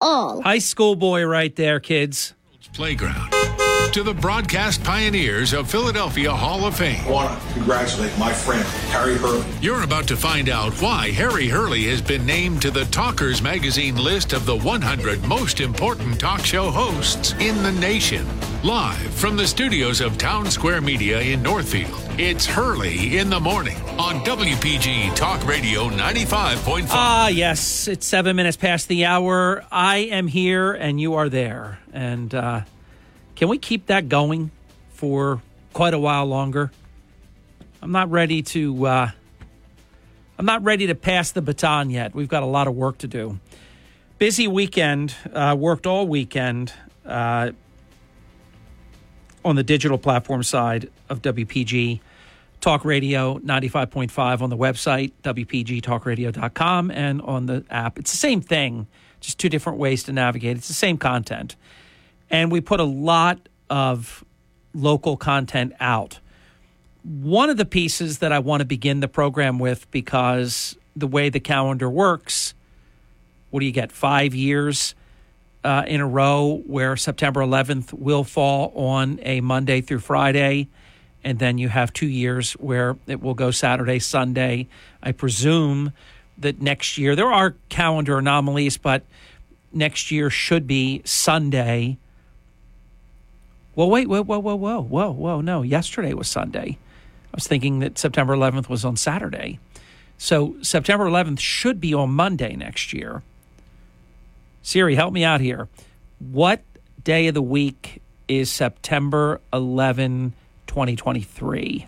all. High school boy right there, kids. Playground. To the broadcast pioneers of Philadelphia Hall of Fame. I want to congratulate my friend, Harry Hurley. You're about to find out why Harry Hurley has been named to the Talkers Magazine list of the 100 most important talk show hosts in the nation. Live from the studios of Town Square Media in Northfield, it's Hurley in the Morning on WPG Talk Radio 95.5. Yes, it's 7 minutes past the hour. I am here and you are there. And, can we keep that going for quite a while longer? I'm not ready to pass the baton yet. We've got a lot of work to do. Busy weekend. Worked all weekend on the digital platform side of WPG Talk Radio 95.5 on the website, WPGTalkRadio.com, and on the app. It's the same thing, just two different ways to navigate. It's the same content. And we put a lot of local content out. One of the pieces that I want to begin the program with, because the way the calendar works, what do you get, 5 years in a row where September 11th will fall on a Monday through Friday, and then you have 2 years where it will go Saturday, Sunday. I presume that next year, there are calendar anomalies, but next year should be Sunday. Well, wait, whoa, no. Yesterday was Sunday. I was thinking that September 11th was on Saturday. So September 11th should be on Monday next year. Siri, help me out here. What day of the week is September 11, 2023?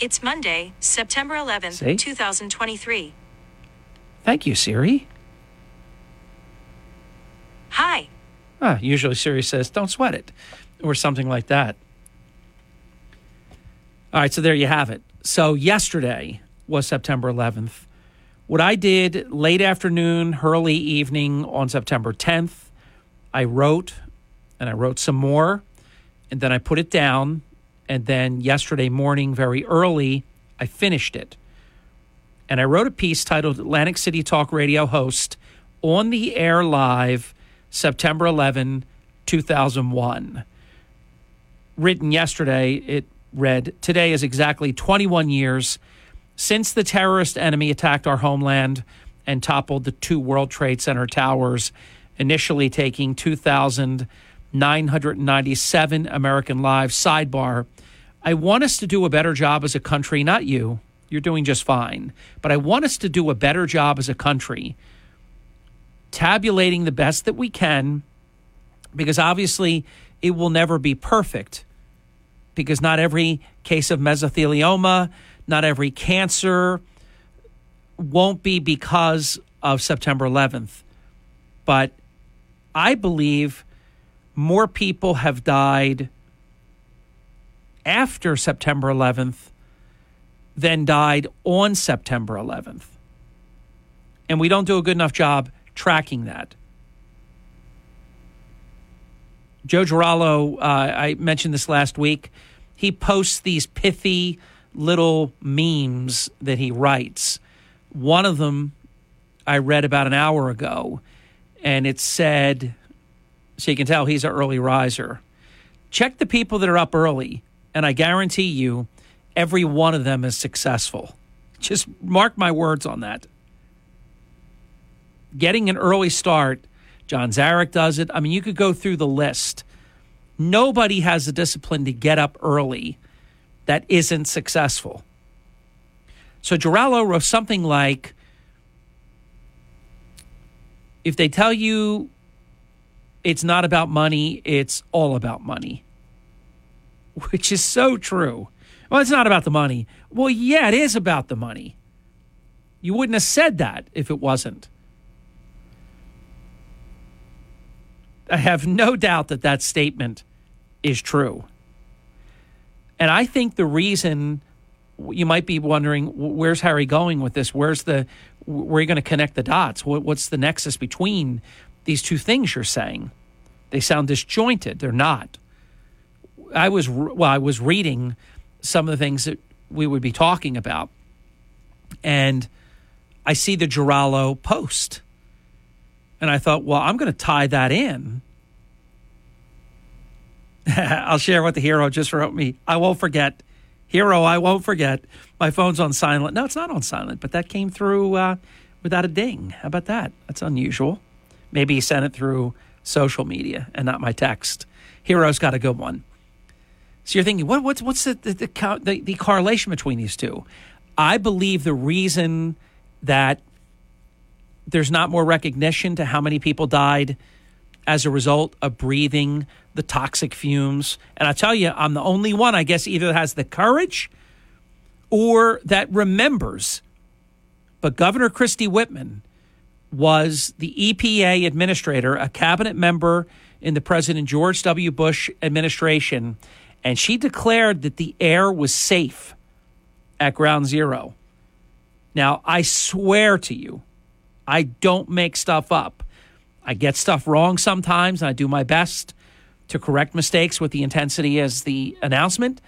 It's Monday, September 11th, 2023. Thank you, Siri. Hi. Usually Siri says, don't sweat it, or something like that. All right, so there you have it. So yesterday was September 11th. What I did late afternoon, early evening on September 10th, I wrote, and I wrote some more, and then I put it down, and then yesterday morning, very early, I finished it. And I wrote a piece titled Atlantic City Talk Radio Host on the Air Live, September 11, 2001. Written yesterday, it read, today is exactly 21 years since the terrorist enemy attacked our homeland and toppled the two World Trade Center towers, initially taking 2,997 American lives. Sidebar, I want us to do a better job as a country, not you. You're doing just fine. But I want us to do a better job as a country tabulating the best that we can, because obviously it will never be perfect, because not every case of mesothelioma, not every cancer won't be because of September 11th. But I believe more people have died after September 11th than died on September 11th. And we don't do a good enough job tracking that. Joe Girallo, I mentioned this last week, he posts these pithy little memes that he writes. One of them I read about an hour ago, and it said, so you can tell he's an early riser, check the people that are up early, and I guarantee you every one of them is successful. Just mark my words on that. Getting an early start, John Zarek does it. I mean, you could go through the list. Nobody has the discipline to get up early that isn't successful. So Girallo wrote something like, if they tell you it's not about money, it's all about money, which is so true. Well, it's not about the money. Well, yeah, it is about the money. You wouldn't have said that if it wasn't. I have no doubt that that statement is true. And I think the reason, you might be wondering, where's Harry going with this? Where are you going to connect the dots? What's the nexus between these two things you're saying? They sound disjointed. They're not. I was reading some of the things that we would be talking about, and I see the Girallo post. And I thought, well, I'm going to tie that in. I'll share what the hero just wrote me. I won't forget. Hero, I won't forget. My phone's on silent. No, it's not on silent, but that came through without a ding. How about that? That's unusual. Maybe he sent it through social media and not my text. Hero's got a good one. So you're thinking, what's the correlation between these two? I believe the reason that there's not more recognition to how many people died as a result of breathing the toxic fumes. And I tell you, I'm the only one, I guess, either has the courage or that remembers. But Governor Christie Whitman was the EPA administrator, a cabinet member in the President George W. Bush administration, and she declared that the air was safe at ground zero. Now, I swear to you, I don't make stuff up. I get stuff wrong sometimes, and I do my best to correct mistakes with the intensity as the announcement.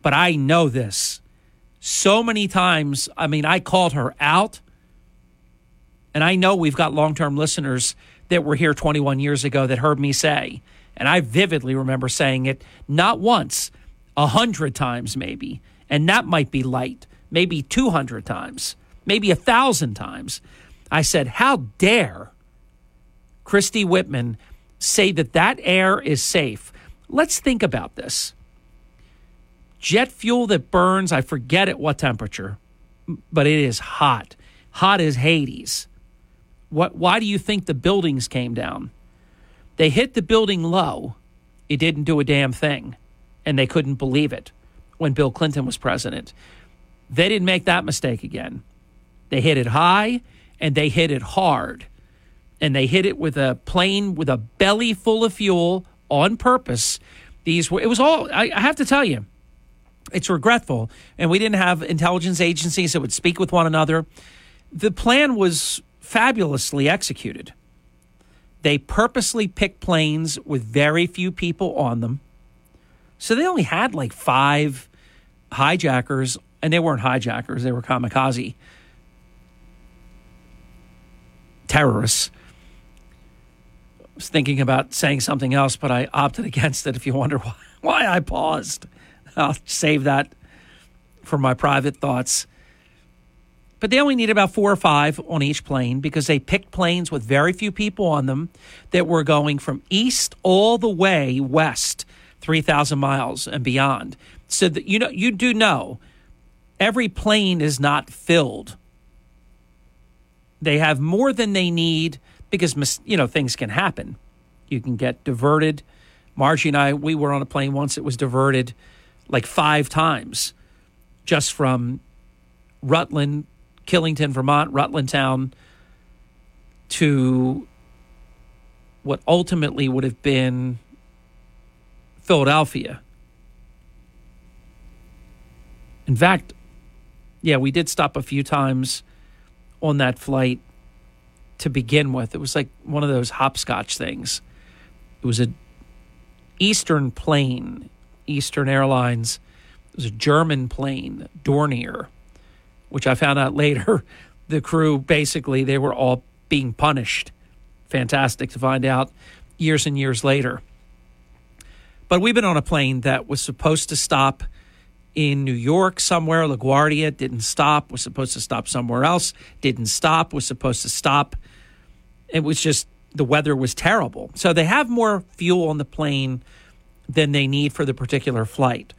But I know this. So many times, I mean, I called her out, and I know we've got long-term listeners that were here 21 years ago that heard me say, and I vividly remember saying it not once, 100 times maybe, and that might be light, maybe 200 times, maybe 1,000 times. I said, how dare Christie Whitman say that that air is safe? Let's think about this. Jet fuel that burns, I forget at what temperature, but it is hot, hot as Hades. Why do you think the buildings came down? They hit the building low. It didn't do a damn thing, and they couldn't believe it when Bill Clinton was president. They didn't make that mistake again. They hit it high, and they hit it hard, and they hit it with a plane with a belly full of fuel on purpose. I have to tell you, it's regretful, and we didn't have intelligence agencies that would speak with one another. The plan was fabulously executed. They purposely picked planes with very few people on them. So they only had like 5 hijackers, and they weren't hijackers. They were kamikaze terrorists. I was thinking about saying something else, but I opted against it. If you wonder why I paused, I'll save that for my private thoughts. But they only needed about 4 or 5 on each plane because they picked planes with very few people on them that were going from east all the way west, 3,000 miles and beyond. So that you do know every plane is not filled. They have more than they need because, you know, things can happen. You can get diverted. Margie and I, we were on a plane once that was diverted like 5 times just from Rutland, Killington, Vermont, Rutland Town, to what ultimately would have been Philadelphia. In fact, yeah, we did stop a few times on that flight to begin with. It was like one of those hopscotch things. It was an Eastern plane, Eastern Airlines. It was a German plane, Dornier, which I found out later, the crew, basically, they were all being punished. Fantastic to find out years and years later. But we've been on a plane that was supposed to stop in New York somewhere, LaGuardia, didn't stop, was supposed to stop somewhere else, didn't stop, was supposed to stop. It was just, the weather was terrible. So they have more fuel on the plane than they need for the particular flight.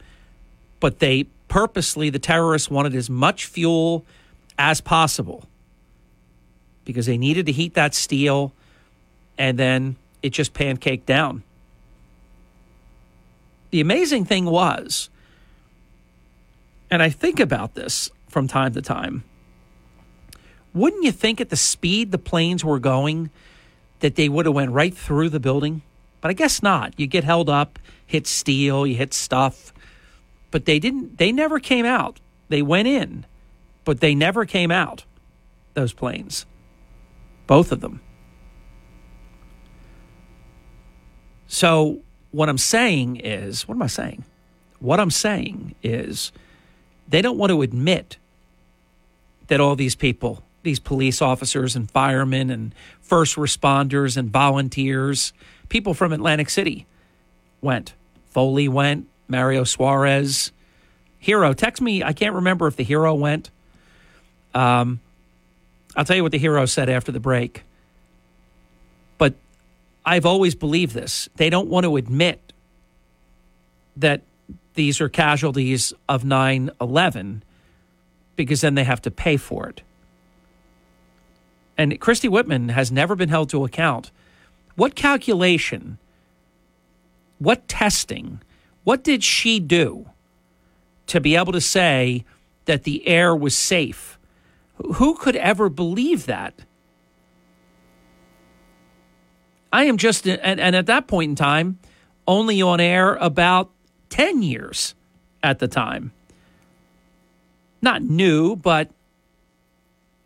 But they purposely, the terrorists wanted as much fuel as possible because they needed to heat that steel, and then it just pancaked down. The amazing thing was, and I think about this from time to time, wouldn't you think at the speed the planes were going that they would have went right through the building? But I guess not. You get held up, hit steel, you hit stuff. But they didn't. They never came out. They went in, but they never came out, those planes, both of them. So What I'm saying is they don't want to admit that all these people these police officers and firemen and first responders and volunteers. People from Atlantic City went. Foley went. Mario Suarez. Hero. Text me. I can't remember if the hero went. I'll tell you what the hero said after the break. But I've always believed this. They don't want to admit that these are casualties of 9/11 because then they have to pay for it. And Christie Whitman has never been held to account. What calculation, what testing, what did she do to be able to say that the air was safe? Who could ever believe that? I am just, and at that point in time, only on air about 10 years at the time. Not new, but,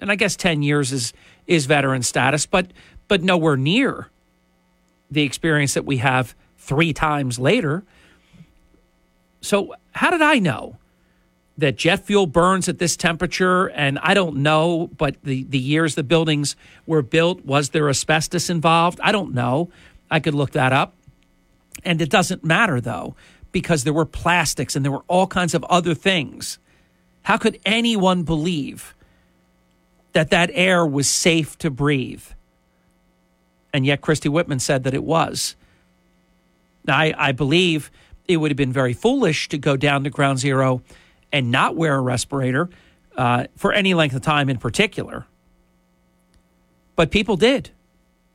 and I guess 10 years is veteran status, but nowhere near the experience that we have 3 times later. So how did I know that jet fuel burns at this temperature? And I don't know, but the years the buildings were built, was there asbestos involved? I don't know. I could look that up. And it doesn't matter, though, because there were plastics and there were all kinds of other things. How could anyone believe that that air was safe to breathe? And yet Christie Whitman said that it was. Now, I believe it would have been very foolish to go down to ground zero and not wear a respirator for any length of time in particular. But people did.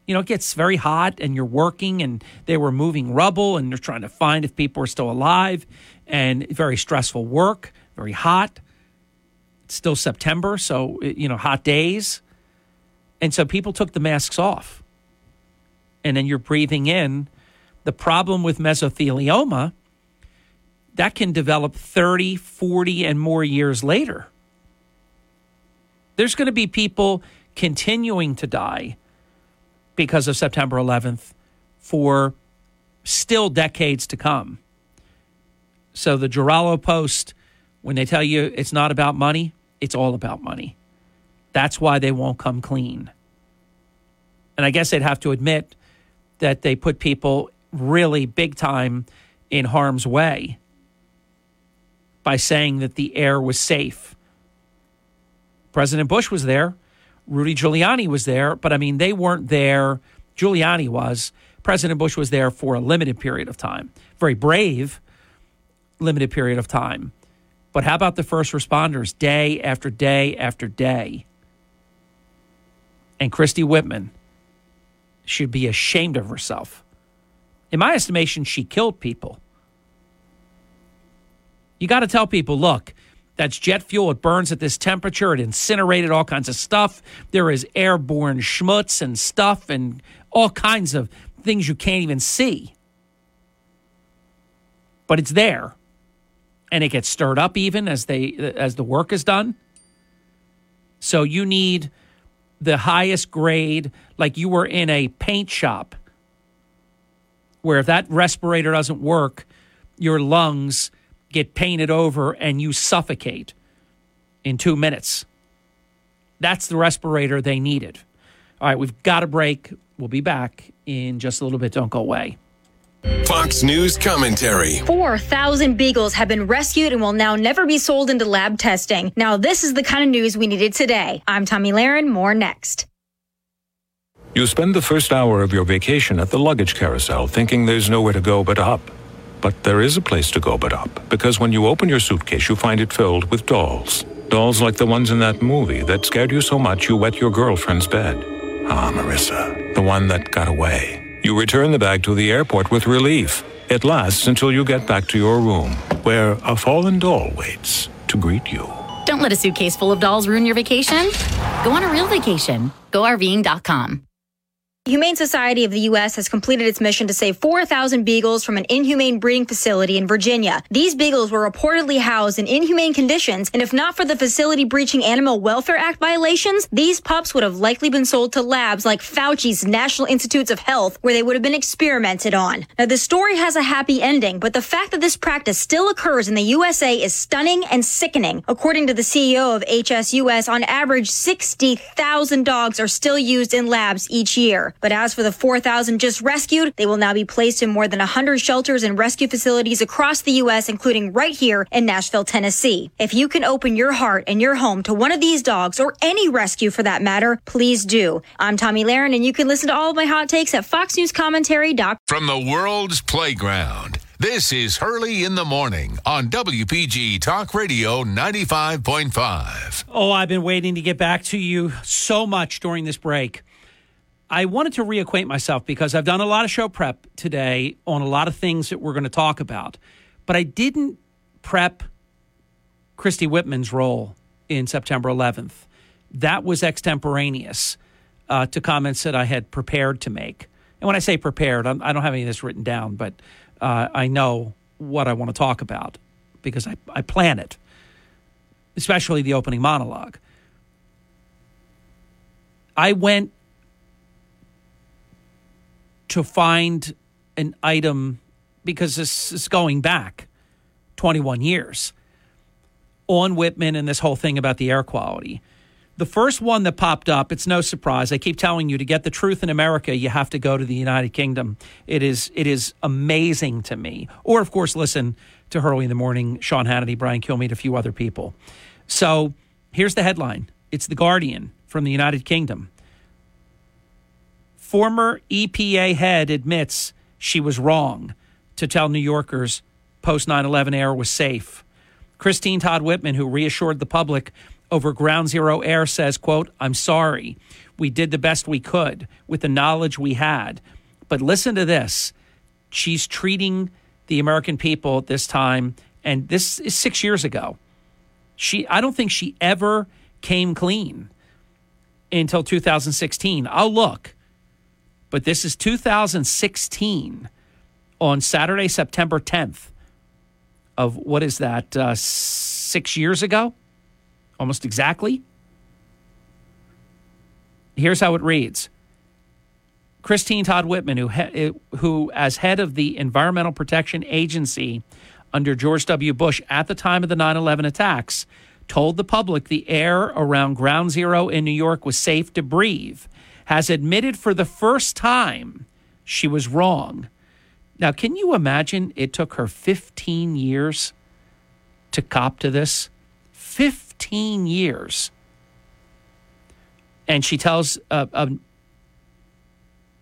You know, it gets very hot and you're working and they were moving rubble and they're trying to find if people are still alive, and very stressful work, very hot. It's still September, so, you know, hot days. And so people took the masks off. And then you're breathing in. The problem with mesothelioma, that can develop 30, 40, and more years later. There's going to be people continuing to die because of September 11th for still decades to come. So the Girallo Post, when they tell you it's not about money, it's all about money. That's why they won't come clean. And I guess they'd have to admit that they put people really big time in harm's way by saying that the air was safe. President Bush was there. Rudy Giuliani was there. But, I mean, they weren't there. Giuliani was. President Bush was there for a limited period of time. Very brave limited period of time. But how about the first responders day after day after day? And Christie Whitman should be ashamed of herself. In my estimation, she killed people. You got to tell people, look, that's jet fuel. It burns at this temperature. It incinerated all kinds of stuff. There is airborne schmutz and stuff and all kinds of things you can't even see. But it's there. And it gets stirred up even as the work is done. So you need the highest grade, like you were in a paint shop, where if that respirator doesn't work, your lungs get painted over and you suffocate in 2 minutes. That's the respirator they needed. All right, we've got a break. We'll be back in just a little bit. Don't go away. Fox News commentary. 4,000 beagles have been rescued and will now never be sold into lab testing. Now, this is the kind of news we needed today. I'm Tommy Lahren. More next. You spend the first hour of your vacation at the luggage carousel thinking there's nowhere to go but up. But there is a place to go but up, because when you open your suitcase, you find it filled with dolls. Dolls like the ones in that movie that scared you so much you wet your girlfriend's bed. Ah, Marissa, the one that got away. You return the bag to the airport with relief. It lasts until you get back to your room, where a fallen doll waits to greet you. Don't let a suitcase full of dolls ruin your vacation. Go on a real vacation. GoRVing.com. Humane Society of the U.S. has completed its mission to save 4,000 beagles from an inhumane breeding facility in Virginia. These beagles were reportedly housed in inhumane conditions, and if not for the facility breaching Animal Welfare Act violations, these pups would have likely been sold to labs like Fauci's National Institutes of Health, where they would have been experimented on. Now, the story has a happy ending, but the fact that this practice still occurs in the USA is stunning and sickening. According to the CEO of HSUS, on average, 60,000 dogs are still used in labs each year. But as for the 4,000 just rescued, they will now be placed in more than 100 shelters and rescue facilities across the U.S., including right here in Nashville, Tennessee. If you can open your heart and your home to one of these dogs, or any rescue for that matter, please do. I'm Tommy Lahren, and you can listen to all of my hot takes at foxnewscommentary.com. From the world's playground, this is Hurley in the Morning on WPG Talk Radio 95.5. Oh, I've been waiting to get back to you so much during this break. I wanted to reacquaint myself because I've done a lot of show prep today on a lot of things that we're going to talk about. But I didn't prep Christie Whitman's role in September 11th. That was extemporaneous to comments that I had prepared to make. And when I say prepared, I don't have any of this written down, but I know what I want to talk about because I plan it, especially the opening monologue. I went to find an item, because this is going back 21 years, on Whitman and this whole thing about the air quality. The first one that popped up, it's no surprise. I keep telling you, to get the truth in America, you have to go to the United Kingdom. It is amazing to me. Or, of course, listen to Hurley in the Morning, Sean Hannity, Brian Kilmeade, a few other people. So here's the headline. It's The Guardian from the United Kingdom. Former EPA head admits she was wrong to tell New Yorkers post 9/11 air was safe. Christine Todd Whitman, who reassured the public over Ground Zero air, says, quote, "I'm sorry. We did the best we could with the knowledge we had." But listen to this. She's treating the American people at this time, and this is 6 years ago. I don't think she ever came clean until 2016. I'll look. But this is 2016 on Saturday, September 10th of, 6 years ago, almost exactly. Here's how it reads. Christine Todd Whitman, who as head of the Environmental Protection Agency under George W. Bush at the time of the 9/11 attacks, told the public the air around Ground Zero in New York was safe to breathe, has admitted for the first time she was wrong. Now, can you imagine it took her 15 years to cop to this? 15 years. And she tells a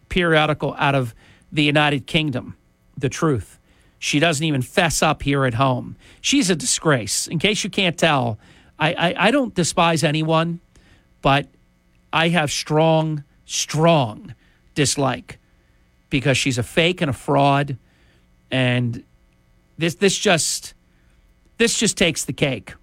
periodical out of the United Kingdom the truth. She doesn't even fess up here at home. She's a disgrace. In case you can't tell, I don't despise anyone, but I have strong dislike because she's a fake and a fraud, and this just takes the cake.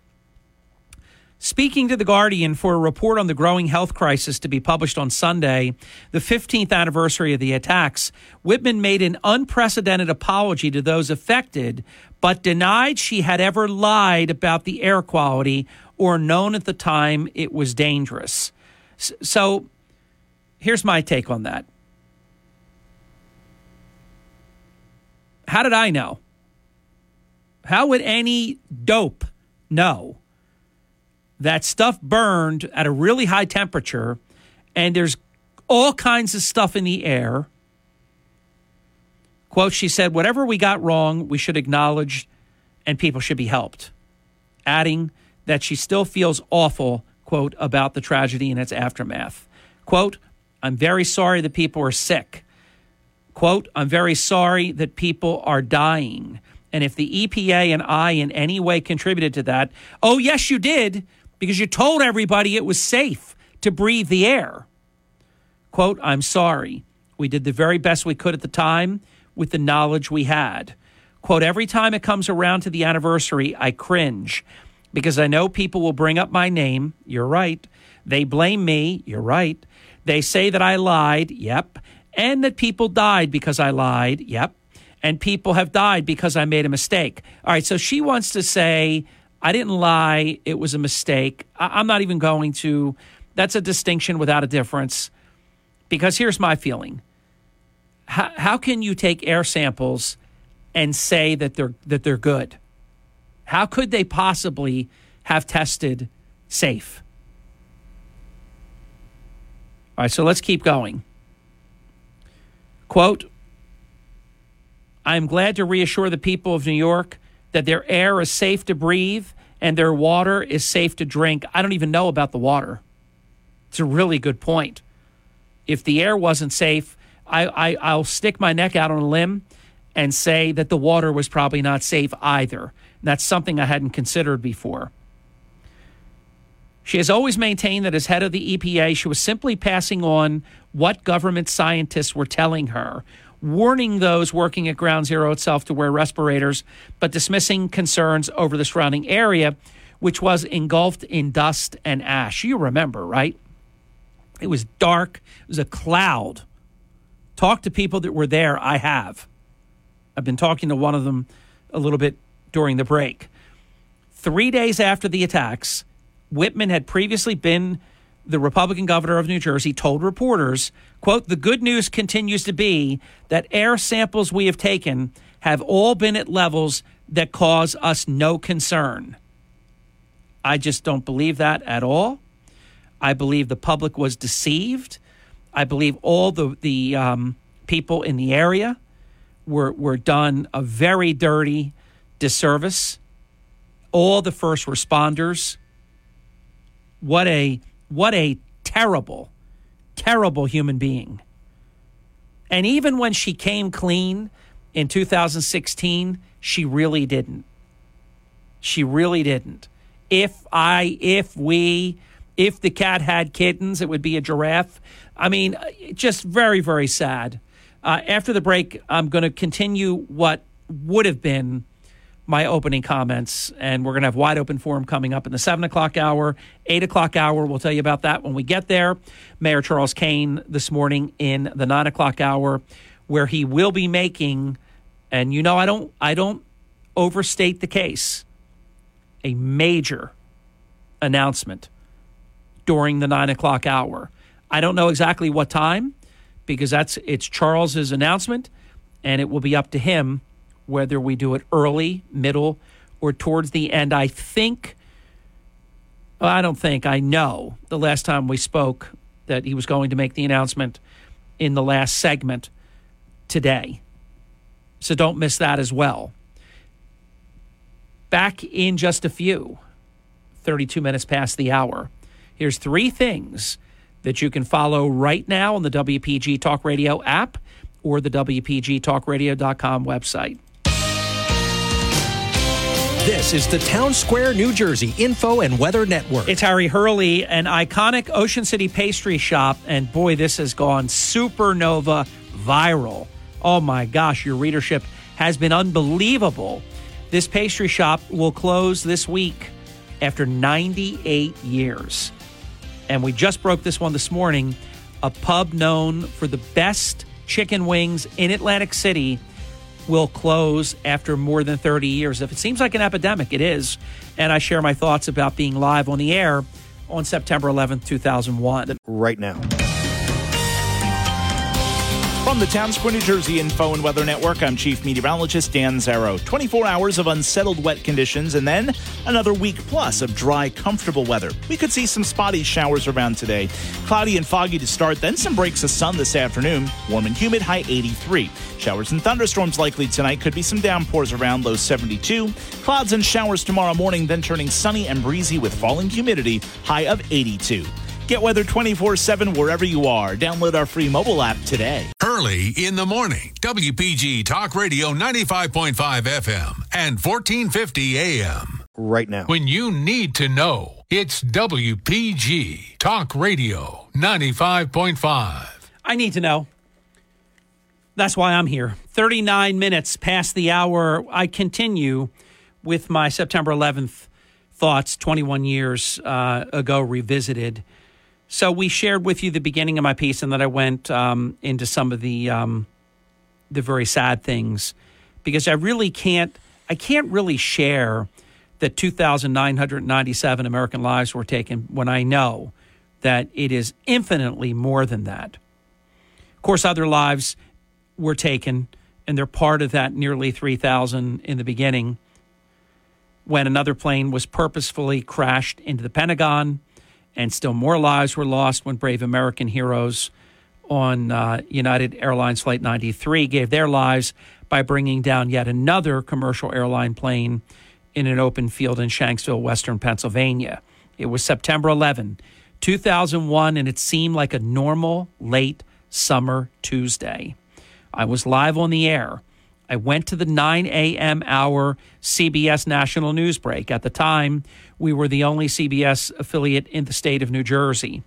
Speaking to The Guardian for a report on the growing health crisis to be published on Sunday, the 15th anniversary of the attacks, Whitman made an unprecedented apology to those affected, but denied she had ever lied about the air quality or known at the time it was dangerous. So here's my take on that. How did I know? How would any dope know that stuff burned at a really high temperature and there's all kinds of stuff in the air? Quote, she said, "Whatever we got wrong, we should acknowledge and people should be helped." Adding that she still feels awful, quote, about the tragedy and its aftermath. Quote, "I'm very sorry that people are sick." Quote, "I'm very sorry that people are dying. And if the EPA and I in any way contributed to that," oh, yes, you did, because you told everybody it was safe to breathe the air. Quote, "I'm sorry. We did the very best we could at the time with the knowledge we had." Quote, "Every time it comes around to the anniversary, I cringe because I know people will bring up my name." You're right. "They blame me." You're right. They say that I lied. Yep. And that people died because I lied. Yep. And people have died because I made a mistake. All right. So she wants to say, I didn't lie. It was a mistake. I'm not even going to. That's a distinction without a difference. Because here's my feeling. How can you take air samples and say that they're good? How could they possibly have tested safe? All right, so let's keep going. Quote, I'm glad to reassure the people of New York that their air is safe to breathe and their water is safe to drink. I don't even know about the water. It's a really good point. If the air wasn't safe, I'll stick my neck out on a limb and say that the water was probably not safe either. That's something I hadn't considered before. She has always maintained that as head of the EPA, she was simply passing on what government scientists were telling her, warning those working at Ground Zero itself to wear respirators, but dismissing concerns over the surrounding area, which was engulfed in dust and ash. You remember, right? It was dark. It was a cloud. Talk to people that were there. I have. I've been talking to one of them a little bit during the break. 3 days after the attacks, Whitman had previously been the Republican governor of New Jersey, told reporters, quote, the good news continues to be that air samples we have taken have all been at levels that cause us no concern. I just don't believe that at all. I believe the public was deceived. I believe all the people in the area were done a very dirty disservice. All the first responders. What a terrible, terrible human being. And even when she came clean in 2016, she really didn't. She really didn't. If the cat had kittens, it would be a giraffe. I mean, just very, very sad. After the break, I'm going to continue what would have been my opening comments, and we're going to have Wide Open Forum coming up in the 7 o'clock hour, 8 o'clock hour. We'll tell you about that when we get there. Mayor Charles Kane this morning in the 9 o'clock hour, where he will be making, and you know I don't overstate the case, a major announcement during the 9 o'clock hour. I don't know exactly what time, because it's Charles's announcement, and it will be up to him whether we do it early, middle, or towards the end. I know the last time we spoke that he was going to make the announcement in the last segment today. So don't miss that as well. Back in just a few, 32 minutes past the hour. Here's three things that you can follow right now on the WPG Talk Radio app or the WPGTalkRadio.com website. This is the Town Square, New Jersey Info and Weather Network. It's Harry Hurley, an iconic Ocean City pastry shop. And boy, this has gone supernova viral. Oh my gosh, your readership has been unbelievable. This pastry shop will close this week after 98 years. And we just broke this one this morning. A pub known for the best chicken wings in Atlantic City will close after more than 30 years. If it seems like an epidemic, it is. And I share my thoughts about being live on the air on September 11th, 2001. Right now. From the Town Square, New Jersey Info and Weather Network, I'm Chief Meteorologist Dan Zarek. 24 hours of unsettled wet conditions and then another week plus of dry, comfortable weather. We could see some spotty showers around today. Cloudy and foggy to start, then some breaks of sun this afternoon. Warm and humid, high 83. Showers and thunderstorms likely tonight. Could be some downpours around, low 72. Clouds and showers tomorrow morning, then turning sunny and breezy with falling humidity, high of 82. Get weather 24/7 wherever you are. Download our free mobile app today. Early in the morning, WPG Talk Radio 95.5 FM and 1450 AM. Right now. When you need to know, it's WPG Talk Radio 95.5. I need to know. That's why I'm here. 39 minutes past the hour. I continue with my September 11th thoughts, 21 years ago revisited. So we shared with you the beginning of my piece, and then I went into some of the very sad things, because I really can't. I can't really share that 2,997 American lives were taken when I know that it is infinitely more than that. Of course, other lives were taken, and they're part of that nearly 3,000 in the beginning, when another plane was purposefully crashed into the Pentagon. And still more lives were lost when brave American heroes on United Airlines Flight 93 gave their lives by bringing down yet another commercial airline plane in an open field in Shanksville, Western Pennsylvania. It was September 11, 2001, and it seemed like a normal late summer Tuesday. I was live on the air. I went to the 9 a.m. hour CBS national news break. At the time, we were the only CBS affiliate in the state of New Jersey.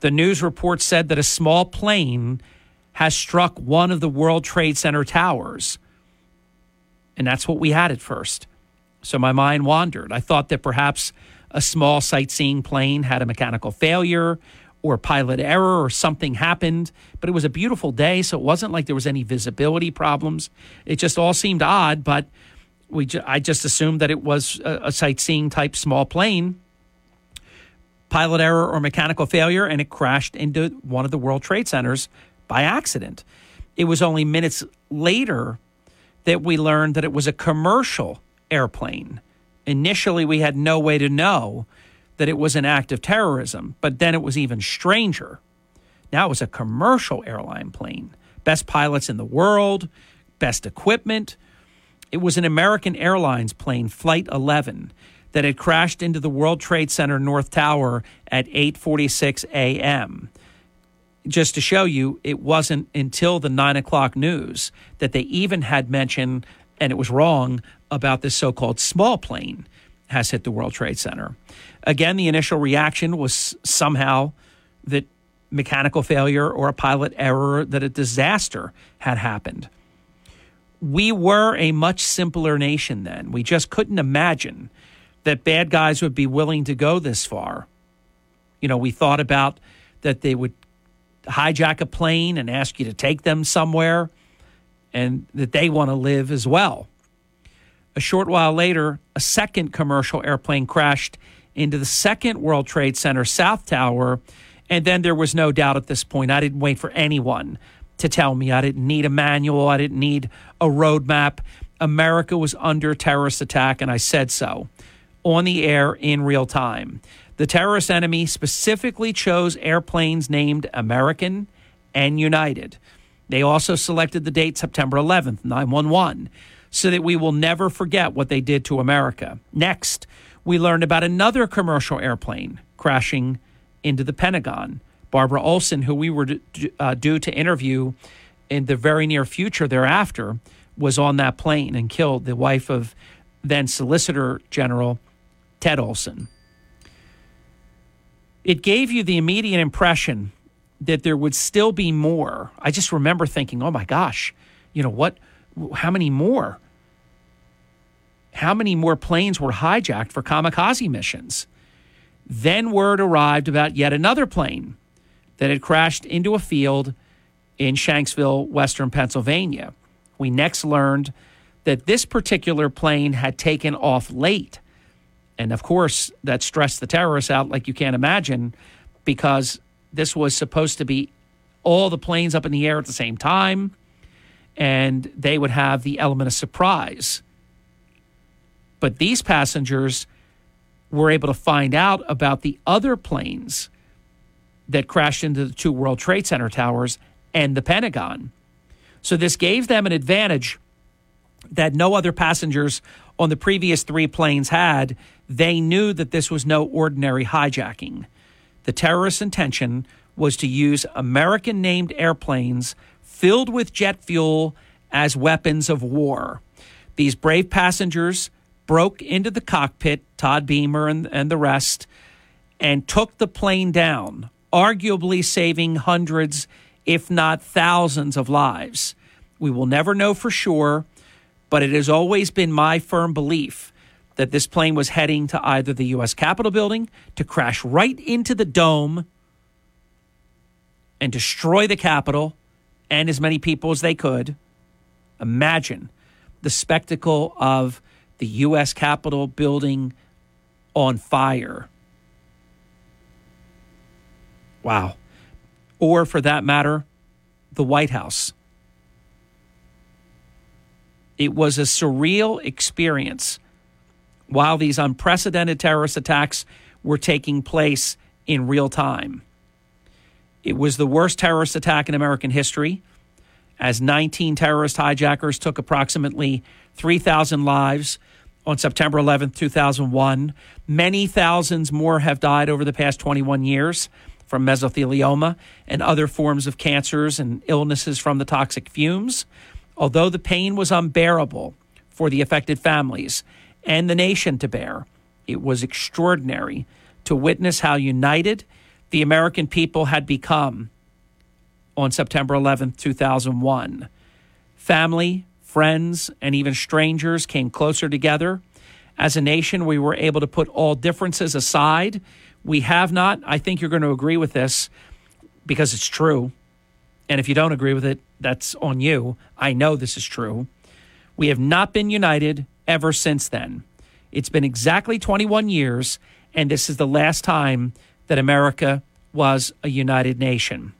The news report said that a small plane has struck one of the World Trade Center towers. And that's what we had at first. So my mind wandered. I thought that perhaps a small sightseeing plane had a mechanical failure or pilot error or something happened, but it was a beautiful day, so it wasn't like there was any visibility problems. It just all seemed odd, but I just assumed that it was a sightseeing type small plane, pilot error or mechanical failure, and it crashed into one of the World Trade Centers by accident. It was only minutes later that we learned that it was a commercial airplane. Initially, we had no way to know that it was an act of terrorism, but then it was even stranger. Now it was a commercial airline plane. Best pilots in the world, best equipment. It was an American Airlines plane, Flight 11, that had crashed into the World Trade Center North Tower at 8:46 a.m. Just to show you, it wasn't until the 9 o'clock news that they even had mentioned, and it was wrong, about this so-called small plane has hit the World Trade Center. Again, the initial reaction was somehow that mechanical failure or a pilot error, that a disaster had happened. We were a much simpler nation then. We just couldn't imagine that bad guys would be willing to go this far. You know, we thought about that they would hijack a plane and ask you to take them somewhere, and that they want to live as well. A short while later, a second commercial airplane crashed into the second World Trade Center South Tower, and then there was no doubt at this point. I didn't wait for anyone to tell me. I didn't need a manual. I didn't need a roadmap. America was under terrorist attack, and I said so on the air in real time. The terrorist enemy specifically chose airplanes named American and United. They also selected the date September 11th, 9/11. So that we will never forget what they did to America. Next, we learned about another commercial airplane crashing into the Pentagon. Barbara Olson, who we were due to interview in the very near future thereafter, was on that plane and killed, the wife of then Solicitor General Ted Olson. It gave you the immediate impression that there would still be more. I just remember thinking, oh my gosh, you know what? How many more? How many more planes were hijacked for kamikaze missions? Then word arrived about yet another plane that had crashed into a field in Shanksville, Western Pennsylvania. We next learned that this particular plane had taken off late. And of course, that stressed the terrorists out like you can't imagine, because this was supposed to be all the planes up in the air at the same time, and they would have the element of surprise. But these passengers were able to find out about the other planes that crashed into the two World Trade Center towers and the Pentagon. So this gave them an advantage that no other passengers on the previous three planes had. They knew that this was no ordinary hijacking. The terrorists' intention was to use American-named airplanes filled with jet fuel as weapons of war. These brave passengers broke into the cockpit, Todd Beamer and the rest, and took the plane down, arguably saving hundreds, if not thousands, of lives. We will never know for sure, but it has always been my firm belief that this plane was heading to either the U.S. Capitol building to crash right into the dome and destroy the Capitol and as many people as they could. Imagine the spectacle of the U.S. Capitol building on fire. Wow. Or, for that matter, the White House. It was a surreal experience while these unprecedented terrorist attacks were taking place in real time. It was the worst terrorist attack in American history, as 19 terrorist hijackers took approximately 3,000 lives on September 11, 2001. Many thousands more have died over the past 21 years from mesothelioma and other forms of cancers and illnesses from the toxic fumes. Although the pain was unbearable for the affected families and the nation to bear, it was extraordinary to witness how united the American people had become on September 11, 2001. Family, friends, and even strangers came closer together. As a nation, we were able to put all differences aside. We have not. I think you're going to agree with this because it's true. And if you don't agree with it, that's on you. I know this is true. We have not been united ever since then. It's been exactly 21 years, and this is the last time that America was a united nation.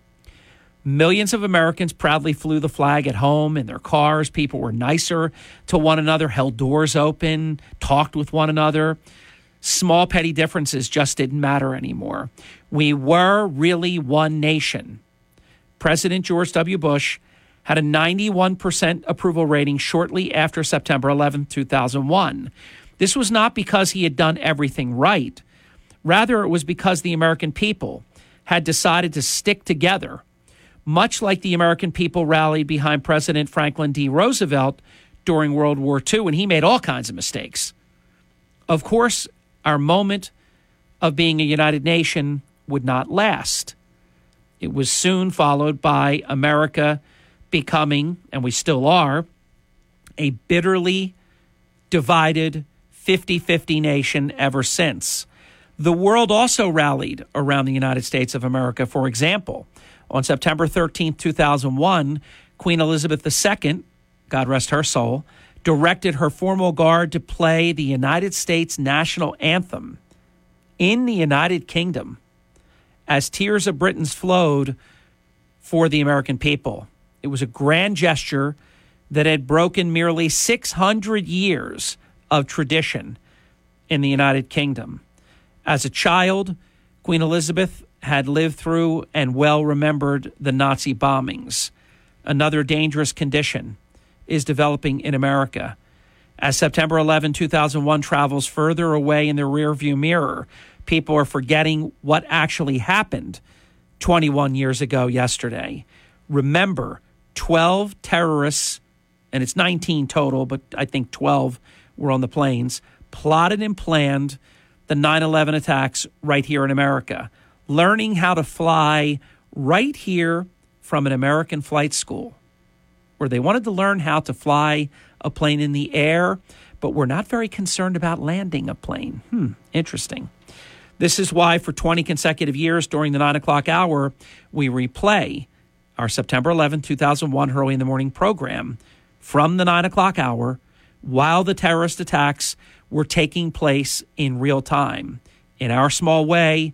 Millions of Americans proudly flew the flag at home in their cars. People were nicer to one another, held doors open, talked with one another. Small petty differences just didn't matter anymore. We were really one nation. President George W. Bush had a 91% approval rating shortly after September 11, 2001. This was not because he had done everything right. Rather, it was because the American people had decided to stick together, much like the American people rallied behind President Franklin D. Roosevelt during World War II, and he made all kinds of mistakes. Of course, our moment of being a united nation would not last. It was soon followed by America becoming, and we still are, a bitterly divided 50-50 nation ever since. The world also rallied around the United States of America. For example, on September 13, 2001, Queen Elizabeth II, God rest her soul, directed her formal guard to play the United States national anthem in the United Kingdom as tears of Britons flowed for the American people. It was a grand gesture that had broken merely 600 years of tradition in the United Kingdom. As a child, Queen Elizabeth had lived through and well remembered the Nazi bombings. Another dangerous condition is developing in America. As September 11, 2001 travels further away in the rearview mirror, people are forgetting what actually happened 21 years ago yesterday. Remember, 12 terrorists, and it's 19 total, but I think 12 were on the planes, plotted and planned the 9/11 attacks right here in America, learning how to fly right here from an American flight school, where they wanted to learn how to fly a plane in the air, but were not very concerned about landing a plane. Interesting. This is why for 20 consecutive years during the 9 o'clock hour, we replay our September 11, 2001 Hurley in the Morning program from the 9 o'clock hour while the terrorist attacks were taking place in real time. In our small way,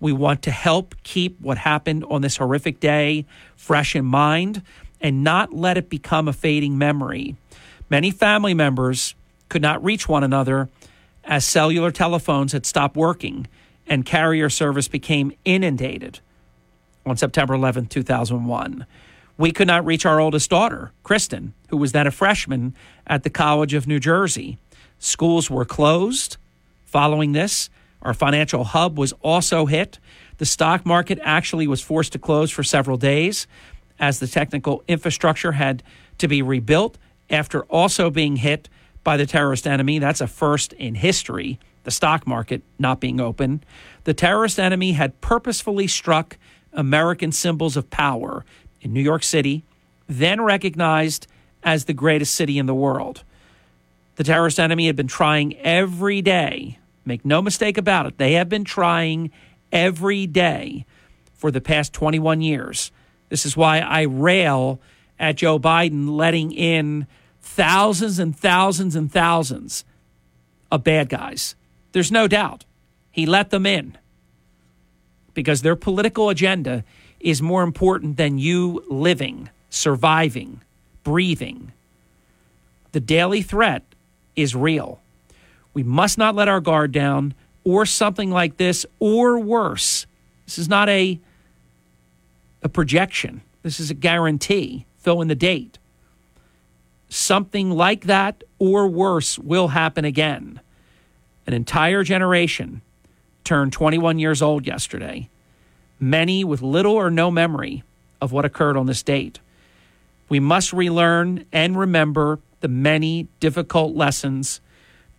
we want to help keep what happened on this horrific day fresh in mind and not let it become a fading memory. Many family members could not reach one another as cellular telephones had stopped working and carrier service became inundated on September 11, 2001. We could not reach our oldest daughter, Kristen, who was then a freshman at the College of New Jersey. Schools were closed. Following this, our financial hub was also hit. The stock market actually was forced to close for several days as the technical infrastructure had to be rebuilt after also being hit by the terrorist enemy. That's a first in history, the stock market not being open. The terrorist enemy had purposefully struck American symbols of power in New York City, then recognized as the greatest city in the world. The terrorist enemy had been trying every day, make no mistake about it, they have been trying every day for the past 21 years. This is why I rail at Joe Biden letting in thousands and thousands and thousands of bad guys. There's no doubt he let them in because their political agenda is more important than you living, surviving, breathing. The daily threat is real. We must not let our guard down or something like this or worse. This is not a projection. This is a guarantee. Fill in the date. Something like that or worse will happen again. An entire generation turned 21 years old yesterday, many with little or no memory of what occurred on this date. We must relearn and remember the many difficult lessons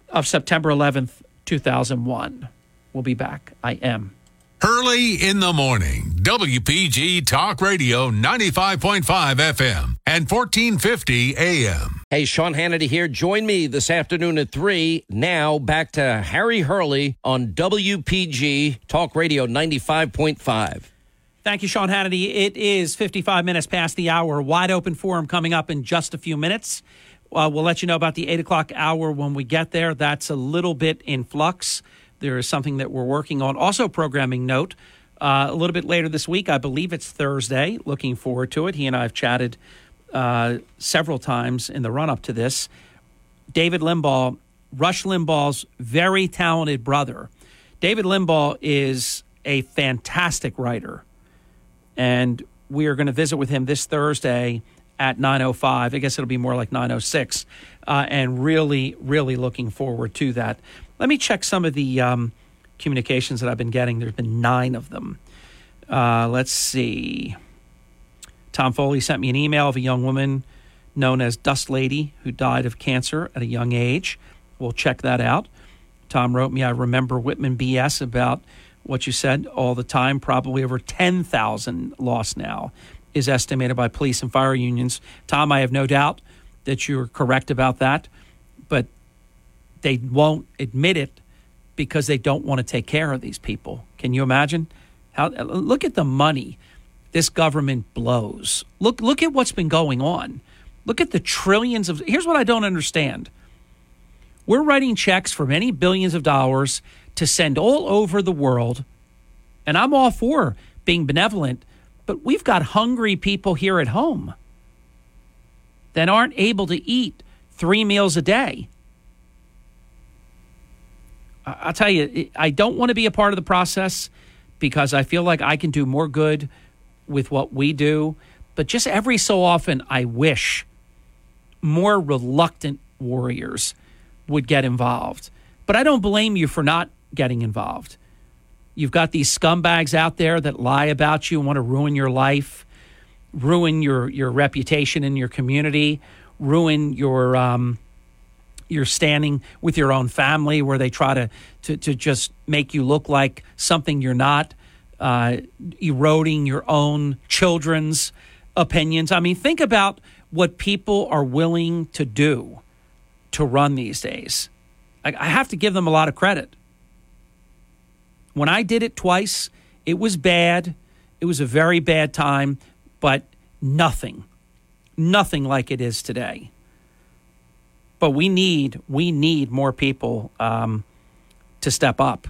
of September 11th, 2001. We'll be back. I am Hurley in the Morning, WPG Talk Radio 95.5 FM and 1450 AM. Hey, Sean Hannity here. Join me this afternoon at 3. Now back to Harry Hurley on WPG Talk Radio 95.5. Thank you, Sean Hannity. It is 55 minutes past the hour. Wide open forum coming up in just a few minutes. We'll let you know about the 8 o'clock hour when we get there. That's a little bit in flux. There is something that we're working on. Also, programming note, a little bit later this week, I believe it's Thursday. Looking forward to it. He and I have chatted several times in the run-up to this. David Limbaugh, Rush Limbaugh's very talented brother. David Limbaugh is a fantastic writer, and we are going to visit with him this Thursday at 9:05. I guess it'll be more like 9:06, and really, really looking forward to that. Let me check some of the communications that I've been getting. There's been 9 of them. Let's see. Tom Foley sent me an email of a young woman known as Dust Lady who died of cancer at a young age. We'll check that out. Tom wrote me, I remember Whitman BS about what you said all the time. Probably over 10,000 lost now is estimated by police and fire unions. Tom, I have no doubt that you're correct about that, but they won't admit it because they don't want to take care of these people. Can you imagine? Look at the money this government blows. Look at what's been going on. Look at the trillions of... Here's what I don't understand. We're writing checks for many billions of dollars to send all over the world, and I'm all for being benevolent, but we've got hungry people here at home that aren't able to eat 3 meals a day. I'll tell you, I don't want to be a part of the process because I feel like I can do more good with what we do. But just every so often, I wish more reluctant warriors would get involved. But I don't blame you for not getting involved. You've got these scumbags out there that lie about you and want to ruin your life, ruin your reputation in your community, ruin your standing with your own family, where they try to just make you look like something you're not, eroding your own children's opinions. I mean, think about what people are willing to do to run these days. I have to give them a lot of credit. When I did it twice, it was bad. It was a very bad time, but nothing like it is today. But we need more people to step up.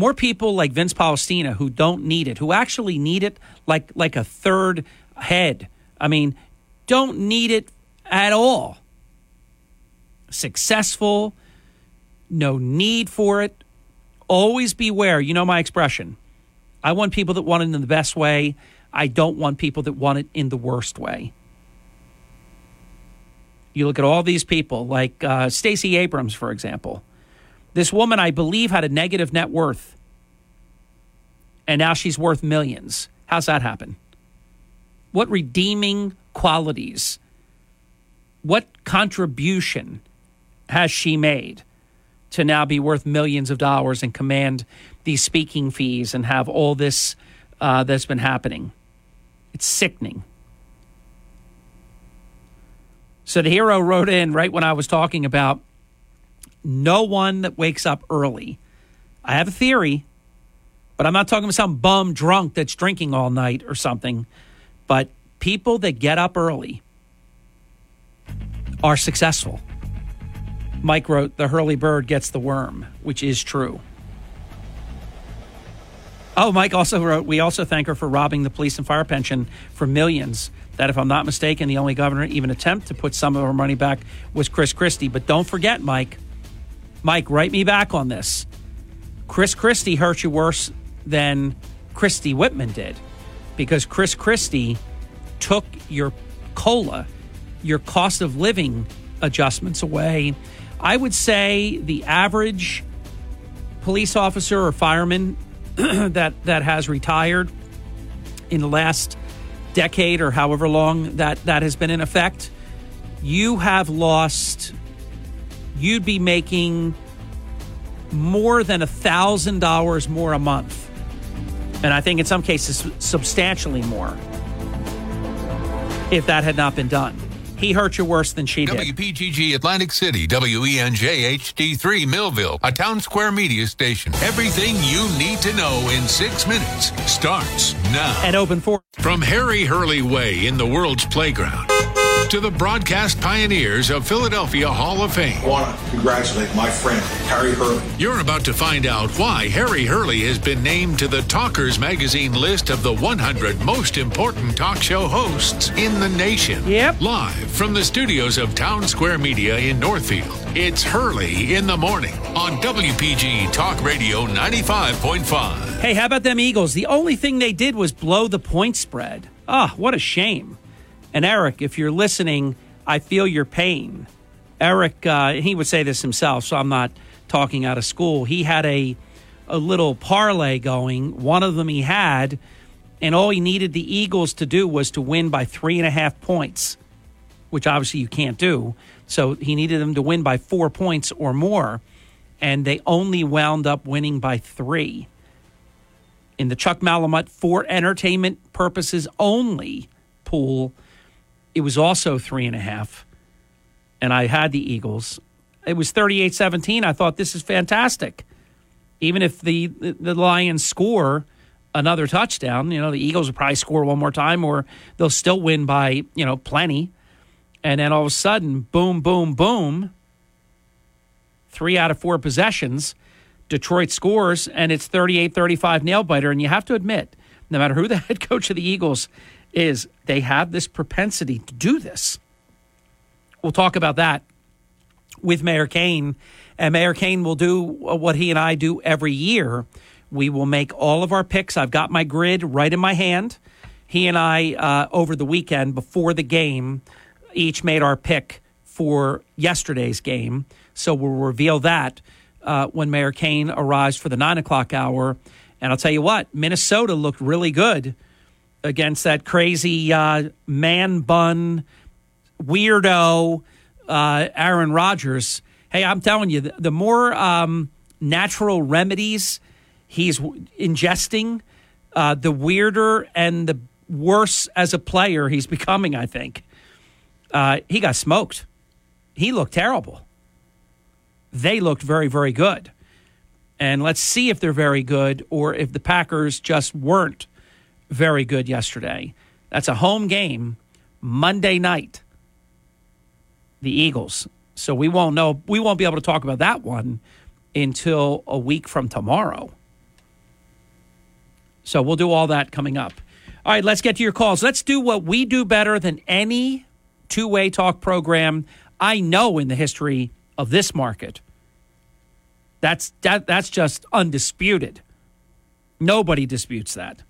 More people like Vince Palestina who don't need it, who actually need it like a third head. I mean, don't need it at all. Successful, no need for it. Always beware. You know my expression. I want people that want it in the best way. I don't want people that want it in the worst way. You look at all these people, like Stacey Abrams, for example. This woman, I believe, had a negative net worth, and now she's worth millions. How's that happen? What redeeming qualities? What contribution has she made to now be worth millions of dollars and command these speaking fees and have all this that's been happening? It's sickening. So the hero wrote in right when I was talking about no one that wakes up early. I have a theory. But I'm not talking about some bum drunk that's drinking all night or something. But people that get up early are successful. Mike wrote, the Hurley bird gets the worm, which is true. Oh, Mike also wrote, we also thank her for robbing the police and fire pension for millions. That, if I'm not mistaken, the only governor to even attempt to put some of her money back was Chris Christie. But don't forget, Mike. Mike, write me back on this. Chris Christie hurt you worse than Christie Whitman did, because Chris Christie took your COLA, your cost of living adjustments, away. I would say the average police officer or fireman that has retired in the last decade or however long that has been in effect, you'd be making more than $1,000 more a month. And I think in some cases, substantially more, if that had not been done. He hurt you worse than she did. WPGG Atlantic City, WENJHD3 Millville, a Town Square Media station. Everything you need to know in 6 minutes starts now. At Open 4. From Harry Hurley Way in the world's playground to the broadcast pioneers of Philadelphia Hall of Fame. I want to congratulate my friend, Harry Hurley. You're about to find out why Harry Hurley has been named to the Talkers Magazine list of the 100 most important talk show hosts in the nation. Yep. Live from the studios of Town Square Media in Northfield, it's Hurley in the Morning on WPG Talk Radio 95.5. Hey, how about them Eagles? The only thing they did was blow the point spread. Ah, what a shame. And Eric, if you're listening, I feel your pain. Eric, he would say this himself, so I'm not talking out of school. He had a little parlay going. One of them he had, and all he needed the Eagles to do was to win by 3.5 points, which obviously you can't do. So he needed them to win by 4 points or more, and they only wound up winning by 3. In the Chuck Malamut for entertainment purposes only pool, it was also 3.5, and I had the Eagles. It was 38-17. I thought, this is fantastic. Even if the Lions score another touchdown, you know, the Eagles will probably score one more time, or they'll still win by, you know, plenty. And then all of a sudden, boom, boom, boom, 3 out of 4 possessions, Detroit scores, and it's 38-35 nail-biter. And you have to admit, no matter who the head coach of the Eagles is, they have this propensity to do this. We'll talk about that with Mayor Kane, and Mayor Kane will do what he and I do every year. We will make all of our picks. I've got my grid right in my hand. He and I, over the weekend before the game, each made our pick for yesterday's game. So we'll reveal that when Mayor Kane arrives for the 9 o'clock hour. And I'll tell you what, Minnesota looked really good against that crazy man-bun weirdo Aaron Rodgers. Hey, I'm telling you, the more natural remedies he's ingesting, the weirder and the worse as a player he's becoming, I think. He got smoked. He looked terrible. They looked very, very good. And let's see if they're very good or if the Packers just weren't very good yesterday. That's a home game Monday night, the Eagles. So we won't know. We won't be able to talk about that one until a week from tomorrow. So we'll do all that coming up. All right, let's get to your calls. Let's do what we do better than any two-way talk program I know in the history of this market. That's just undisputed. Nobody disputes that.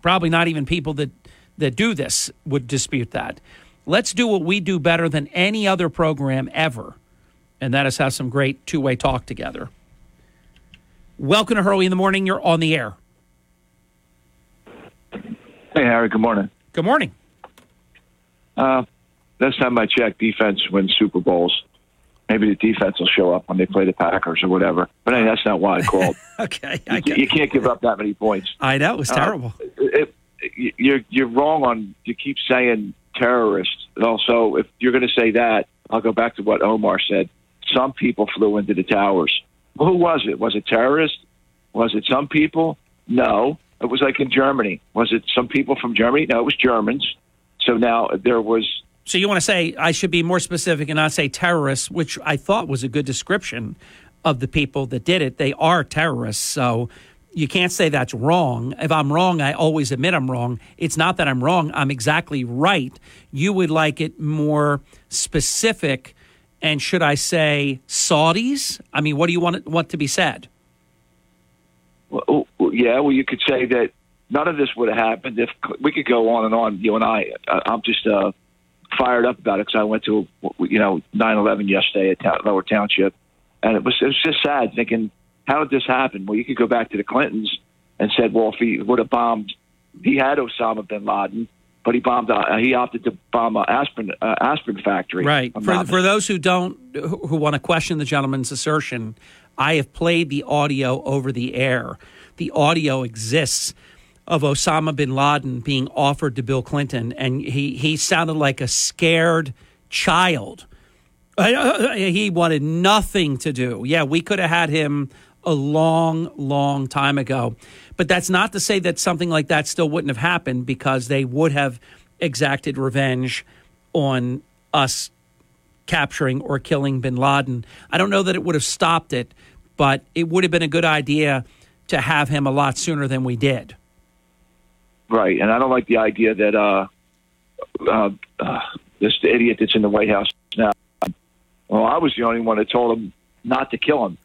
Probably not even people that do this would dispute that. Let's do what we do better than any other program ever, and that is have some great two-way talk together. Welcome to Hurley in the Morning. You're on the air. Hey, Harry. Good morning. Good morning. Last time I checked, defense wins Super Bowls. Maybe the defense will show up when they play the Packers or whatever. But hey, that's not why I called. Okay, you can't give up that many points. I know, it was terrible. You're wrong on, you keep saying terrorists. And also, if you're going to say that, I'll go back to what Omar said. Some people flew into the towers. Well, who was it? Was it terrorists? Was it some people? No. It was like in Germany. Was it some people from Germany? No, it was Germans. So now there was... So you want to say, I should be more specific and not say terrorists, which I thought was a good description of the people that did it. They are terrorists, so you can't say that's wrong. If I'm wrong, I always admit I'm wrong. It's not that I'm wrong. I'm exactly right. You would like it more specific, and should I say Saudis? I mean, what do you want to be said? Well, yeah, well, you could say that none of this would have happened if we could go on and on, you and I. I'm just... fired up about it because I went to 9/11 yesterday at Lower Township, and it was just sad thinking, how did this happen? Well, you could go back to the Clintons and said, well, if he would have bombed, he had Osama bin Laden, but he opted to bomb an aspirin factory. Right. For those who want to question the gentleman's assertion, I have played the audio over the air. The audio exists of Osama bin Laden being offered to Bill Clinton, and he sounded like a scared child. He wanted nothing to do. Yeah, we could have had him a long, long time ago. But that's not to say that something like that still wouldn't have happened, because they would have exacted revenge on us capturing or killing bin Laden. I don't know that it would have stopped it, but it would have been a good idea to have him a lot sooner than we did. Right, and I don't like the idea that this idiot that's in the White House now, well, I was the only one that told him not to kill him.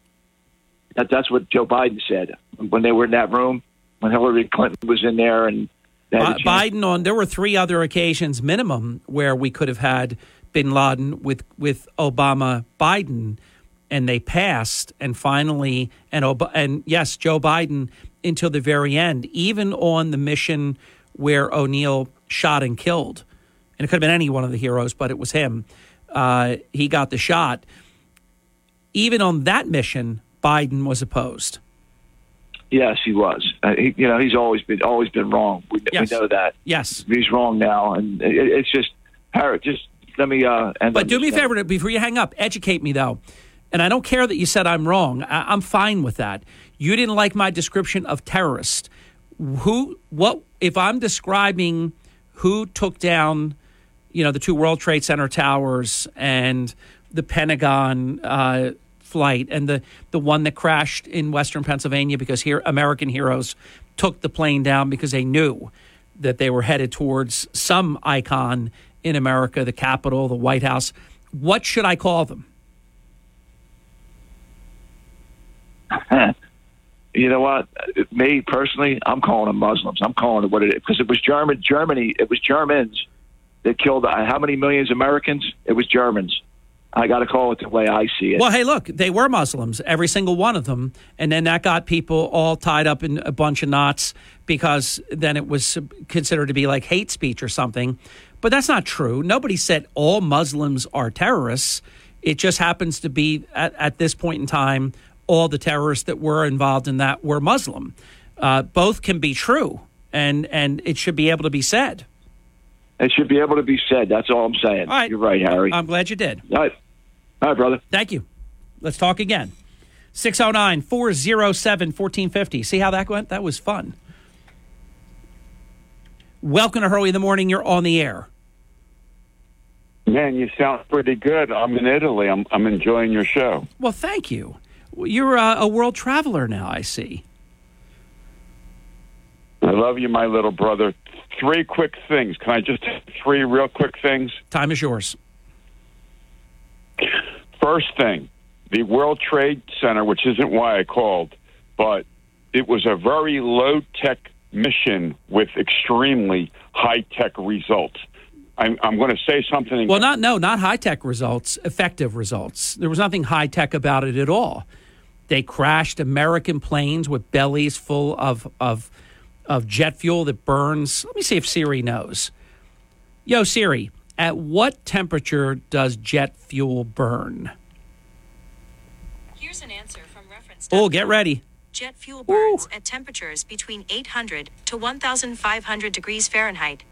That's what Joe Biden said when they were in that room, when Hillary Clinton was in there. And Biden, there were three other occasions minimum where we could have had bin Laden with Obama, Biden, and they passed, and finally, and yes, Joe Biden until the very end, even on the mission where O'Neill shot and killed. And it could have been any one of the heroes, but it was him. He got the shot. Even on that mission, Biden was opposed. Yes, he was. He's always been wrong. We know that. Yes. He's wrong now. And it's just, Harriet, just let me... but do me a favor, before you hang up, educate me, though. And I don't care that you said I'm wrong. I'm fine with that. You didn't like my description of terrorist. If I'm describing who took down, the two World Trade Center towers and the Pentagon flight and the one that crashed in Western Pennsylvania because here American heroes took the plane down because they knew that they were headed towards some icon in America, the Capitol, the White House. What should I call them? You know what? Me personally, I'm calling them Muslims. I'm calling it what it is, because it was Germany. It was Germans that killed how many millions of Americans? It was Germans. I got to call it the way I see it. Well, hey, look, they were Muslims, every single one of them, and then that got people all tied up in a bunch of knots because then it was considered to be like hate speech or something. But that's not true. Nobody said all Muslims are terrorists. It just happens to be at this point in time, all the terrorists that were involved in that were Muslim. Both can be true, and it should be able to be said. It should be able to be said. That's all I'm saying. All right. You're right, Harry. I'm glad you did. All right, brother. Thank you. Let's talk again. 609-407-1450. See how that went? That was fun. Welcome to Hurley in the Morning. You're on the air. Man, you sound pretty good. I'm in Italy. I'm enjoying your show. Well, thank you. You're a world traveler now, I see. I love you, my little brother. Three quick things. Can I just have three real quick things? Time is yours. First thing, the World Trade Center, which isn't why I called, but it was a very low-tech mission with extremely high-tech results. I'm going to say something. Well, not high-tech results, effective results. There was nothing high-tech about it at all. They crashed American planes with bellies full of jet fuel that burns. Let me see if Siri knows. Yo, Siri, at what temperature does jet fuel burn? Here's an answer from reference. Oh, get ready. Jet fuel burns at temperatures between 800 to 1,500 degrees Fahrenheit.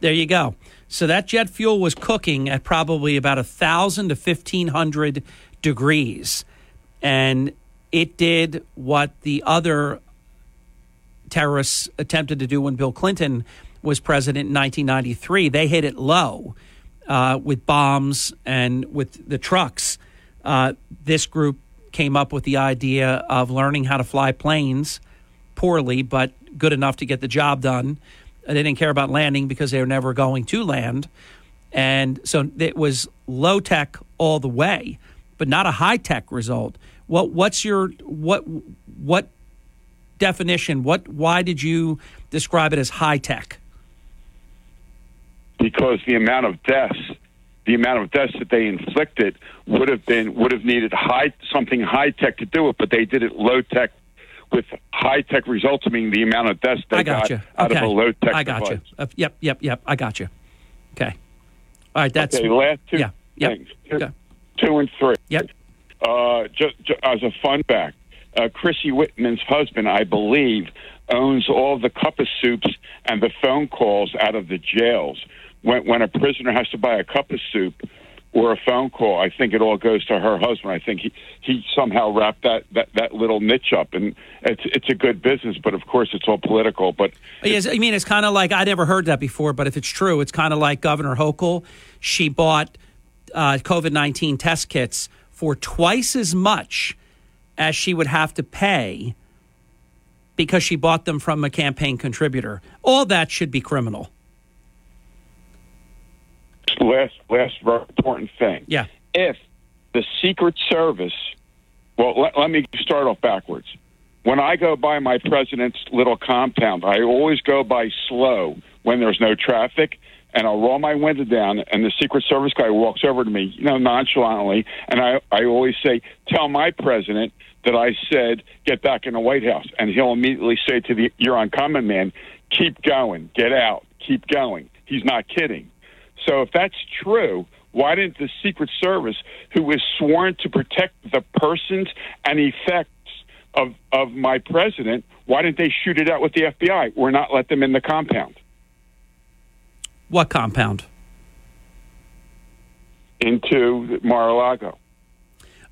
There you go. So that jet fuel was cooking at probably about 1,000 to 1,500 degrees. And it did what the other terrorists attempted to do when Bill Clinton was president in 1993. They hit it low with bombs and with the trucks. This group came up with the idea of learning how to fly planes poorly, but good enough to get the job done. They didn't care about landing because they were never going to land. And so it was low tech all the way, but not a high tech result. What's your definition? Why did you describe it as high tech? Because the amount of deaths that they inflicted would have needed something high tech to do it, but they did it low tech with high tech results. I mean, the amount of deaths they got out of a low tech device. I got you. Yep. I got you. Okay. All right. That's okay. Last two things. Okay. Two and three. Yep. Just as a fun fact, Christie Whitman's husband, I believe, owns all the cup of soups and the phone calls out of the jails. When a prisoner has to buy a cup of soup or a phone call, I think it all goes to her husband. I think he somehow wrapped that little niche up, and it's a good business, but of course it's all political. But I mean, it's kind of like, I never heard that before, but if it's true, it's kind of like Governor Hochul. She bought COVID-19 test kits for twice as much as she would have to pay because she bought them from a campaign contributor. All that should be criminal. Last very important thing. Yeah. If the Secret Service, let me start off backwards. When I go by my president's little compound, I always go by slow when there's no traffic, and I'll roll my window down, and the Secret Service guy walks over to me, nonchalantly, and I always say, tell my president that I said, get back in the White House, and he'll immediately say to the you're uncommon man, keep going, get out, keep going. He's not kidding. So if that's true, why didn't the Secret Service, who is sworn to protect the persons and effects of my president, why didn't they shoot it out with the FBI or not let them in the compound? What compound? Into Mar-a-Lago.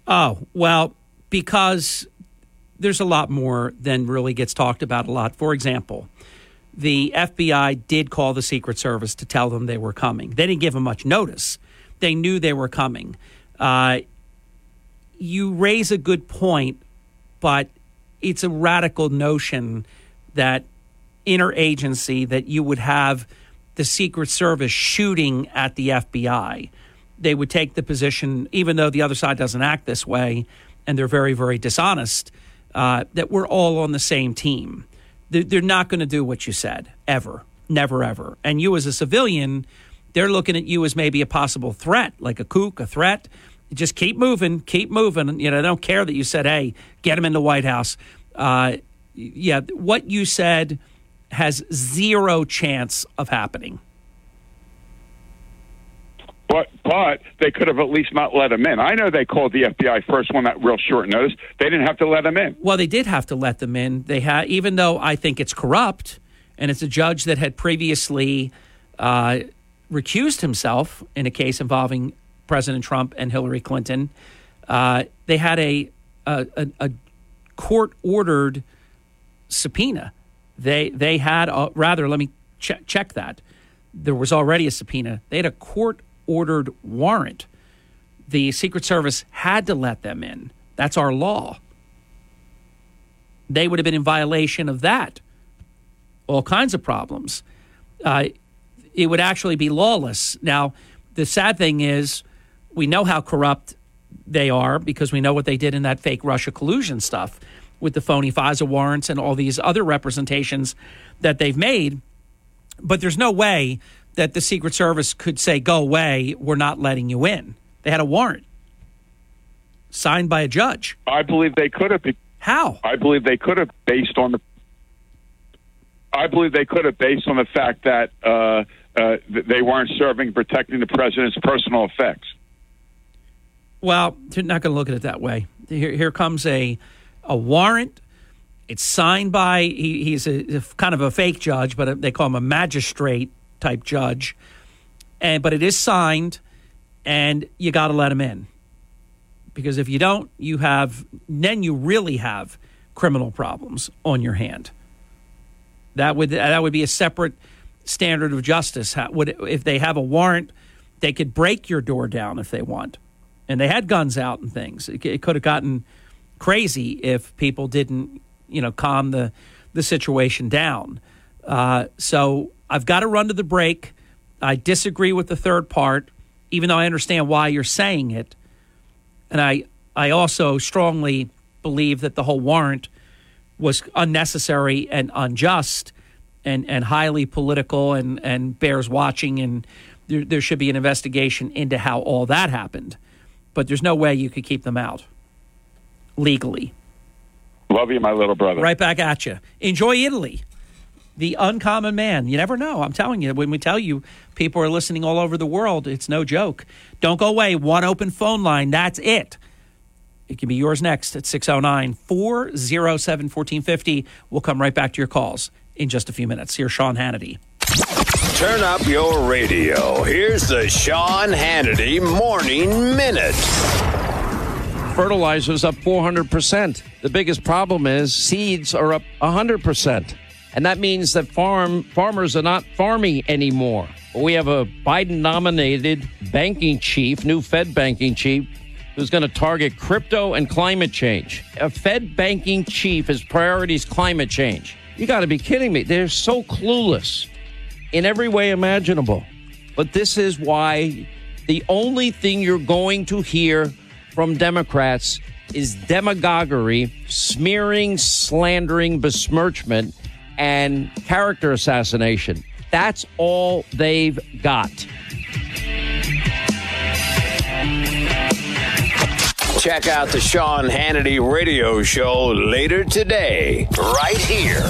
Oh, well, because there's a lot more than really gets talked about a lot. For example, the FBI did call the Secret Service to tell them they were coming. They didn't give them much notice. They knew they were coming. You raise a good point, but it's a radical notion that interagency, that you would have the Secret Service shooting at the FBI. They would take the position, even though the other side doesn't act this way, and they're very, very dishonest, that we're all on the same team. They're not going to do what you said, ever, never, ever. And you as a civilian, they're looking at you as maybe a possible threat, like a kook, a threat. Just keep moving. They don't care that you said, hey, get him in the White House. What you said has zero chance of happening. But they could have at least not let him in. I know they called the FBI first one at real short notice. They didn't have to let him in. Well, they did have to let them in. They had, even though I think it's corrupt, and it's a judge that had previously recused himself in a case involving President Trump and Hillary Clinton. They had a court-ordered subpoena. They had check that. There was already a subpoena. They had a court-ordered warrant. The Secret Service had to let them in. That's our law. They would have been in violation of that. All kinds of problems. It would actually be lawless. Now, the sad thing is we know how corrupt they are because we know what they did in that fake Russia collusion stuff with the phony FISA warrants and all these other representations that they've made. But there's no way that the Secret Service could say, go away, we're not letting you in. They had a warrant signed by a judge. I believe they could have. How? I believe they could have based on the fact that they weren't serving, protecting the president's personal effects. Well, they're not going to look at it that way. Here comes a warrant. It's signed by, he's a kind of a fake judge, but they call him a magistrate type judge. But it is signed, and you got to let him in. Because if you don't, you really have criminal problems on your hand. That would be a separate standard of justice. If they have a warrant, they could break your door down if they want. And they had guns out and things. It could have gotten crazy if people didn't, calm the situation down. So I've got to run to the break. I disagree with the third part, even though I understand why you're saying it. And I also strongly believe that the whole warrant was unnecessary and unjust and highly political and bears watching, and there should be an investigation into how all that happened. But there's no way you could keep them out legally. Love you, my little brother. Right back at you. Enjoy Italy. The uncommon man. You never know. I'm telling you, when we tell you people are listening all over the world, it's no joke. Don't go away. One open phone line. That's it. It can be yours next at 609-407-1450. We'll come right back to your calls in just a few minutes. Here's Sean Hannity. Turn up your radio. Here's the Sean Hannity Morning Minute. Fertilizer's up 400%. The biggest problem is seeds are up 100%. And that means that farmers are not farming anymore. We have a Biden-nominated banking chief, new Fed banking chief, who's going to target crypto and climate change. A Fed banking chief is priorities climate change. You got to be kidding me. They're so clueless in every way imaginable. But this is why the only thing you're going to hear from Democrats is demagoguery, smearing, slandering, besmirchment, and character assassination. That's all they've got. Check out the Sean Hannity radio show later today, right here.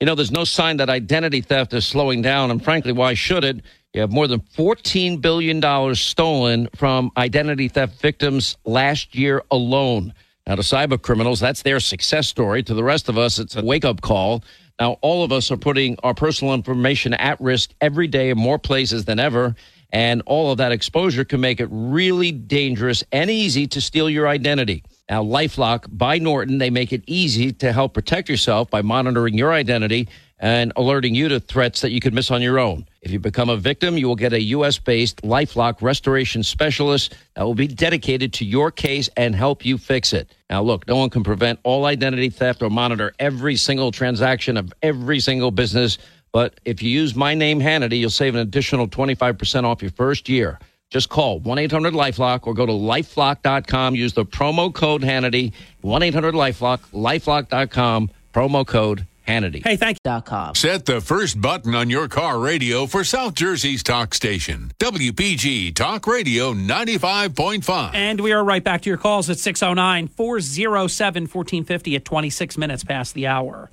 There's no sign that identity theft is slowing down, and frankly, why should it? You have more than $14 billion stolen from identity theft victims last year alone. Now, to cyber criminals, that's their success story. To the rest of us, it's a wake-up call. Now, all of us are putting our personal information at risk every day in more places than ever. And all of that exposure can make it really dangerous and easy to steal your identity. Now, LifeLock by Norton, they make it easy to help protect yourself by monitoring your identity and alerting you to threats that you could miss on your own. If you become a victim, you will get a U.S.-based LifeLock restoration specialist that will be dedicated to your case and help you fix it. Now, look, no one can prevent all identity theft or monitor every single transaction of every single business. But if you use my name, Hannity, you'll save an additional 25% off your first year. Just call 1-800-LIFELOCK or go to LifeLock.com. Use the promo code Hannity, 1-800-LIFELOCK, LifeLock.com, promo code Hannity. Hey, thank you. Set the first button on your car radio for South Jersey's talk station, WPG Talk Radio 95.5. And we are right back to your calls at 609-407-1450 at 26 minutes past the hour.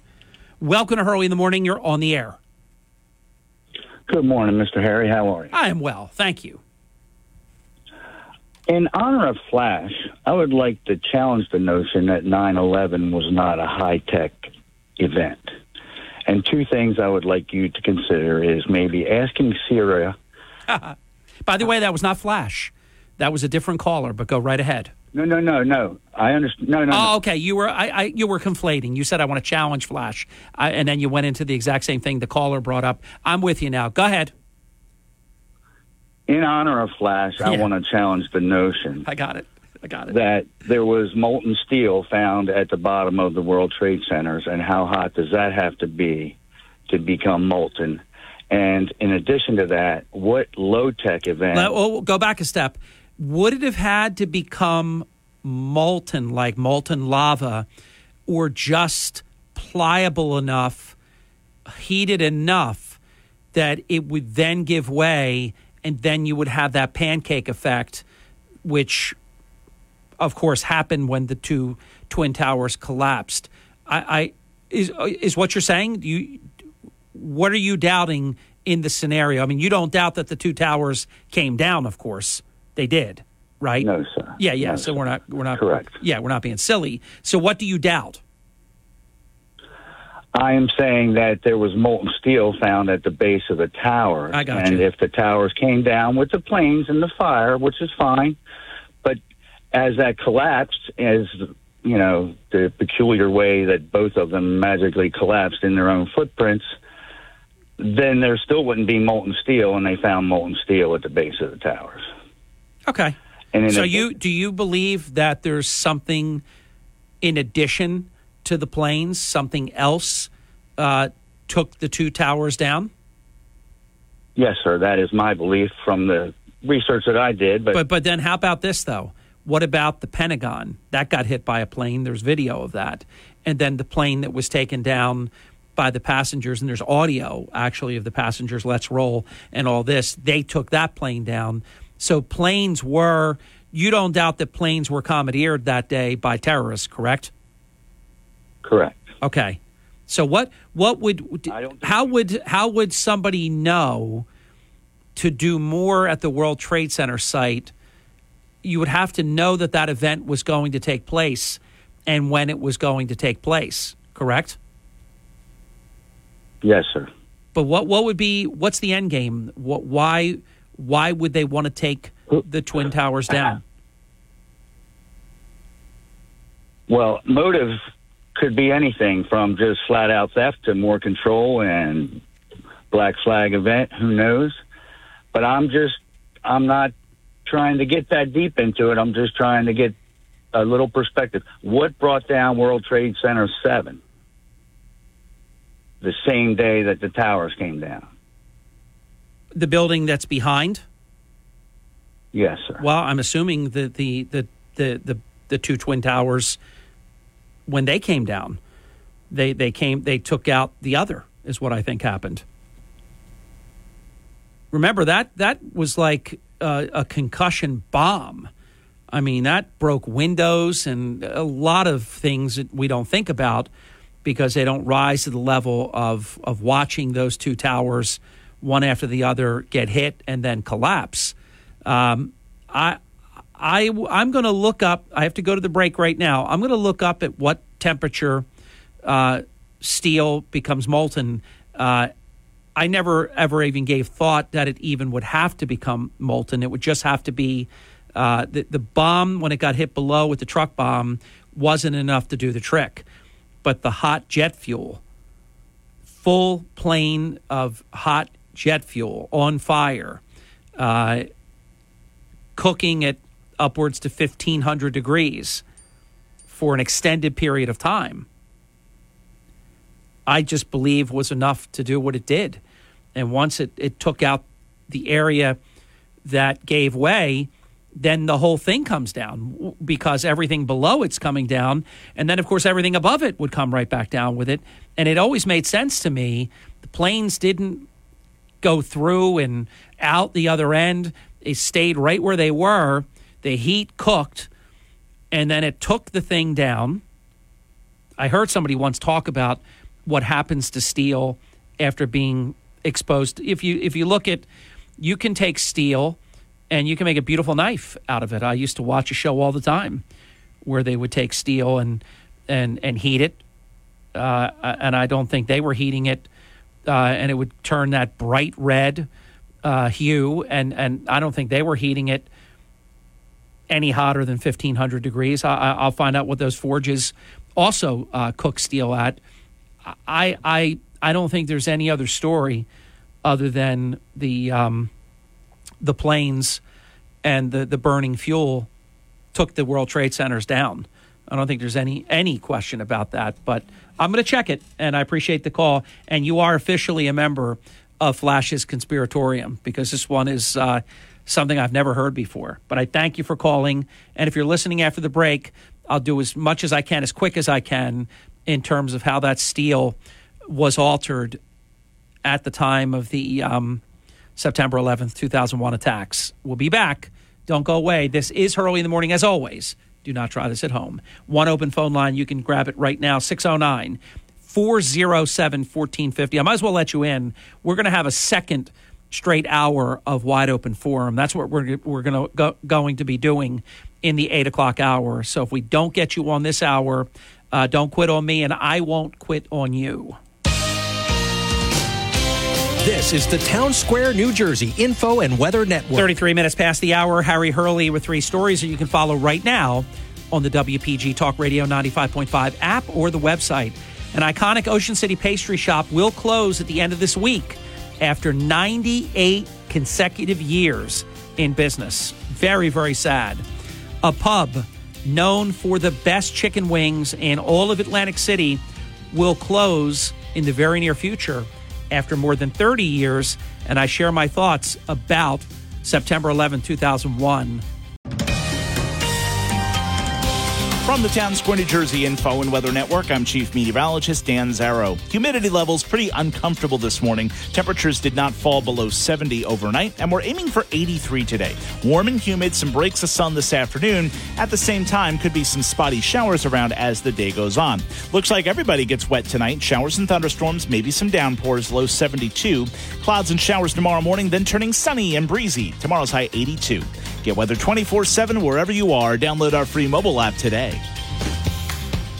Welcome to Hurley in the Morning. You're on the air. Good morning, Mr. Harry. How are you? I am well. Thank you. In honor of Flash, I would like to challenge the notion that 9/11 was not a high-tech event. And two things I would like you to consider is maybe asking Syria. By the way, that was not Flash. That was a different caller, but go right ahead. No. I understand. No. Okay. You were conflating. You said, I want to challenge Flash. And then you went into the exact same thing the caller brought up. I'm with you now. Go ahead. In honor of Flash, yeah. I want to challenge the notion. I got it. That there was molten steel found at the bottom of the World Trade Centers, and how hot does that have to become molten? And in addition to that, what low-tech event... Well, go back a step. Would it have had to become molten, like molten lava, or just pliable enough, heated enough, that it would then give way, and then you would have that pancake effect, which... of course, happened when the two Twin Towers collapsed. Is what you're saying? What are you doubting in the scenario? I mean, you don't doubt that the two towers came down. Of course, they did, right? No, sir. Yeah. No, so sir. We're not correct. Yeah, we're not being silly. So, what do you doubt? I am saying that there was molten steel found at the base of the tower. I got you. And if the towers came down with the planes and the fire, which is fine, but as that collapsed, as you know, the peculiar way that both of them magically collapsed in their own footprints, then there still wouldn't be molten steel, and they found molten steel at the base of the towers. Okay. And so do you believe that there's something in addition to the planes, something else took the two towers down? Yes, sir. That is my belief from the research that I did. But then how about this, though? What about the Pentagon? That got hit by a plane. There's video of that. And then the plane that was taken down by the passengers, and there's audio, actually, of the passengers, let's roll, and all this. They took that plane down. So planes were – you don't doubt that planes were commandeered that day by terrorists, correct? Correct. Okay. So what would – how would somebody know to do more at the World Trade Center site? You would have to know that that event was going to take place and when it was going to take place, correct? Yes, sir. But what would be – what's the end game? Why would they want to take the Twin Towers down? Well, motive could be anything from just flat-out theft to more control and black flag event. Who knows? But I'm not trying to get that deep into it. I'm just trying to get a little perspective. What brought down World Trade Center 7 the same day that the towers came down? The building that's behind? Yes, sir. Well, I'm assuming that the two Twin Towers, when they came down, they took out the other, is what I think happened. Remember, that was like a concussion bomb. I mean, that broke windows and a lot of things that we don't think about because they don't rise to the level of watching those two towers, one after the other, get hit and then collapse. I'm going to look up. I have to go to the break right now. I'm going to look up at what temperature steel becomes molten. I never ever even gave thought that it even would have to become molten. It would just have to be the bomb when it got hit below with the truck bomb wasn't enough to do the trick. But the hot jet fuel, full plane of hot jet fuel on fire, cooking at upwards to 1,500 degrees for an extended period of time, I just believe was enough to do what it did. And once it took out the area that gave way, then the whole thing comes down because everything below it's coming down. And then, of course, everything above it would come right back down with it. And it always made sense to me. The planes didn't go through and out the other end. They stayed right where they were. The heat cooked, and then it took the thing down. I heard somebody once talk about what happens to steel after being exposed. If you look at, you can take steel and you can make a beautiful knife out of it. I used to watch a show all the time where they would take steel and heat it, and I don't think they were heating it, and it would turn that bright red hue, and I don't think they were heating it any hotter than 1,500 degrees. I'll find out what those forges also cook steel at. I don't think there's any other story other than the planes and the burning fuel took the World Trade Centers down. I don't think there's any question about that, but I'm going to check it, and I appreciate the call. And you are officially a member of Flash's Conspiratorium because this one is something I've never heard before. But I thank you for calling, and if you're listening after the break, I'll do as much as I can, as quick as I can, in terms of how that steel was altered at the time of the September 11th, 2001 attacks. We'll be back. Don't go away. This is Hurley in the Morning. As always, do not try this at home. One open phone line. You can grab it right now, 609-407-1450. I might as well let you in. We're going to have a second straight hour of wide open forum. That's what we're going to be doing in the 8 o'clock hour. So if we don't get you on this hour, don't quit on me, and I won't quit on you. This is the Town Square, New Jersey Info and Weather Network. 33 minutes past the hour. Harry Hurley with three stories that you can follow right now on the WPG Talk Radio 95.5 app or the website. An iconic Ocean City pastry shop will close at the end of this week after 98 consecutive years in business. Very, very sad. A pub known for the best chicken wings in all of Atlantic City will close in the very near future after more than 30 years. And I share my thoughts about September 11, 2001. From the Town Square New Jersey Info and Weather Network, I'm Chief Meteorologist Dan Zarek. Humidity levels pretty uncomfortable this morning. Temperatures did not fall below 70 overnight, and we're aiming for 83 today. Warm and humid, some breaks of sun this afternoon. At the same time, could be some spotty showers around as the day goes on. Looks like everybody gets wet tonight. Showers and thunderstorms, maybe some downpours, low 72. Clouds and showers tomorrow morning, then turning sunny and breezy. Tomorrow's high 82. Get weather 24/7 wherever you are. Download our free mobile app today.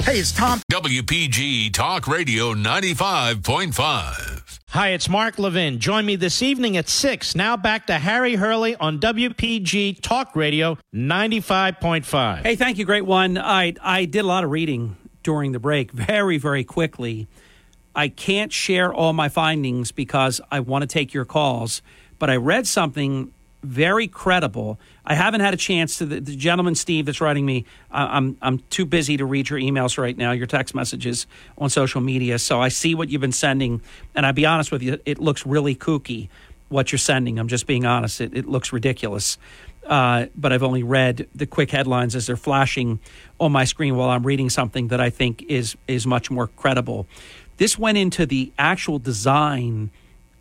Hey, it's Tom. WPG Talk Radio 95.5. Hi, it's Mark Levin. Join me this evening at 6. Now back to Harry Hurley on WPG Talk Radio 95.5. Hey, thank you, great one. I did a lot of reading during the break very, very quickly. I can't share all my findings because I want to take your calls, but I read something very credible. I haven't had a chance to the gentleman, Steve, that's writing me. I'm too busy to read your emails right now, your text messages on social media. So I see what you've been sending. And I'll be honest with you, it looks really kooky what you're sending. I'm just being honest. It looks ridiculous. But I've only read the quick headlines as they're flashing on my screen while I'm reading something that I think is much more credible. This went into the actual design,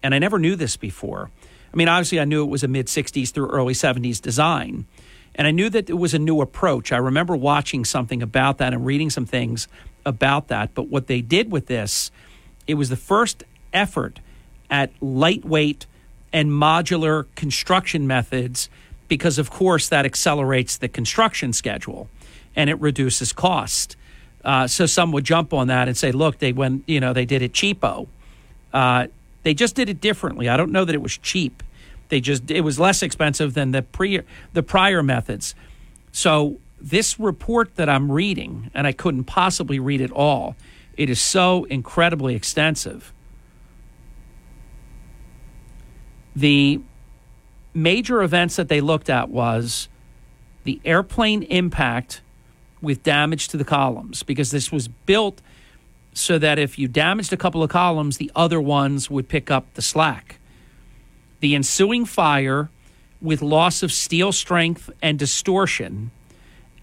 and I never knew this before. I mean, obviously, I knew it was a mid-'60s through early-'70s design, and I knew that it was a new approach. I remember watching something about that and reading some things about that, but what they did with this, it was the first effort at lightweight and modular construction methods because, of course, that accelerates the construction schedule and it reduces cost. So some would jump on that and say, look, they did it cheapo. They just did it differently. I don't know that it was cheap. It was less expensive than the prior methods. So this report that I'm reading, and I couldn't possibly read it all, it is so incredibly extensive. The major events that they looked at was the airplane impact with damage to the columns, because this was built so that if you damaged a couple of columns, the other ones would pick up the slack. The ensuing fire with loss of steel strength and distortion,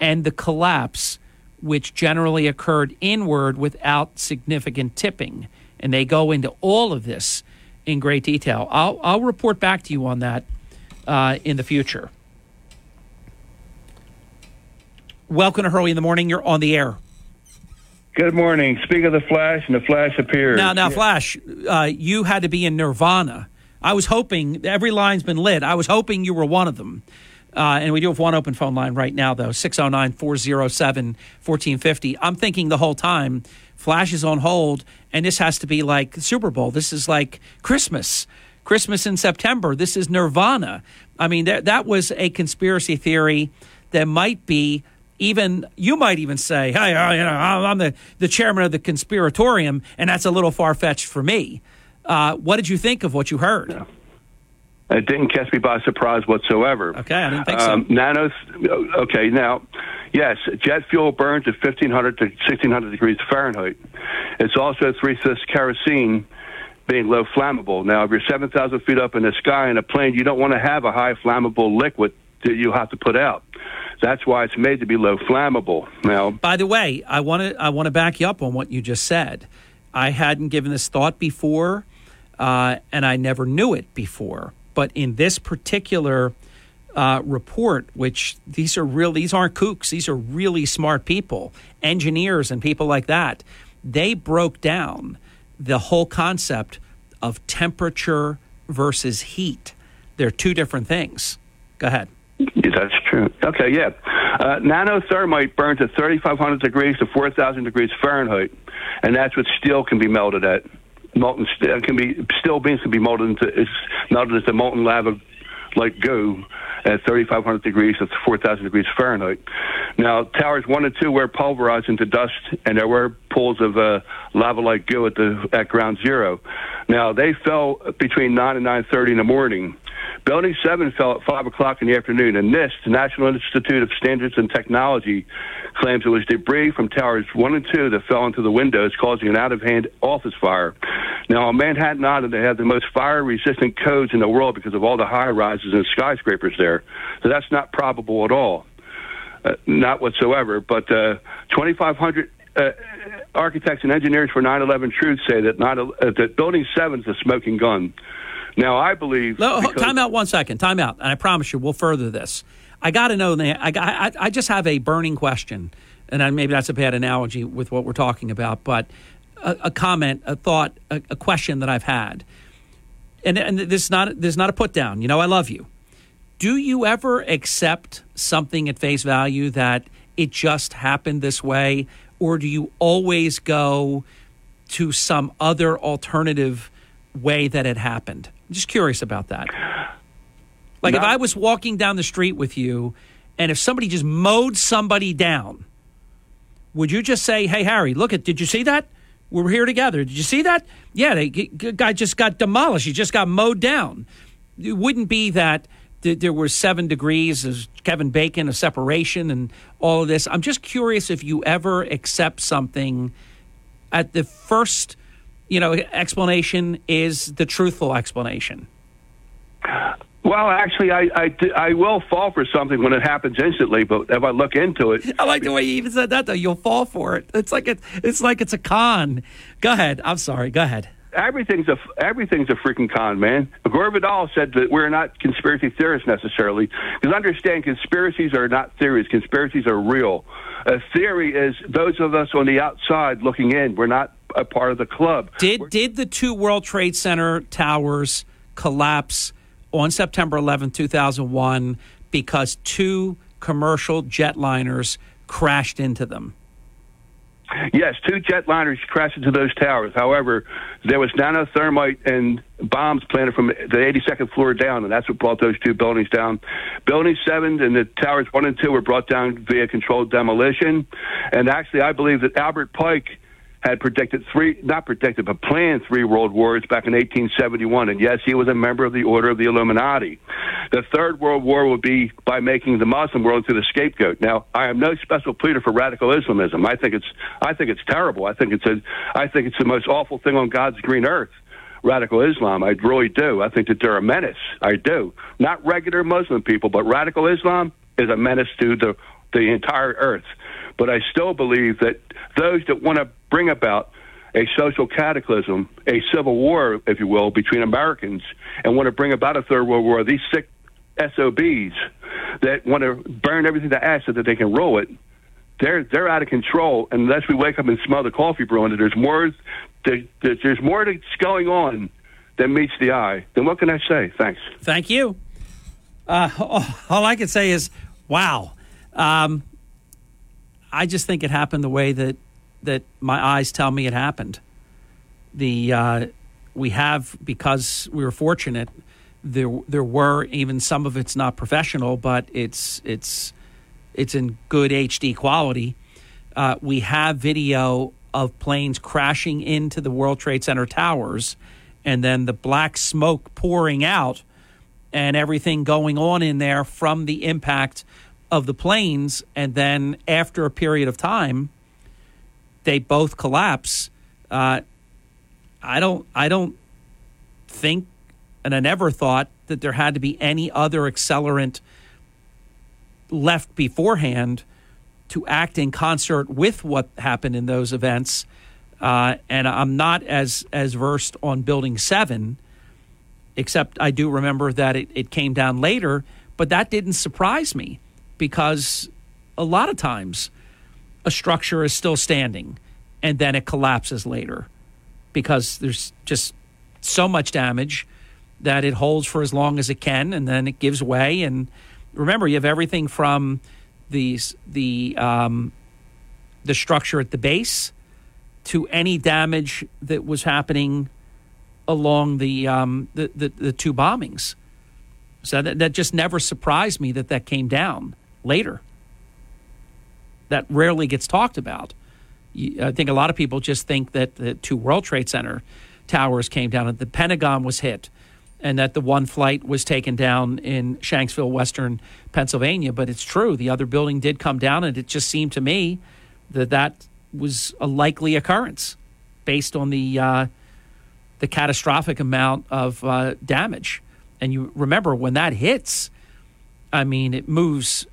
and the collapse, which generally occurred inward without significant tipping. And they go into all of this in great detail. I'll report back to you on that in the future. Welcome to Hurley in the Morning. You're on the air. Good morning. Speak of the Flash, and the Flash appears. Now, Flash, you had to be in Nirvana. I was hoping every line's been lit. I was hoping you were one of them. And we do have one open phone line right now, though, 609-407-1450. I'm thinking the whole time, Flash is on hold, and this has to be like Super Bowl. This is like Christmas in September. This is Nirvana. I mean, that was a conspiracy theory that might be. Even you might even say, hey, I'm the chairman of the conspiratorium, and that's a little far-fetched for me. What did you think of what you heard? Yeah. It didn't catch me by surprise whatsoever. Okay, I didn't think so. Okay, now, yes, jet fuel burns at 1,500 to 1,600 degrees Fahrenheit. It's also 3/5 kerosene, being low flammable. Now, if you're 7,000 feet up in the sky in a plane, you don't want to have a high flammable liquid that you have to put out. That's why it's made to be low flammable. Now, by the way, I want to back you up on what you just said. I hadn't given this thought before, and I never knew it before. But in this particular report, which these aren't kooks, these are really smart people, engineers and people like that. They broke down the whole concept of temperature versus heat. They're two different things. Go ahead. Yeah, that's true. Okay, yeah. Nanothermite burns at 3,500 degrees to 4,000 degrees Fahrenheit, and that's what steel can be melted at. Steel beams can be melted into molten lava like goo at 3,500 degrees, that's 4,000 degrees Fahrenheit. Now, towers 1 and 2 were pulverized into dust, and there were pools of lava-like goo at ground zero. Now, they fell between 9 and 9:30 in the morning. Building 7 fell at 5 o'clock in the afternoon, and NIST, the National Institute of Standards and Technology, claims it was debris from towers 1 and 2 that fell into the windows, causing an out-of-hand office fire. Now, on Manhattan Island, they have the most fire-resistant codes in the world because of all the high-rises and skyscrapers there. So that's not probable at all, not whatsoever. But 2,500 architects and engineers for 9/11 Truth say that Building 7 is the smoking gun. Now, I believe... Time out 1 second. Time out. And I promise you, we'll further this. I got to know... I just have a burning question. And maybe that's a bad analogy with what we're talking about. But a comment, a thought, a question that I've had. And this is not a put-down. You know, I love you. Do you ever accept something at face value that it just happened this way? Or do you always go to some other alternative way that it happened? I'm just curious about that. Like, if I was walking down the street with you and if somebody just mowed somebody down, would you just say, hey, Harry, look at, did you see that? We're here together. Did you see that? Yeah, the guy just got demolished. He just got mowed down. It wouldn't be that there were 7 degrees of Kevin Bacon, of separation and all of this. I'm just curious if you ever accept something at the first, you know, explanation is the truthful explanation. Well, actually, I will fall for something when it happens instantly, but if I look into it... I like the way you even said that, though. You'll fall for it. It's like it's a con. Go ahead. I'm sorry. Go ahead. Everything's a freaking con, man. Gore Vidal said that we're not conspiracy theorists necessarily, because understand conspiracies are not theories. Conspiracies are real. A theory is those of us on the outside looking in. We're not a part of the club. Did the two World Trade Center towers collapse on September 11, 2001, because two commercial jetliners crashed into them? Yes, two jetliners crashed into those towers. However, there was nanothermite and bombs planted from the 82nd floor down, and that's what brought those two buildings down. Building 7 and the towers 1 and 2 were brought down via controlled demolition. And actually, I believe that Albert Pike had planned three world wars back in 1871. And yes, he was a member of the Order of the Illuminati. The Third World War would be by making the Muslim world into the scapegoat. Now, I am no special pleader for radical Islamism. I think it's terrible. I think it's the most awful thing on God's green earth. Radical Islam, I really do. I think that they're a menace. I do. Not regular Muslim people, but radical Islam is a menace to the entire earth. But I still believe that those that want to bring about a social cataclysm, a civil war, if you will, between Americans, and want to bring about a Third World War, these sick SOBs that want to burn everything to ash so that they can roll it, they're out of control. Unless we wake up and smell the coffee brewing, there's more that's going on than meets the eye. Then what can I say? Thanks. Thank you. All I can say is, wow. I just think it happened the way that my eyes tell me it happened. Because we were fortunate, there were, even some of it's not professional, but it's in good HD quality. We have video of planes crashing into the World Trade Center towers, and then the black smoke pouring out and everything going on in there from the impact of the planes. And then after a period of time, they both collapse. I don't think, and I never thought that there had to be any other accelerant left beforehand to act in concert with what happened in those events. And I'm not as versed on Building 7, except I do remember that it came down later, but that didn't surprise me, because a lot of times a structure is still standing and then it collapses later because there's just so much damage that it holds for as long as it can, and then it gives way. And remember, you have everything from the structure at the base to any damage that was happening along the two bombings. So that just never surprised me that came down later. That rarely gets talked about. I think a lot of people just think that the two World Trade Center towers came down, and the Pentagon was hit, and that the one flight was taken down in Shanksville, Western Pennsylvania. But it's true. The other building did come down, and it just seemed to me that that was a likely occurrence based on the catastrophic amount of damage. And you remember, when that hits, I mean, it moves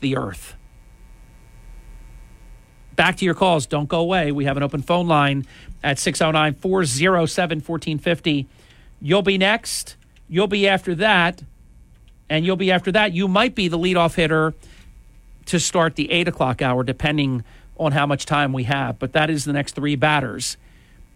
the earth. Back to your calls. Don't go away. We have an open phone line at 609-407-1450. You'll be next. You'll be after that. And you'll be after that. You might be the leadoff hitter to start the 8 o'clock hour, depending on how much time we have. But that is the next three batters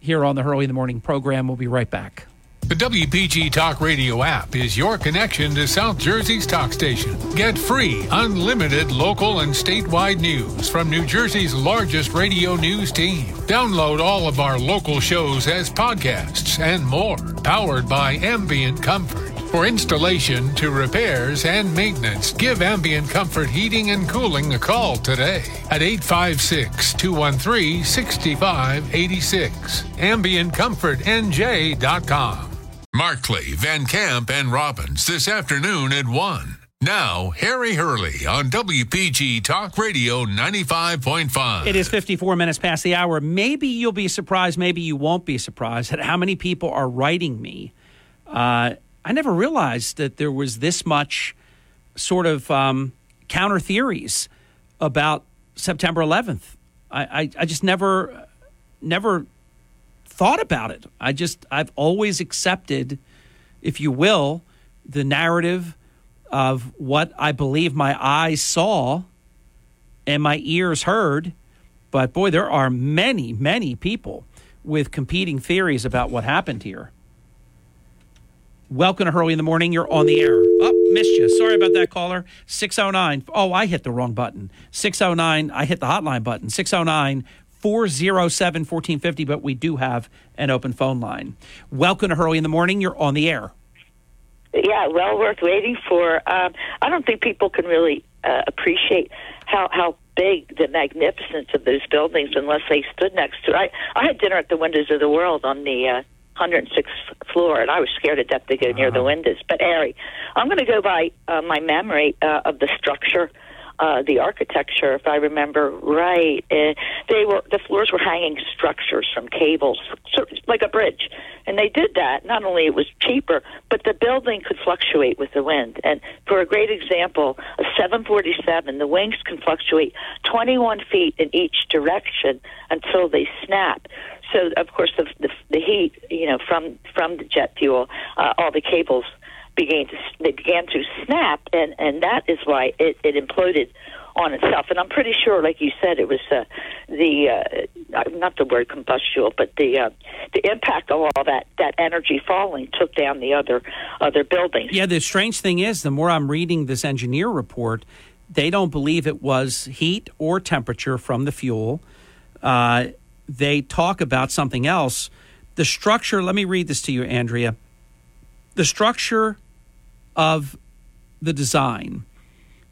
here on the Hurley in the Morning program. We'll be right back. The WPG Talk Radio app is your connection to South Jersey's talk station. Get free, unlimited local and statewide news from New Jersey's largest radio news team. Download all of our local shows as podcasts and more, powered by Ambient Comfort. For installation to repairs and maintenance, give Ambient Comfort Heating and Cooling a call today at 856-213-6586. AmbientComfortNJ.com. Markley, Van Camp, and Robbins this afternoon at 1. Now, Harry Hurley on WPG Talk Radio 95.5. It is 54 minutes past the hour. Maybe you'll be surprised, maybe you won't be surprised at how many people are writing me. I never realized that there was this much sort of counter theories about September 11th. I just never thought about it. I've always accepted, if you will, the narrative of what I believe my eyes saw and my ears heard. But boy, there are many, many people with competing theories about what happened here. Welcome to Hurley in the Morning. You're on the air. Oh, missed you. Sorry about that, caller. 609. Oh, I hit the wrong button. 609. I hit the hotline button. 609. 407-1450, but we do have an open phone line. Welcome to Hurley in the Morning. You're on the air. Yeah, well worth waiting for. I don't think people can really appreciate how big the magnificence of those buildings unless they stood next to it. I had dinner at the Windows of the World on the 106th floor, and I was scared to death to go near the windows. But, Harry, I'm going to go by my memory of the structure. The architecture, if I remember right, the floors were hanging structures from cables, sort of like a bridge. And they did that. Not only it was cheaper, but the building could fluctuate with the wind. And for a great example, a 747, the wings can fluctuate 21 feet in each direction until they snap. So, of course, the heat, from the jet fuel, all the cables began to snap, and that is why it imploded on itself. And I'm pretty sure, like you said, it was not the word combustible, but the impact of all that energy falling took down the other buildings. Yeah, the strange thing is, the more I'm reading this engineer report, they don't believe it was heat or temperature from the fuel. They talk about something else. The structure, let me read this to you, Andrea. The structure of the design.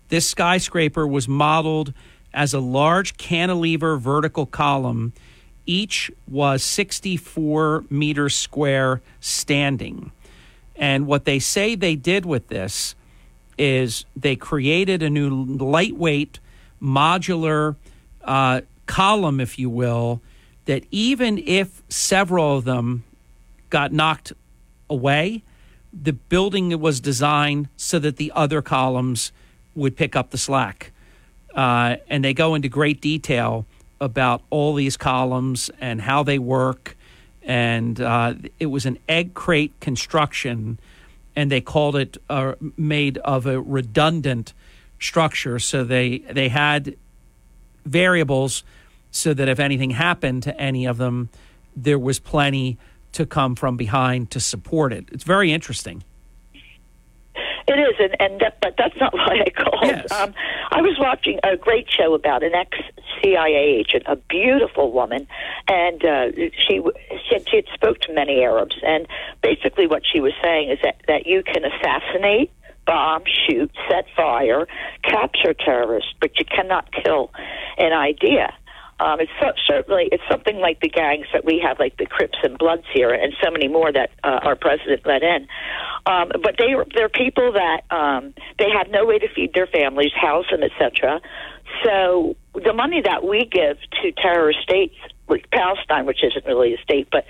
This skyscraper was modeled as a large cantilever vertical column. Each was 64 meters square standing. And what they say they did with this is they created a new lightweight modular column, if you will, that even if several of them got knocked away, the building was designed so that the other columns would pick up the slack. And they go into great detail about all these columns and how they work. And it was an egg crate construction, and they called it made of a redundant structure. So they had variables so that if anything happened to any of them, there was plenty to come from behind to support it. It's very interesting. It is, but that's not why I called. Yes. I was watching a great show about an ex-CIA agent, a beautiful woman, and she said she had spoke to many Arabs, and basically what she was saying is that you can assassinate bomb, shoot, set fire, capture terrorists, but you cannot kill an idea. It's something like the gangs that we have, like the Crips and Bloods here, and so many more that our president let in. But they're people that they have no way to feed their families, house them, etc. So the money that we give to terrorist states, like Palestine, which isn't really a state, but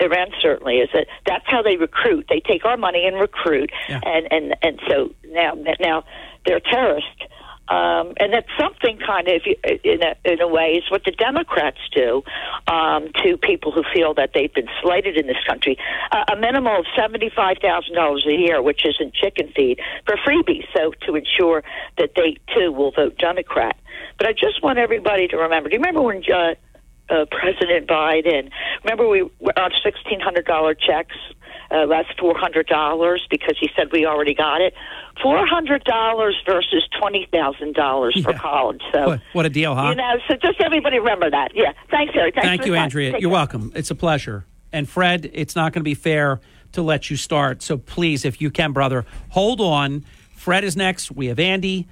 Iran certainly is, that's how they recruit. They take our money and recruit, and so now they're terrorists. And that's something kind of, in a way, is what the Democrats do to people who feel that they've been slighted in this country. A minimum of $75,000 a year, which isn't chicken feed, for freebies, so to ensure that they, too, will vote Democrat. But I just want everybody to remember, do you remember when President Biden, remember we were on $1,600 checks? That's $400 because he said we already got it. $400 versus $20,000 for college. So what a deal, huh? You know, so just everybody remember that. Yeah. Thanks, Harry. Thank you, Andrea. You're welcome. It's a pleasure. And Fred, it's not going to be fair to let you start. So please, if you can, brother, hold on. Fred is next. We have Andy.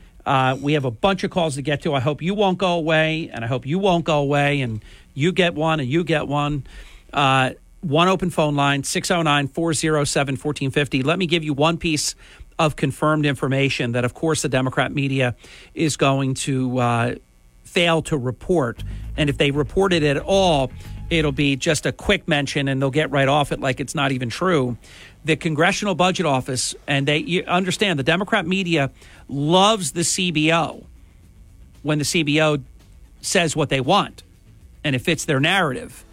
We have a bunch of calls to get to. I hope you won't go away, and I hope you won't go away, and you get one, and you get one. One open phone line, 609-407-1450. Let me give you one piece of confirmed information that, of course, the Democrat media is going to fail to report. And if they report it at all, it'll be just a quick mention and they'll get right off it like it's not even true. The Congressional Budget Office, and you understand the Democrat media loves the CBO when the CBO says what they want and it fits their narrative.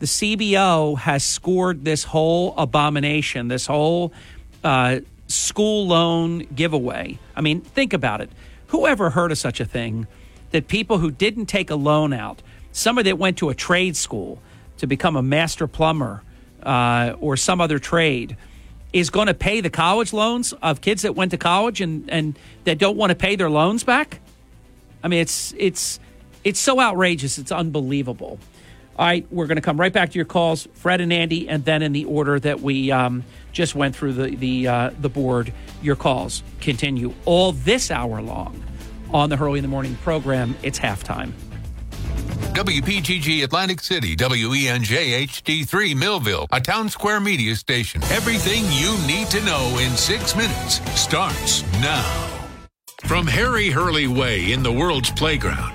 The CBO has scored this whole abomination, this whole school loan giveaway. I mean, think about it. Who ever heard of such a thing that people who didn't take a loan out, somebody that went to a trade school to become a master plumber or some other trade, is going to pay the college loans of kids that went to college and that don't want to pay their loans back? I mean, it's so outrageous. It's unbelievable. All right, we're going to come right back to your calls, Fred and Andy, and then in the order that we just went through the board, your calls continue all this hour long on the Hurley in the Morning program. It's halftime. WPGG Atlantic City, WENJ HD3 Millville, a Town Square Media station. Everything you need to know in 6 minutes starts now. From Harry Hurley Way in the world's playground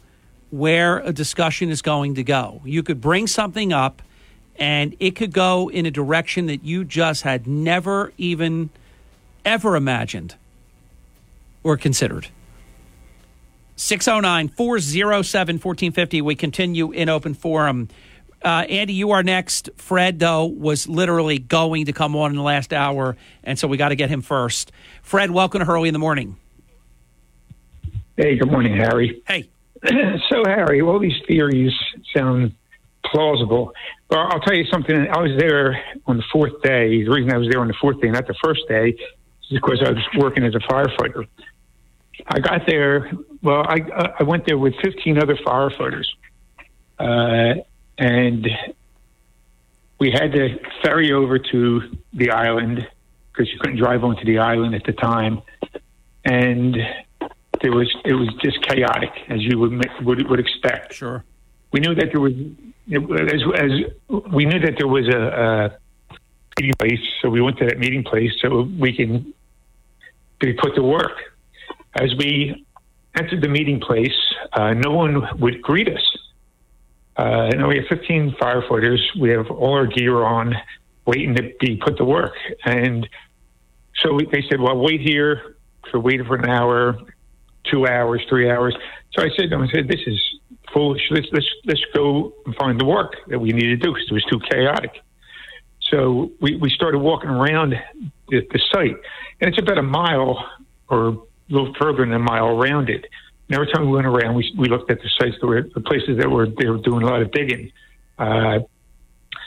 where a discussion is going to go. You could bring something up and it could go in a direction that you just had never even ever imagined or considered. 609-407-1450. We continue in open forum. Andy, you are next. Fred, though, was literally going to come on in the last hour, and so we got to get him first. Fred, welcome to Hurley in the Morning. Hey, good morning, Harry. Hey. So, Harry, all these theories sound plausible. But I'll tell you something. I was there on the fourth day. The reason I was there on the fourth day, not the first day, is because I was working as a firefighter. I got there. Well, I went there with 15 other firefighters. And we had to ferry over to the island because you couldn't drive onto the island at the time. And it was just chaotic, as you would expect. Sure, we knew that there was a meeting place, so we went to that meeting place so we can be put to work. As we entered the meeting place, no one would greet us. Now we have 15 firefighters. We have all our gear on, waiting to be put to work, and so they said, "Well, wait here." So waited for an hour. 2 hours, 3 hours. So I said to him, this is foolish. Let's go and find the work that we need to do because it was too chaotic. So we started walking around the site, and it's about a mile or a little further than a mile around it. And every time we went around, we looked at the sites that were the places that were they were doing a lot of digging.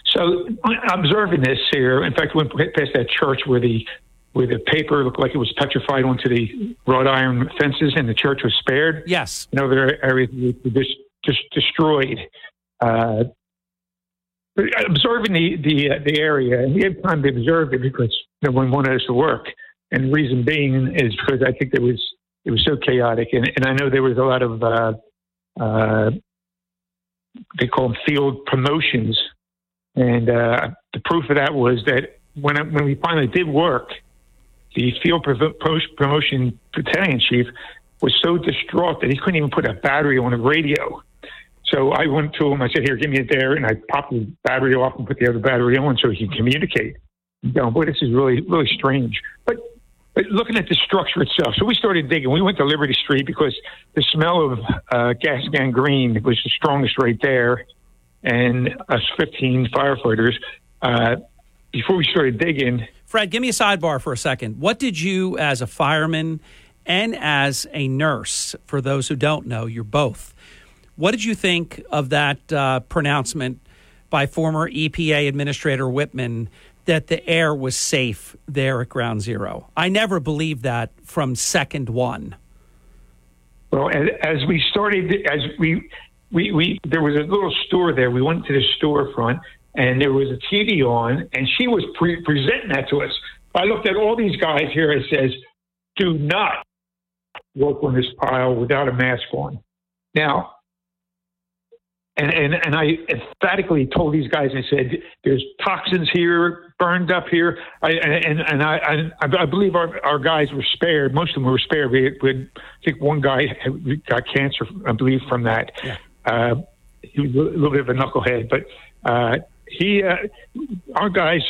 So observing this here, in fact, we went past that church where the paper looked like it was petrified onto the wrought iron fences, and the church was spared. Yes, another area just destroyed. Observing the area, and we had time to observe it because no one wanted us to work. And the reason being is because I think it was so chaotic, and I know there was a lot of they call them field promotions, and the proof of that was that when we finally did work, the field promotion battalion chief was so distraught that he couldn't even put a battery on a radio. So I went to him, I said, here, give me it there. And I popped the battery off and put the other battery on so he could communicate. Boy, this is really, really strange. But looking at the structure itself. So we started digging. We went to Liberty Street because the smell of gas gangrene was the strongest right there. And us 15 firefighters, before we started digging. Fred, give me a sidebar for a second. What did you, as a fireman and as a nurse, for those who don't know, you're both. What did you think of that pronouncement by former EPA Administrator Whitman that the air was safe there at Ground Zero? I never believed that from second one. Well, as we started, as we there was a little store there. We went to the storefront, and there was a TV on, and she was presenting that to us. I looked at all these guys here. It says, "Do not walk on this pile without a mask on." Now. And I emphatically told these guys, I said, there's toxins here, burned up here. I believe our guys were spared. Most of them were spared. I think one guy got cancer, I believe, from that. Yeah. He was a little bit of a knucklehead. But our guys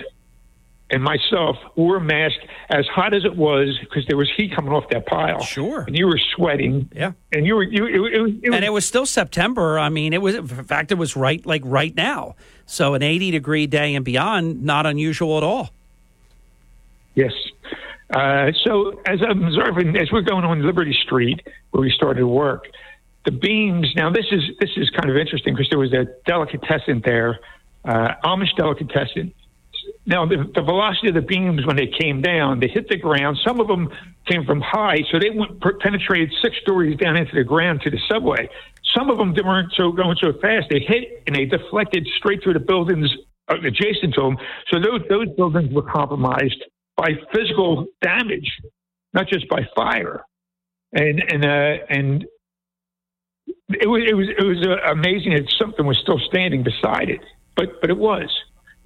and myself were masked as hot as it was because there was heat coming off that pile. Sure. And you were sweating. Yeah. And it was still September. I mean, it was right now. So an 80-degree day and beyond, not unusual at all. Yes. So as I'm observing, as we're going on Liberty Street where we started work, the beams. Now this is kind of interesting because there was a delicatessen there, Amish delicatessen. Now, the velocity of the beams when they came down, they hit the ground. Some of them came from high, so they penetrated 6 stories down into the ground to the subway. Some of them weren't going so fast. They hit and they deflected straight through the buildings adjacent to them. So those buildings were compromised by physical damage, not just by fire. And it was amazing that something was still standing beside it, but it was.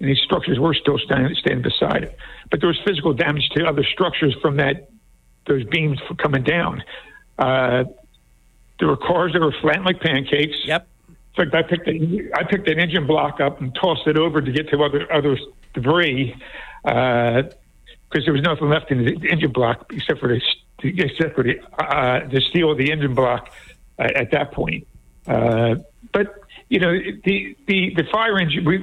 And these structures were still standing beside it, but there was physical damage to other structures from those beams coming down. There were cars that were flattened like pancakes. Yep. In fact, I picked an engine block up and tossed it over to get to other debris because there was nothing left in the engine block except for the steel of the engine block at that point. But. You know, the fire engine, we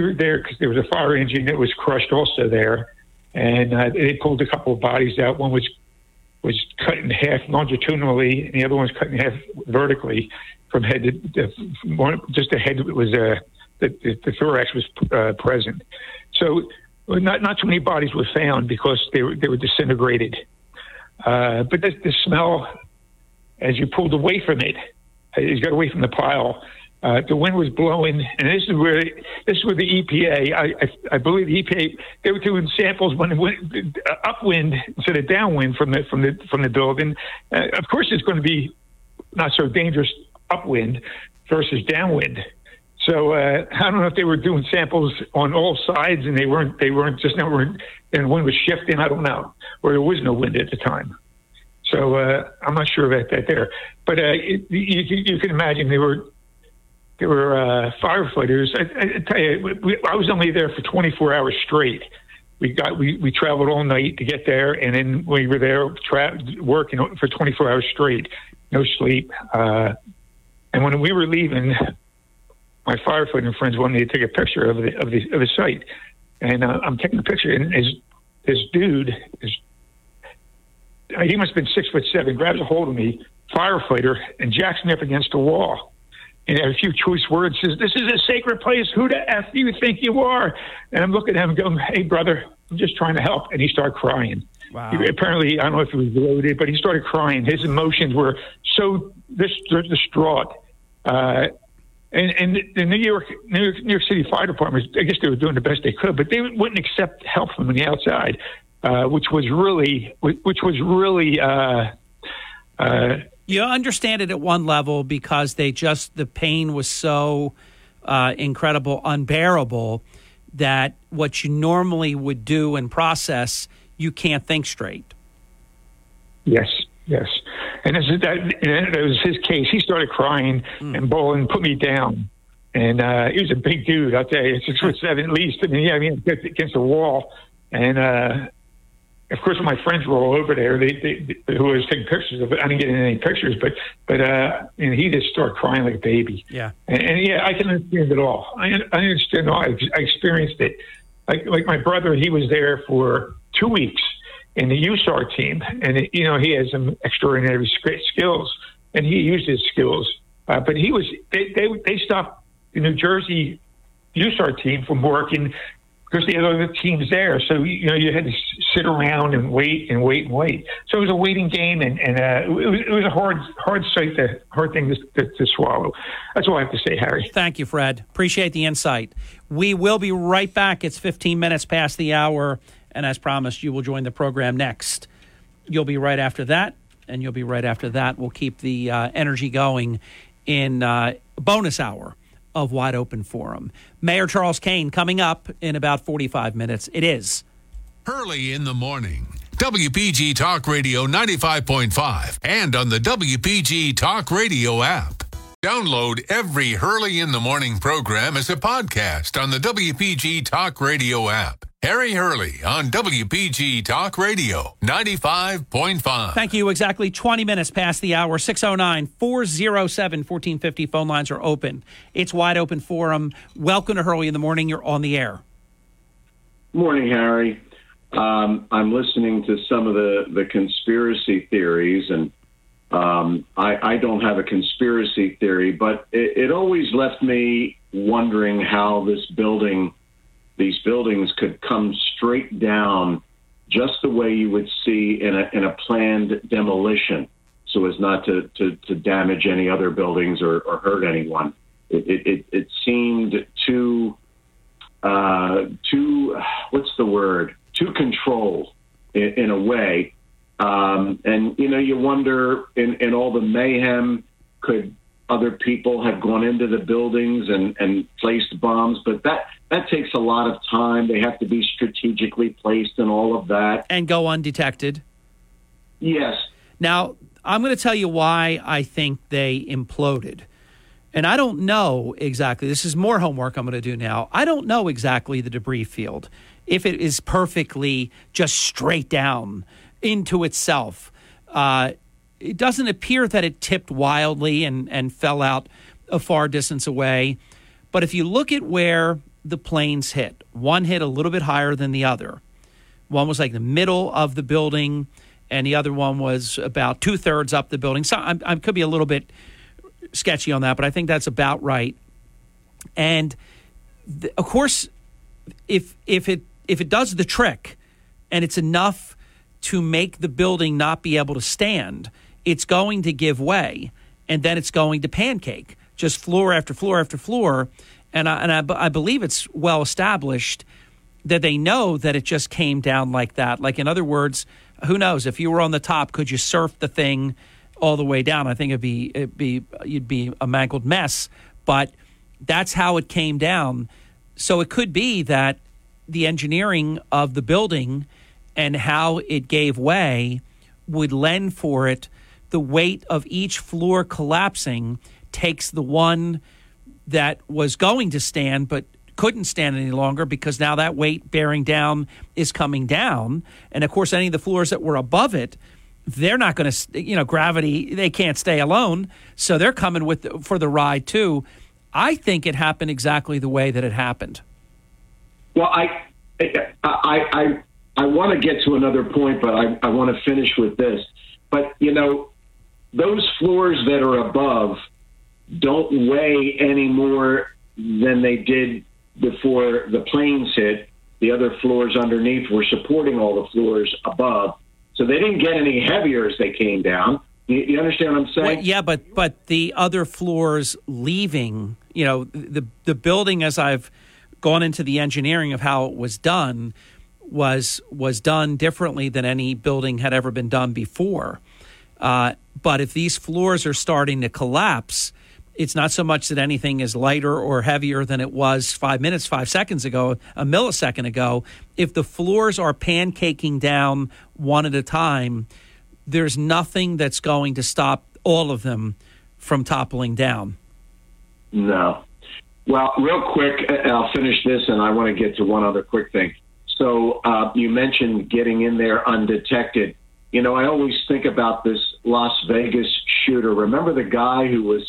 were there because there was a fire engine that was crushed also there. And they pulled a couple of bodies out. One was cut in half longitudinally, and the other one was cut in half vertically from head just the head was, the thorax was present. So not too many bodies were found because they were disintegrated. But the smell, as you pulled away from it, as you got away from the pile, the wind was blowing, and this is where the EPA. I believe the EPA they were doing samples when it went upwind instead of downwind from the building. Of course, it's going to be not so dangerous upwind versus downwind. So I don't know if they were doing samples on all sides, and they weren't, and wind was shifting. I don't know, or there was no wind at the time. So I'm not sure about that there, but you can imagine they were. There were firefighters. I tell you, I was only there for 24 hours straight. We traveled all night to get there, and then we were there working for 24 hours straight, no sleep. And when we were leaving, my firefighting friends wanted me to take a picture of the site. And I'm taking a picture, and this dude he must have been 6'7", grabs a hold of me, firefighter, and jacks me up against the wall. And had a few choice words, says, "This is a sacred place. Who the F do you think you are?" And I'm looking at him going, "Hey, brother, I'm just trying to help." And he started crying. Wow. Apparently, I don't know if he was loaded, but he started crying. His emotions were so distraught. And the New York City Fire Department, I guess they were doing the best they could, but they wouldn't accept help from the outside, which was really. You understand it at one level because the pain was so incredible, unbearable, that what you normally would do and process, you can't think straight. Yes. And that was his case. He started crying and bawling, put me down. And he was a big dude, I'll tell you, 6'7" at least. I mean, against the wall. And of course, my friends were all over there. They who was taking pictures of it. I didn't get any pictures, but he just started crying like a baby. Yeah, and I can understand it all. I understand all. I experienced it. Like my brother, he was there for 2 weeks in the USAR team, and he has some extraordinary skills, and he used his skills. But he was they stopped the New Jersey USAR team from working, because they had other teams there. So, you had to sit around and wait. So it was a waiting game, and it was a hard sight, hard thing to swallow. That's all I have to say, Harry. Thank you, Fred. Appreciate the insight. We will be right back. It's 15 minutes past the hour, and as promised, you will join the program next. You'll be right after that, and you'll be right after that. We'll keep the energy going in bonus hour of Wide Open Forum. Mayor Charles Kane coming up in about 45 minutes. It is Hurley in the Morning. WPG Talk Radio 95.5 and on the WPG Talk Radio app. Download every Hurley in the Morning program as a podcast on the WPG Talk Radio app. Harry Hurley on WPG Talk Radio 95.5. Thank you. Exactly 20 minutes past the hour. 609-407-1450. Phone lines are open. It's Wide Open Forum. Welcome to Hurley in the Morning. You're on the air. Morning, Harry. I'm listening to some of the conspiracy theories, and I don't have a conspiracy theory, but it always left me wondering how these buildings could come straight down just the way you would see in a planned demolition, so as not to damage any other buildings or hurt anyone. It seemed too what's the word? Too controlled in a way. And, you wonder, in all the mayhem, could other people have gone into the buildings and placed bombs? But that takes a lot of time. They have to be strategically placed and all of that. And go undetected. Yes. Now, I'm going to tell you why I think they imploded. And I don't know exactly. This is more homework I'm going to do now. I don't know exactly the debris field, if it is perfectly just straight down into itself. It doesn't appear that it tipped wildly and fell out a far distance away. But if you look at where the planes hit, one hit a little bit higher than the other. One was like the middle of the building, and the other one was about 2/3 up the building. So I could be a little bit sketchy on that, but I think that's about right. And of course, if it does the trick, and it's enough to make the building not be able to stand, it's going to give way, and then it's going to pancake, just floor after floor after floor. And I believe it's well established that they know that it just came down like that. Like, in other words, who knows? If you were on the top, could you surf the thing all the way down? I think you'd be a mangled mess. But that's how it came down. So it could be that the engineering of the building and how it gave way would lend for it. The weight of each floor collapsing takes the one that was going to stand but couldn't stand any longer, because now that weight bearing down is coming down. And, of course, any of the floors that were above it, they're not going to, gravity, they can't stay alone. So they're coming for the ride, too. I think it happened exactly the way that it happened. Well, I I want to get to another point, but I want to finish with this. But, you know, those floors that are above don't weigh any more than they did before the planes hit. The other floors underneath were supporting all the floors above. So they didn't get any heavier as they came down. You understand what I'm saying? Well, yeah, but the other floors leaving, you know, the building, as I've gone into the engineering of how it was done, was done differently than any building had ever been done before. But if these floors are starting to collapse, it's not so much that anything is lighter or heavier than it was 5 seconds ago, a millisecond ago. If the floors are pancaking down one at a time, there's nothing that's going to stop all of them from toppling down. No. Well, real quick, I'll finish this, and I want to get to one other quick thing. So you mentioned getting in there undetected. You know, I always think about this Las Vegas shooter. Remember the guy who was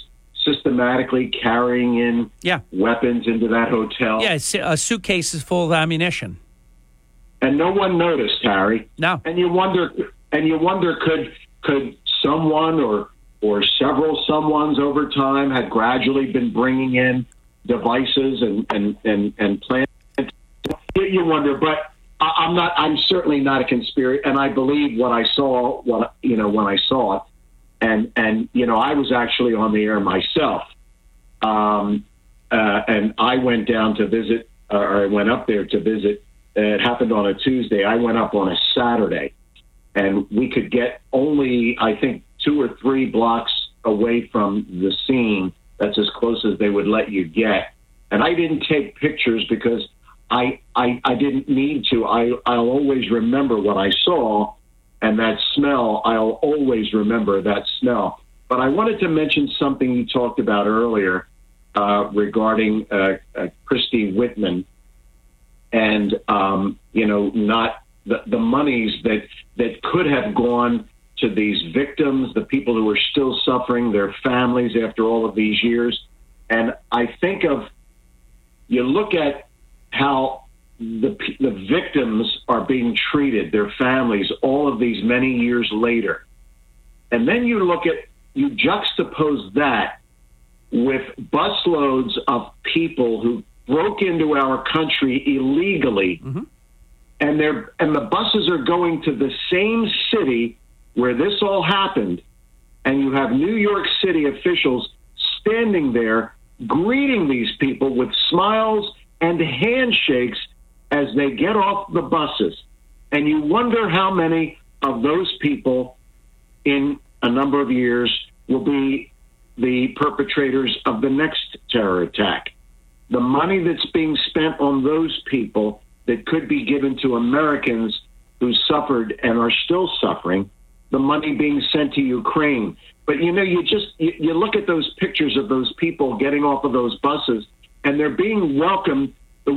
systematically carrying in weapons into that hotel? Yeah, suitcases full of ammunition. And no one noticed, Harry. No. And you wonder could someone or several someones over time had gradually been bringing in devices and plans. You wonder, but I'm certainly not a conspiracy, and I believe what I saw, when I saw it. And you know, I was actually on the air myself, and I went down to visit, or I went up there to visit. It happened on a Tuesday. I went up on a Saturday, and we could get only, I think, 2 or 3 blocks away from the scene. That's as close as they would let you get. And I didn't take pictures because I didn't need to. I'll always remember what I saw. And that smell, I'll always remember that smell. But I wanted to mention something you talked about earlier regarding Christie Whitman and, not the monies that could have gone to these victims, the people who are still suffering, their families after all of these years. And I think you look at how the victims are being treated, their families, all of these many years later. And then you juxtapose that with busloads of people who broke into our country illegally, mm-hmm. and the buses are going to the same city where this all happened, and you have New York City officials standing there greeting these people with smiles and handshakes as they get off the buses. And you wonder how many of those people in a number of years will be the perpetrators of the next terror attack. The money that's being spent on those people that could be given to Americans who suffered and are still suffering, the money being sent to Ukraine. But, you look at those pictures of those people getting off of those buses, and they're being welcomed the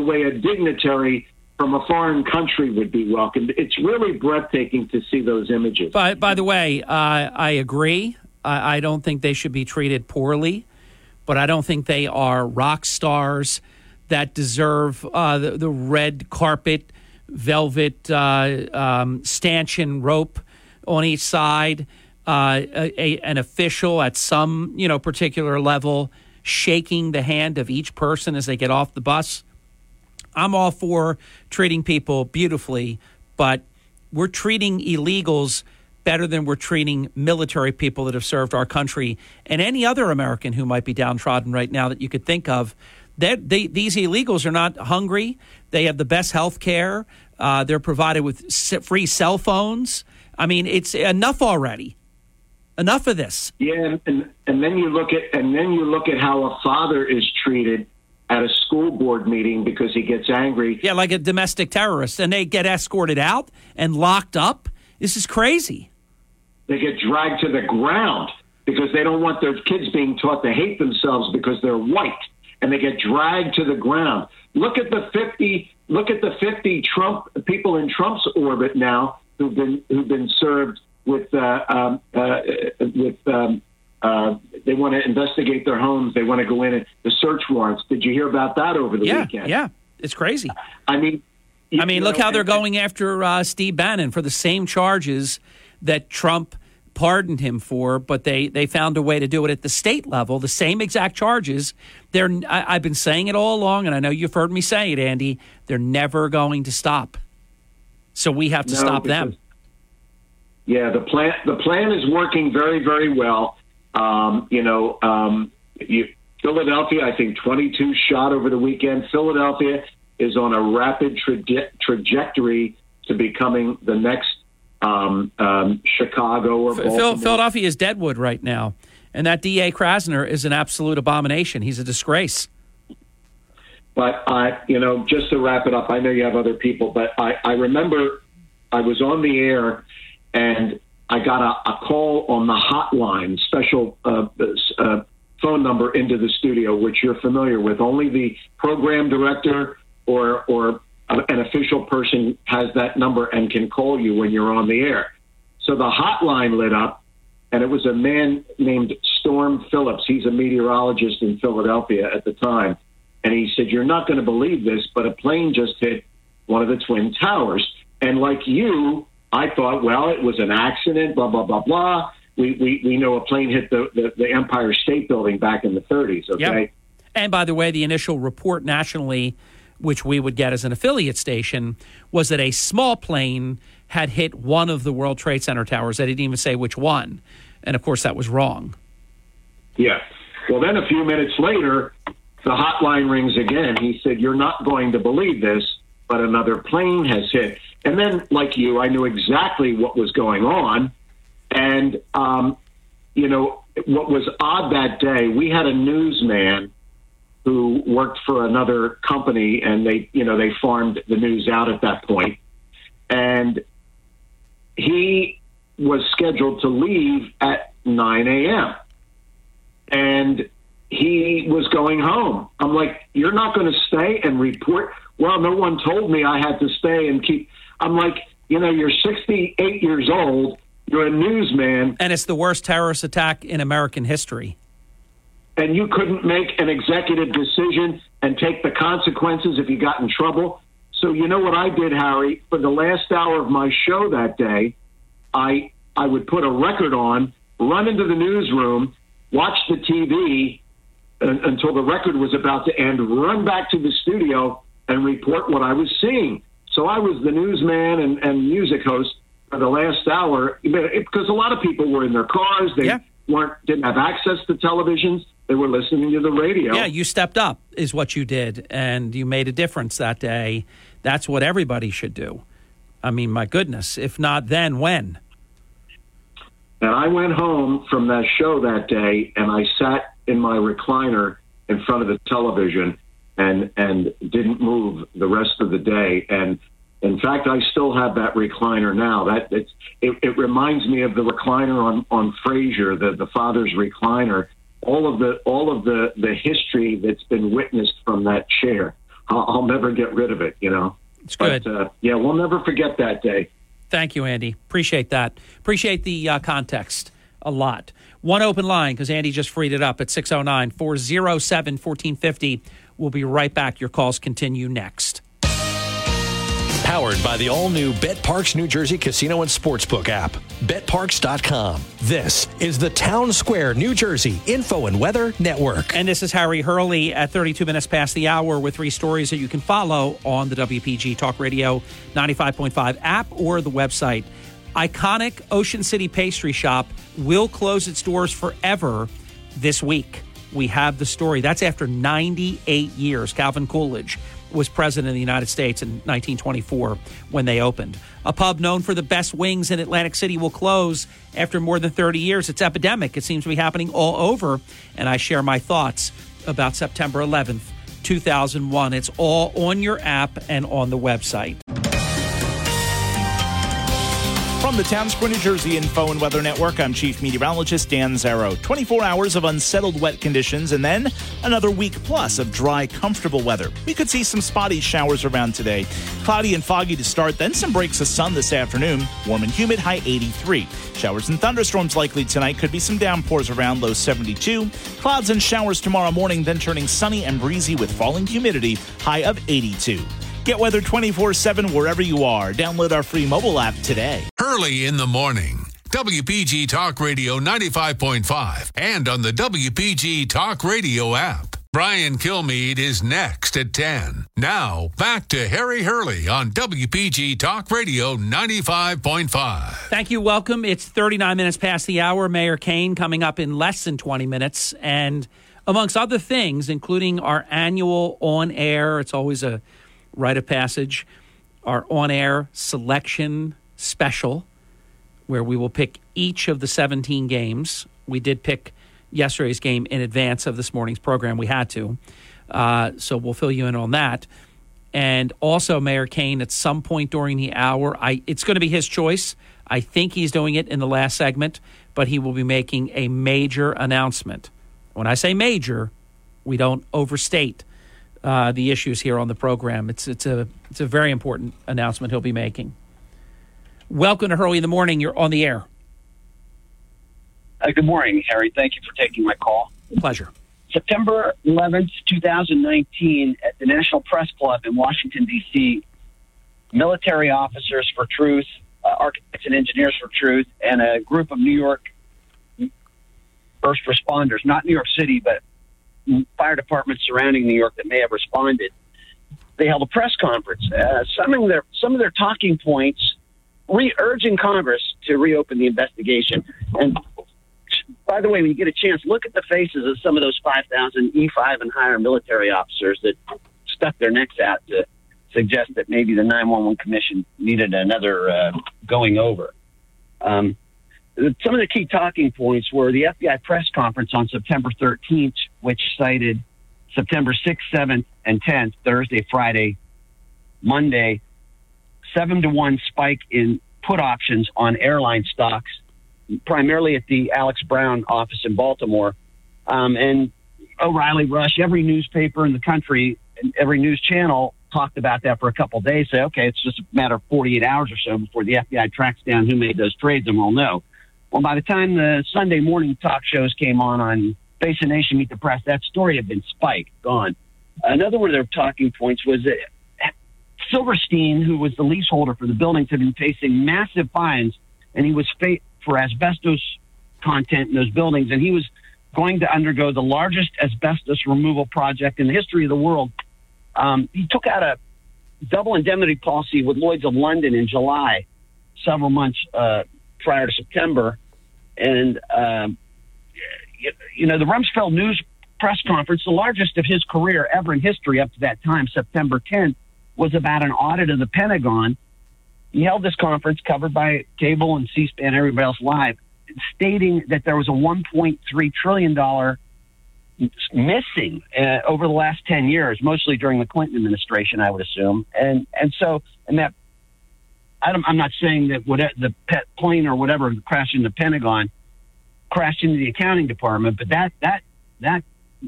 way a dignitary from a foreign country would be welcomed. It's really breathtaking to see those images. By the way, I agree. I don't think they should be treated poorly, but I don't think they are rock stars that deserve the red carpet, velvet stanchion rope on each side, an official at some particular level shaking the hand of each person as they get off the bus. I'm all for treating people beautifully, but we're treating illegals better than we're treating military people that have served our country and any other American who might be downtrodden right now that you could think of. These illegals are not hungry. They have the best health care. They're provided with free cell phones. I mean, it's enough already. Enough of this. Yeah, and then you look at how a father is treated at a school board meeting because he gets angry. Yeah, like a domestic terrorist, and they get escorted out and locked up. This is crazy. They get dragged to the ground because they don't want their kids being taught to hate themselves because they're white, and they get dragged to the ground. Look at the 50 Trump people in Trump's orbit now who've been served. They want to investigate their homes. They want to go in and the search warrants. Did you hear about that over the weekend? Yeah, It's crazy. I mean, look how they're going after Steve Bannon for the same charges that Trump pardoned him for, but they found a way to do it at the state level, the same exact charges. I've been saying it all along, and I know you've heard me say it, Andy. They're never going to stop. So we have to stop them. Yeah, the plan is working very, very well. Philadelphia, I think 22 shot over the weekend. Philadelphia is on a rapid trajectory to becoming the next Chicago or Baltimore. Philadelphia is Deadwood right now, and that DA Krasner is an absolute abomination. He's a disgrace. But just to wrap it up, I know you have other people, but I remember I was on the air and I got a call on the hotline, special phone number into the studio, which you're familiar with. Only the program director or an official person has that number and can call you when you're on the air. So the hotline lit up, and it was a man named Storm Phillips. He's a meteorologist in Philadelphia at the time. And he said, you're not going to believe this, but a plane just hit one of the Twin Towers. And like you, I thought, well, it was an accident, blah, blah, blah, blah. We know a plane hit the Empire State Building back in the 30s, okay? Yep. And by the way, the initial report nationally, which we would get as an affiliate station, was that a small plane had hit one of the World Trade Center towers. They didn't even say which one. And, of course, that was wrong. Yeah. Well, then a few minutes later, the hotline rings again. He said, you're not going to believe this, but another plane has hit. And then, like you, I knew exactly what was going on. And, what was odd that day, we had a newsman who worked for another company, and they farmed the news out at that point. And he was scheduled to leave at 9 a.m. And he was going home. I'm like, you're not going to stay and report? Well, no one told me I had to stay and keep. I'm like, you're 68 years old. You're a newsman. And it's the worst terrorist attack in American history. And you couldn't make an executive decision and take the consequences if you got in trouble. So you know what I did, Harry? For the last hour of my show that day, I would put a record on, run into the newsroom, watch the TV until the record was about to end, run back to the studio and report what I was seeing. So I was the newsman and music host for the last hour, because a lot of people were in their cars. They didn't have access to televisions. They were listening to the radio. Yeah, you stepped up is what you did, and you made a difference that day. That's what everybody should do. I mean, my goodness, if not then, when? And I went home from that show that day, and I sat in my recliner in front of the television and didn't move the rest of the day. And, in fact, I still have that recliner now. It reminds me of the recliner on Frasier, the father's recliner. All of the history that's been witnessed from that chair. I'll never get rid of it, It's good. But, we'll never forget that day. Thank you, Andy. Appreciate that. Appreciate the context a lot. One open line, because Andy just freed it up at 609-407-1450. We'll be right back. Your calls continue next. Powered by the all-new BetParks New Jersey Casino and Sportsbook app. BetParks.com. This is the Town Square New Jersey Info and Weather Network. And this is Harry Hurley at 32 minutes past the hour with three stories that you can follow on the WPG Talk Radio 95.5 app or the website. Iconic Ocean City Pastry Shop will close its doors forever this week. We have the story. That's after 98 years. Calvin Coolidge was president of the United States in 1924 when they opened. A pub known for the best wings in Atlantic City will close after more than 30 years. It's epidemic. It seems to be happening all over. And I share my thoughts about September 11th, 2001. It's all on your app and on the website. From the the Town Square, New Jersey Info and Weather Network. I'm Chief Meteorologist Dan Zarek. 24 hours of unsettled wet conditions and then another week plus of dry, comfortable weather. We could see some spotty showers around today. Cloudy and foggy to start, then some breaks of sun this afternoon. Warm and humid, high 83. Showers and thunderstorms likely tonight. Could be some downpours around, low 72. Clouds and showers tomorrow morning, then turning sunny and breezy with falling humidity, high of 82. Get weather 24/7 wherever you are. Download our free mobile app today. Early in the morning, WPG Talk Radio 95.5 and on the WPG Talk Radio app. Brian Kilmeade is next at 10. Now, back to Harry Hurley on WPG Talk Radio 95.5. Thank you. Welcome. It's 39 minutes past the hour. Mayor Kane coming up in less than 20 minutes. And amongst other things, including our annual on-air, it's always a rite of passage, our on-air selection special, where we will pick each of the 17 games. We did pick yesterday's game in advance of this morning's program. We had to. So we'll fill you in on that. And also, Mayor Kane, at some point during the hour, it's going to be his choice. I think he's doing it in the last segment, but he will be making a major announcement. When I say major, we don't overstate the issues here on the program. It's a very important announcement he'll be making. Welcome to Hurley in the Morning. You're on the air. Good morning, Harry. Thank you for taking my call. Pleasure. September 11th, 2019, at the National Press Club in Washington, D.C., military officers for truth, architects and engineers for truth, and a group of New York first responders, not New York City, but fire departments surrounding New York that may have responded. They held a press conference, summing some of their talking points, urging Congress to reopen the investigation. And by the way, when you get a chance, look at the faces of some of those 5,000 E5 and higher military officers that stuck their necks out to suggest that maybe the 911 Commission needed another going over. Some of the key talking points were the FBI press conference on September 13th, which cited September 6th, 7th, and 10th, Thursday, Friday, Monday, 7-to-1 spike in put options on airline stocks, primarily at the Alex Brown office in Baltimore. And O'Reilly Rush, every newspaper in the country, and every news channel talked about that for a couple of days. Say, okay, it's just a matter of 48 hours or so before the FBI tracks down who made those trades, and we'll know. Well, by the time the Sunday morning talk shows came on Face the Nation, Meet the Press, that story had been spiked, gone. Another one of their talking points was that Silverstein, who was the leaseholder for the buildings, had been facing massive fines, and he was for asbestos content in those buildings, and he was going to undergo the largest asbestos removal project in the history of the world. He took out a double indemnity policy with Lloyd's of London in July, several months prior to September. And, the Rumsfeld News press conference, the largest of his career ever in history up to that time, September 10th, was about an audit of the Pentagon. He held this conference covered by cable and C-SPAN, everybody else live, stating that there was a $1.3 trillion missing over the last 10 years, mostly during the Clinton administration, I would assume. And so I'm not saying that the pet plane or whatever crashed into the Pentagon crashed into the accounting department, but that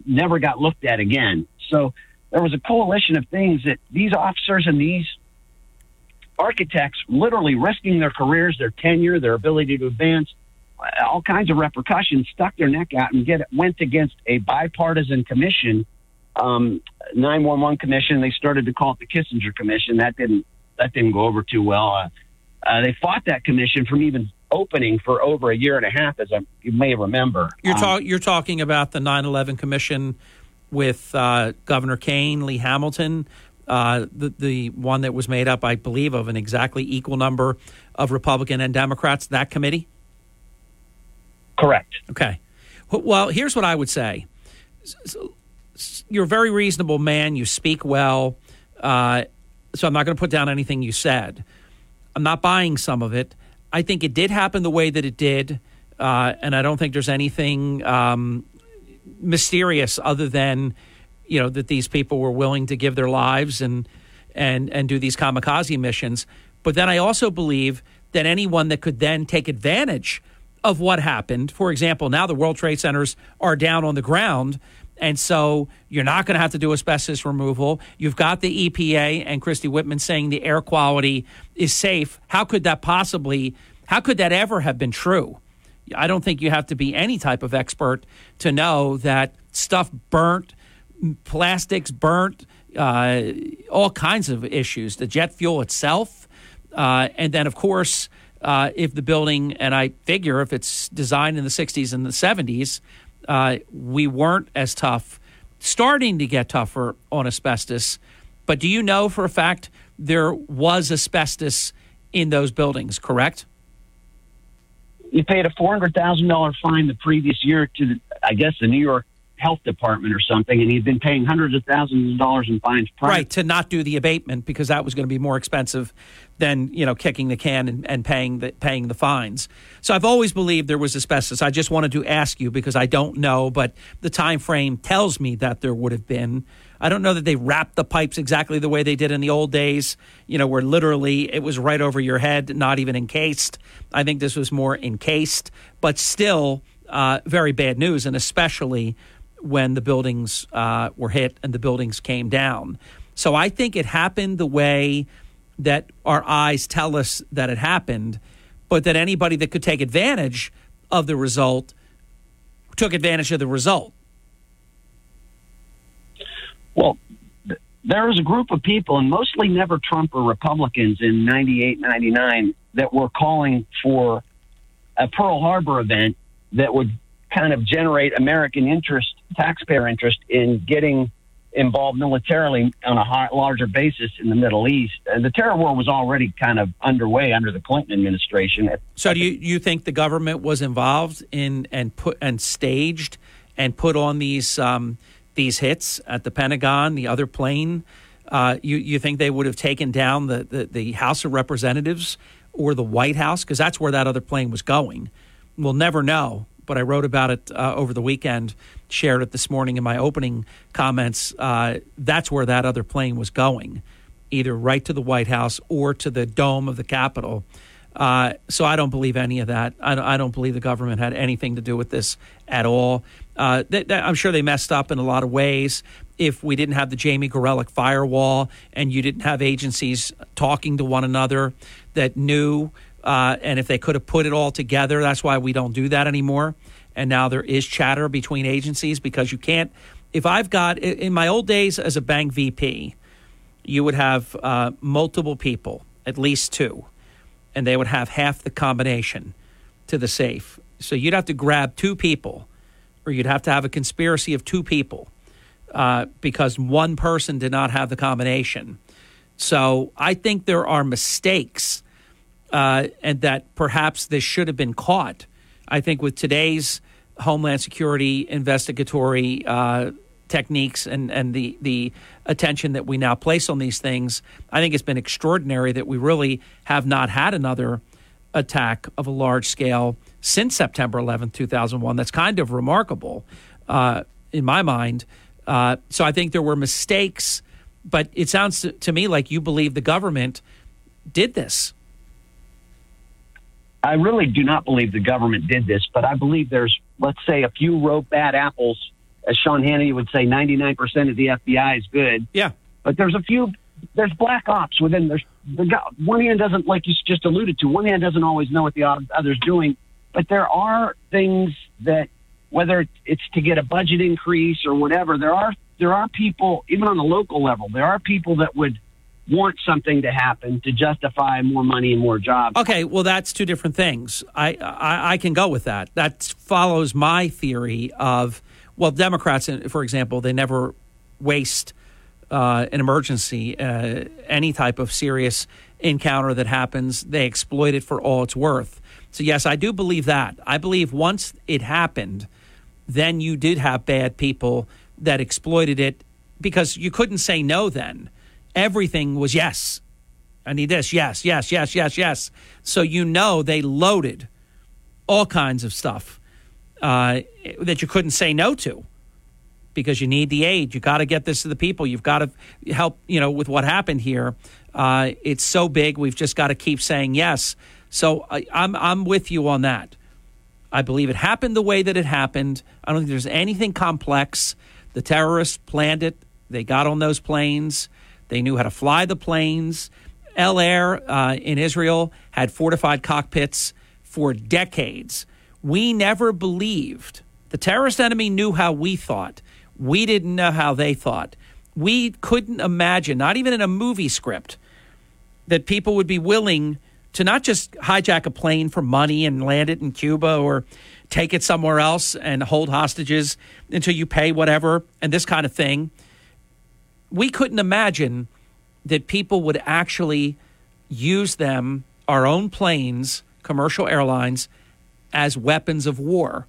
never got looked at again. So there was a coalition of things that these officers and these architects literally risking their careers, their tenure, their ability to advance, all kinds of repercussions, stuck their neck out and went against a bipartisan commission, 911 commission. They started to call it the Kissinger Commission. That didn't go over too well. They fought that commission from even opening for over a year and a half, as you may remember. You're talking about the 9/11 commission with Governor Kane, Lee Hamilton, the one that was made up, I believe, of an exactly equal number of Republican and Democrats, that committee? Correct. Okay. Well, here's what I would say. You're a very reasonable man. You speak well. So I'm not going to put down anything you said. I'm not buying some of it. I think it did happen the way that it did. And I don't think there's anything mysterious other than, that these people were willing to give their lives and do these kamikaze missions. But then I also believe than anyone that could then take advantage of what happened. For example, now the World Trade Centers are down on the ground, and so you're not going to have to do asbestos removal. You've got the EPA and Christie Whitman saying the air quality is safe. How could that possibly, how could that ever have been true? I don't think you have to be any type of expert to know that stuff burnt, plastics burnt, all kinds of issues, the jet fuel itself. And then, of course, if the building, and I figure if it's designed in the 60s and the 70s, we weren't as tough, starting to get tougher on asbestos. But do you know for a fact there was asbestos in those buildings, correct? You paid a $400,000 fine the previous year to, I guess, the New York Health Department or something, and he'd been paying hundreds of thousands of dollars in fines prior. Right, to not do the abatement, because that was going to be more expensive than, you know, kicking the can and paying the fines. So I've always believed there was asbestos. I just wanted to ask you because I don't know, but the time frame tells me that there would have been. I don't know that they wrapped the pipes exactly the way they did in the old days, you know, where literally it was right over your head, not even encased. I think this was more encased, but still very bad news, and especially when the buildings were hit and the buildings came down. So I think it happened the way that our eyes tell us that it happened, but that anybody that could take advantage of the result took advantage of the result. Well, there was a group of people, and mostly never Trump or Republicans in 98, 99, that were calling for a Pearl Harbor event that would kind of generate American interest, taxpayer interest, in getting involved militarily on a larger basis in the Middle East. And the terror war was already kind of underway under the Clinton administration. So do you think the government was involved in and staged and put on these hits at the Pentagon, the other plane? You think they would have taken down the House of Representatives or the White House? Because that's where that other plane was going. We'll never know. But I wrote about it over the weekend, shared it this morning in my opening comments. That's where that other plane was going, either right to the White House or to the dome of the Capitol. So I don't believe any of that. I don't believe the government had anything to do with this at all. I'm sure they messed up in a lot of ways. If we didn't have the Jamie Gorelick firewall and you didn't have agencies talking to one another that knew, and if they could have put it all together, that's why we don't do that anymore. And now there is chatter between agencies, because you can't. If I've got, in my old days as a bank VP, you would have multiple people, at least two, and they would have half the combination to the safe. So you'd have to grab two people, or you'd have to have a conspiracy of two people, because one person did not have the combination. So I think there are mistakes. And that perhaps this should have been caught. I think with today's Homeland Security investigatory techniques and the attention that we now place on these things, I think it's been extraordinary that we really have not had another attack of a large scale since September 11th, 2001. That's kind of remarkable in my mind. So I think there were mistakes, but it sounds to me like you believe the government did this. I really do not believe the government did this, but I believe there's, let's say, a few bad apples. As Sean Hannity would say, 99% of the FBI is good. Yeah. But there's a few, there's black ops within, there's one hand doesn't, like you just alluded to, one hand doesn't always know what the other's doing, but there are things that, whether it's to get a budget increase or whatever, there are people, even on the local level, there are people that would want something to happen to justify more money and more jobs. Okay, well, that's two different things. I can go with that. That follows my theory of, well, Democrats, for example, they never waste an emergency, any type of serious encounter that happens. They exploit it for all it's worth. So, yes, I do believe that. I believe once it happened, then you did have bad people that exploited it, because you couldn't say no then. Everything was yes. I need this. Yes, yes, yes, yes, yes. So, you know, they loaded all kinds of stuff that you couldn't say no to, because you need the aid. You got to get this to the people. You've got to help, you know, with what happened here. It's so big. We've just got to keep saying yes. So I'm with you on that. I believe it happened the way that it happened. I don't think there's anything complex. The terrorists planned it. They got on those planes. They knew how to fly the planes. El Air in Israel had fortified cockpits for decades. We never believed. The terrorist enemy knew how we thought. We didn't know how they thought. We couldn't imagine, not even in a movie script, that people would be willing to not just hijack a plane for money and land it in Cuba or take it somewhere else and hold hostages until you pay whatever and this kind of thing. We couldn't imagine that people would actually use them, our own planes, commercial airlines, as weapons of war.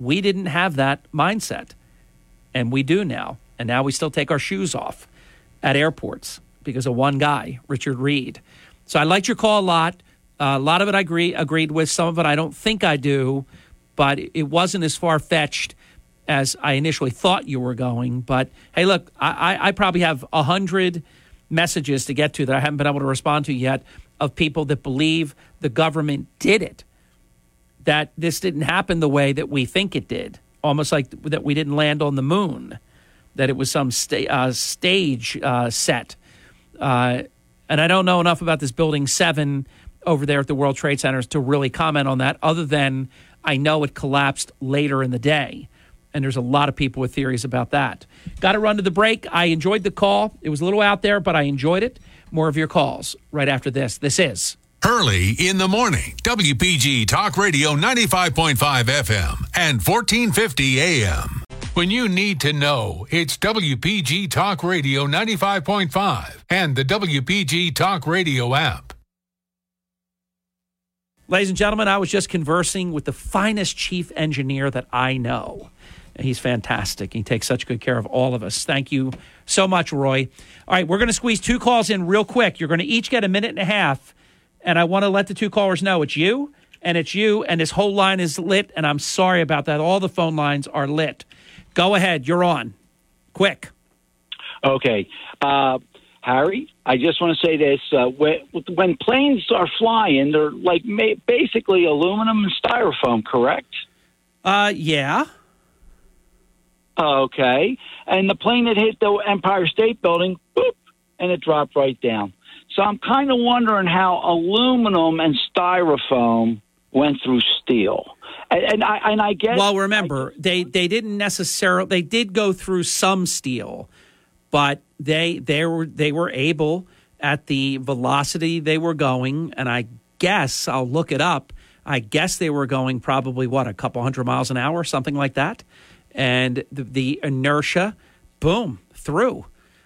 We didn't have that mindset, and we do now. And now we still take our shoes off at airports because of one guy, Richard Reed. So I liked your call a lot. A lot of it I agreed with. Some of it I don't think I do, but it wasn't as far-fetched as I initially thought you were going. But, hey, look, I probably have 100 messages to get to that I haven't been able to respond to yet of people that believe the government did it, that this didn't happen the way that we think it did, almost like that we didn't land on the moon, that it was some stage set. And I don't know enough about this Building 7 over there at the World Trade Center to really comment on that, other than I know it collapsed later in the day. And there's a lot of people with theories about that. Got to run to the break. I enjoyed the call. It was a little out there, but I enjoyed it. More of your calls right after this. This is Hurley in the Morning. WPG Talk Radio 95.5 FM and 1450 AM. When you need to know, it's WPG Talk Radio 95.5 and the WPG Talk Radio app. Ladies and gentlemen, I was just conversing with the finest chief engineer that I know. He's fantastic. He takes such good care of all of us. Thank you so much, Roy. All right, we're going to squeeze two calls in real quick. You're going to each get a minute and a half, and I want to let the two callers know it's you, and this whole line is lit, and I'm sorry about that. All the phone lines are lit. Go ahead. You're on. Quick. Okay. Harry, I just want to say this. When planes are flying, they're like basically aluminum and styrofoam, correct? Yeah. Okay. And the plane that hit the Empire State Building, boop, and it dropped right down. So I'm kind of wondering how aluminum and styrofoam went through steel. And I guess... Well, remember, they didn't necessarily... They did go through some steel, but they were able, at the velocity they were going, and I guess, I'll look it up, I guess they were going probably, a couple hundred miles an hour, something like that. And the inertia, boom, through.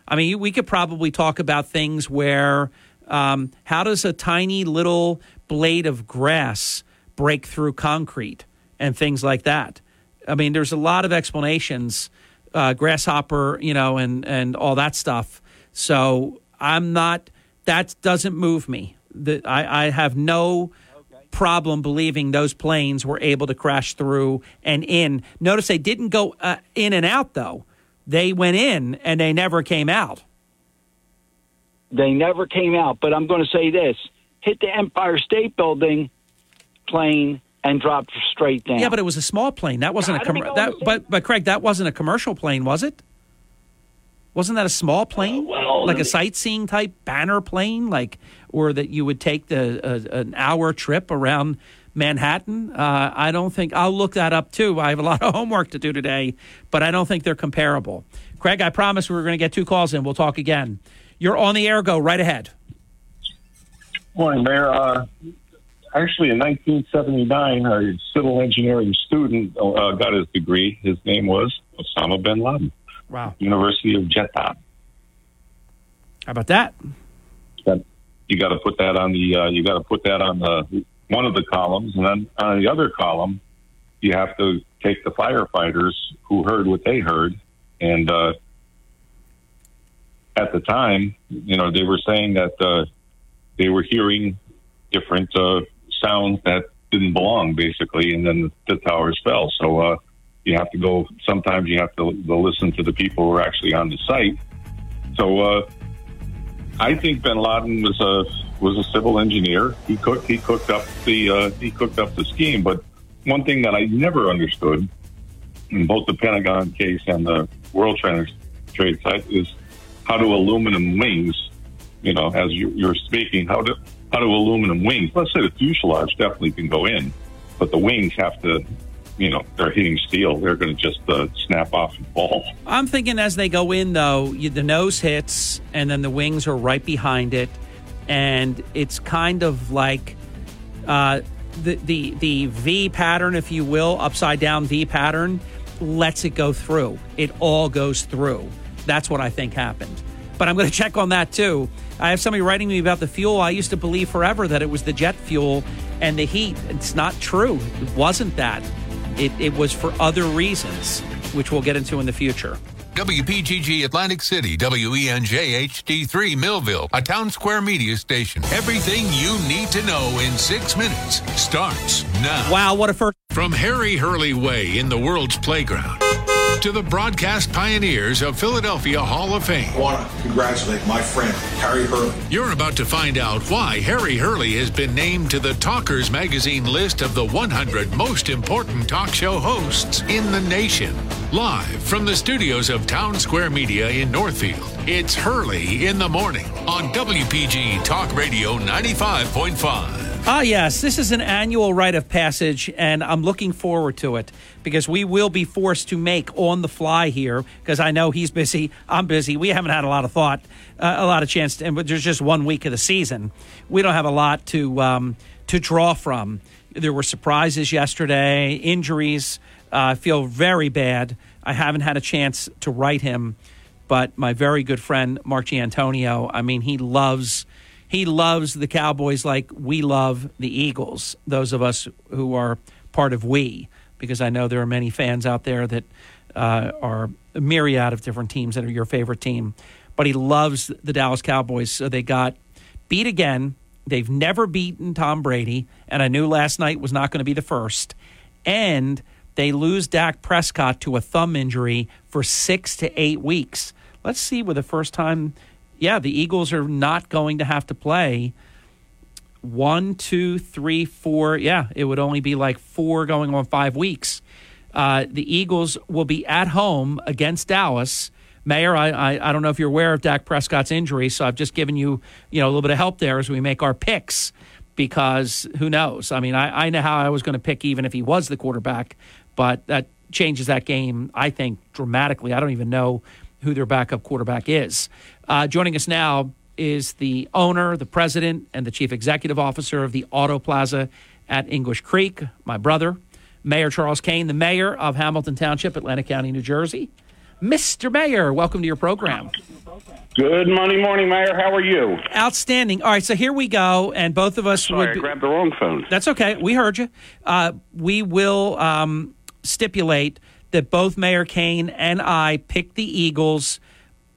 I mean, we could probably talk about things where how does a tiny little blade of grass break through concrete? And things like that. I mean, there's a lot of explanations, grasshopper, and all that stuff. So that doesn't move me. I have no problem believing those planes were able to crash through and in. Notice they didn't go in and out, though. They went in and they never came out. But I'm going to say this. Hit the Empire State Building plane and dropped straight down. Yeah, but it was a small plane. That wasn't But Craig, that wasn't a commercial plane, was it? Wasn't that a small plane, like a sightseeing type banner plane, or that you would take an hour trip around Manhattan? I don't think. I'll look that up too. I have a lot of homework to do today, but I don't think they're comparable. Craig, I promise we're going to get two calls in. We'll talk again. You're on the air. Go right ahead. Morning, Mayor. Actually, in 1979, a civil engineering student got his degree. His name was Osama bin Laden. Wow. University of Jeddah. How about that? You got to put that on the. You got to put that on the one of the columns, and then on the other column, you have to take the firefighters who heard what they heard, and at the time, they were saying that they were hearing different sounds that didn't belong, basically, and then the towers fell. So you have to go, sometimes you have to listen to the people who are actually on the site. So I think bin Laden was was a civil engineer. He cooked up the scheme. But one thing that I never understood in both the Pentagon case and the World Trade site is how do aluminum wings, you know, as you're speaking, how do aluminum wings? Let's say the fuselage definitely can go in, but the wings have to. You know, they're hitting steel. They're going to just snap off and fall. I'm thinking as they go in, though, the nose hits and then the wings are right behind it. And it's kind of like the V pattern, if you will, upside down V pattern, lets it go through. It all goes through. That's what I think happened. But I'm going to check on that, too. I have somebody writing me about the fuel. I used to believe forever that it was the jet fuel and the heat. It's not true. It wasn't that. It was for other reasons, which we'll get into in the future. WPGG Atlantic City, WENJ HD3 Millville, a Town Square Media station. Everything you need to know in 6 minutes starts now. Wow, what a first. From Harry Hurley Way in the world's playground to the broadcast pioneers of Philadelphia Hall of Fame. I want to congratulate my friend, Harry Hurley. You're about to find out why Harry Hurley has been named to the Talkers Magazine list of the 100 most important talk show hosts in the nation. Live from the studios of Town Square Media in Northfield, it's Hurley in the Morning on WPG Talk Radio 95.5. Ah, yes, this is an annual rite of passage, and I'm looking forward to it because we will be forced to make on the fly here because I know he's busy, I'm busy. We haven't had a lot of thought, a lot of chance, and there's just 1 week of the season. We don't have a lot to draw from. There were surprises yesterday, injuries. I feel very bad. I haven't had a chance to write him, but my very good friend, Mark Giantonio, I mean, he loves the Cowboys like we love the Eagles, those of us who are part of we, because I know there are many fans out there that are a myriad of different teams that are your favorite team. But he loves the Dallas Cowboys, so they got beat again. They've never beaten Tom Brady, and I knew last night was not going to be the first. And they lose Dak Prescott to a thumb injury for 6 to 8 weeks. Let's see where the first time... Yeah, the Eagles are not going to have to play 1, 2, 3, 4. Yeah, it would only be like 4 going on 5 weeks. The Eagles will be at home against Dallas. Mayor, I don't know if you're aware of Dak Prescott's injury, so I've just given you a little bit of help there as we make our picks because who knows? I mean, I know how I was going to pick even if he was the quarterback, but that changes that game, I think, dramatically. I don't even know who their backup quarterback is. Joining us now is the owner, the president, and the chief executive officer of the Auto Plaza at English Creek, my brother, Mayor Charles Kane, the mayor of Hamilton Township, Atlantic County, New Jersey. Mr. Mayor, welcome to your program. Good Monday morning, Mayor. How are you? Outstanding. All right, so here we go, and both of us... Sorry, I grabbed the wrong phone. That's okay. We heard you. We will stipulate that both Mayor Kane and I picked the Eagles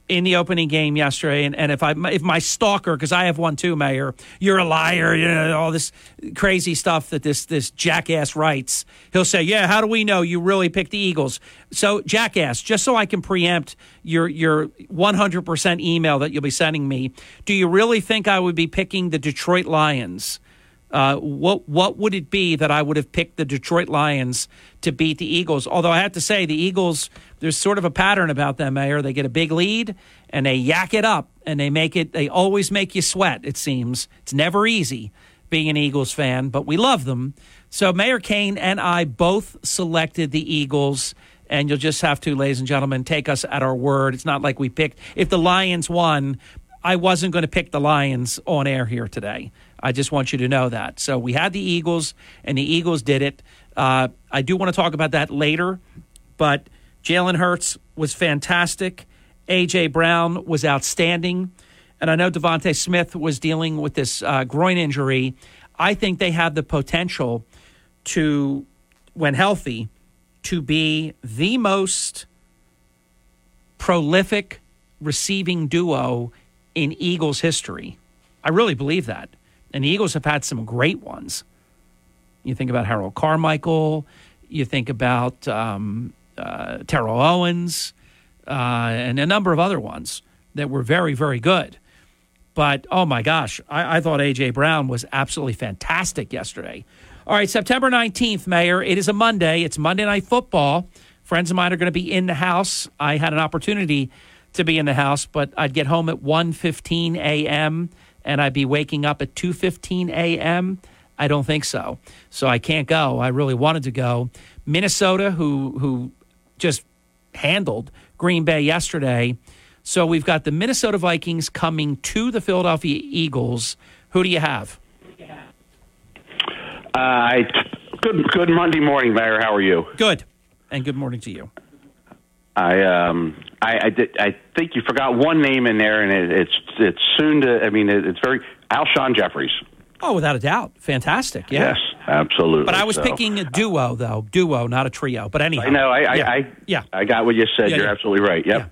in the opening game yesterday. And if my stalker, because I have one too, Mayor, you're a liar, you know, all this crazy stuff that this jackass writes, he'll say, yeah, how do we know you really picked the Eagles? So jackass, just so I can preempt your 100% email that you'll be sending me, do you really think I would be picking the Detroit Lions? What would it be that I would have picked the Detroit Lions to beat the Eagles? Although I have to say, the Eagles, there's sort of a pattern about them, Mayor. They get a big lead, and they yak it up, and they always make you sweat, it seems. It's never easy being an Eagles fan, but we love them. So Mayor Kane and I both selected the Eagles, and you'll just have to, ladies and gentlemen, take us at our word. It's not like we picked. If the Lions won, I wasn't going to pick the Lions on air here today. I just want you to know that. So we had the Eagles, and the Eagles did it. I do want to talk about that later, but Jalen Hurts was fantastic. A.J. Brown was outstanding. And I know Devontae Smith was dealing with this groin injury. I think they have the potential to, when healthy, to be the most prolific receiving duo in Eagles history. I really believe that. And the Eagles have had some great ones. You think about Harold Carmichael. You think about Terrell Owens and a number of other ones that were very, very good. But, oh, my gosh, I thought A.J. Brown was absolutely fantastic yesterday. All right, September 19th, Mayor. It is a Monday. It's Monday Night Football. Friends of mine are going to be in the house. I had an opportunity to be in the house, but I'd get home at 1:15 a.m., and I'd be waking up at 2:15 a.m. I don't think so. So I can't go. I really wanted to go. Minnesota, who just handled Green Bay yesterday. So we've got the Minnesota Vikings coming to the Philadelphia Eagles. Who do you have? Good Monday morning, Mayor. How are you? Good, and good morning to you. I think you forgot one name in there, and it's soon to. I mean, it's very Alshon Jeffries. Oh, without a doubt, fantastic. Yeah. Yes, absolutely. But I was picking a duo, though. Duo, not a trio. But anyhow, I got what you said. Yeah, you're absolutely right. Yep. Yeah.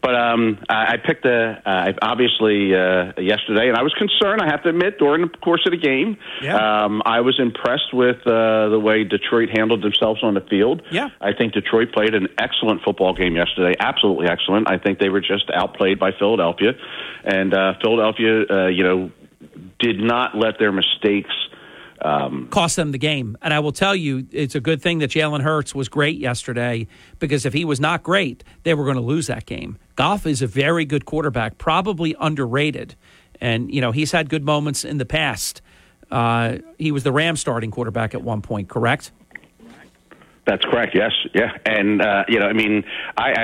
But I picked yesterday, and I was concerned, I have to admit, during the course of the game. Yeah. I was impressed with the way Detroit handled themselves on the field. Yeah. I think Detroit played an excellent football game yesterday, absolutely excellent. I think they were just outplayed by Philadelphia. And Philadelphia, did not let their mistakes cost them the game. And I will tell you, it's a good thing that Jalen Hurts was great yesterday, because if he was not great, they were going to lose that game. Goff is a very good quarterback, probably underrated. And, he's had good moments in the past. He was the Rams starting quarterback at one point, correct? That's correct, yes. Yeah. And, I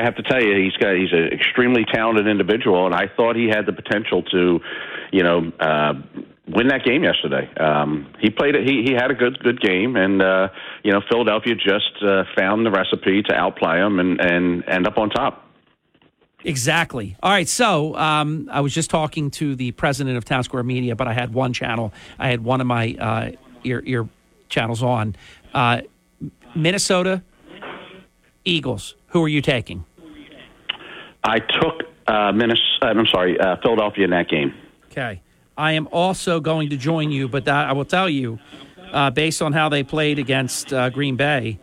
have to tell you, he's an extremely talented individual, and I thought he had the potential to, win that game yesterday. He played it. He had a good game, and Philadelphia just found the recipe to outplay him and end up on top. Exactly. All right. So I was just talking to the president of Town Square Media, but I had one channel. I had one of my ear channels on. Minnesota Eagles. Who are you taking? I took Philadelphia in that game. Okay. I am also going to join you, but I will tell you, based on how they played against Green Bay,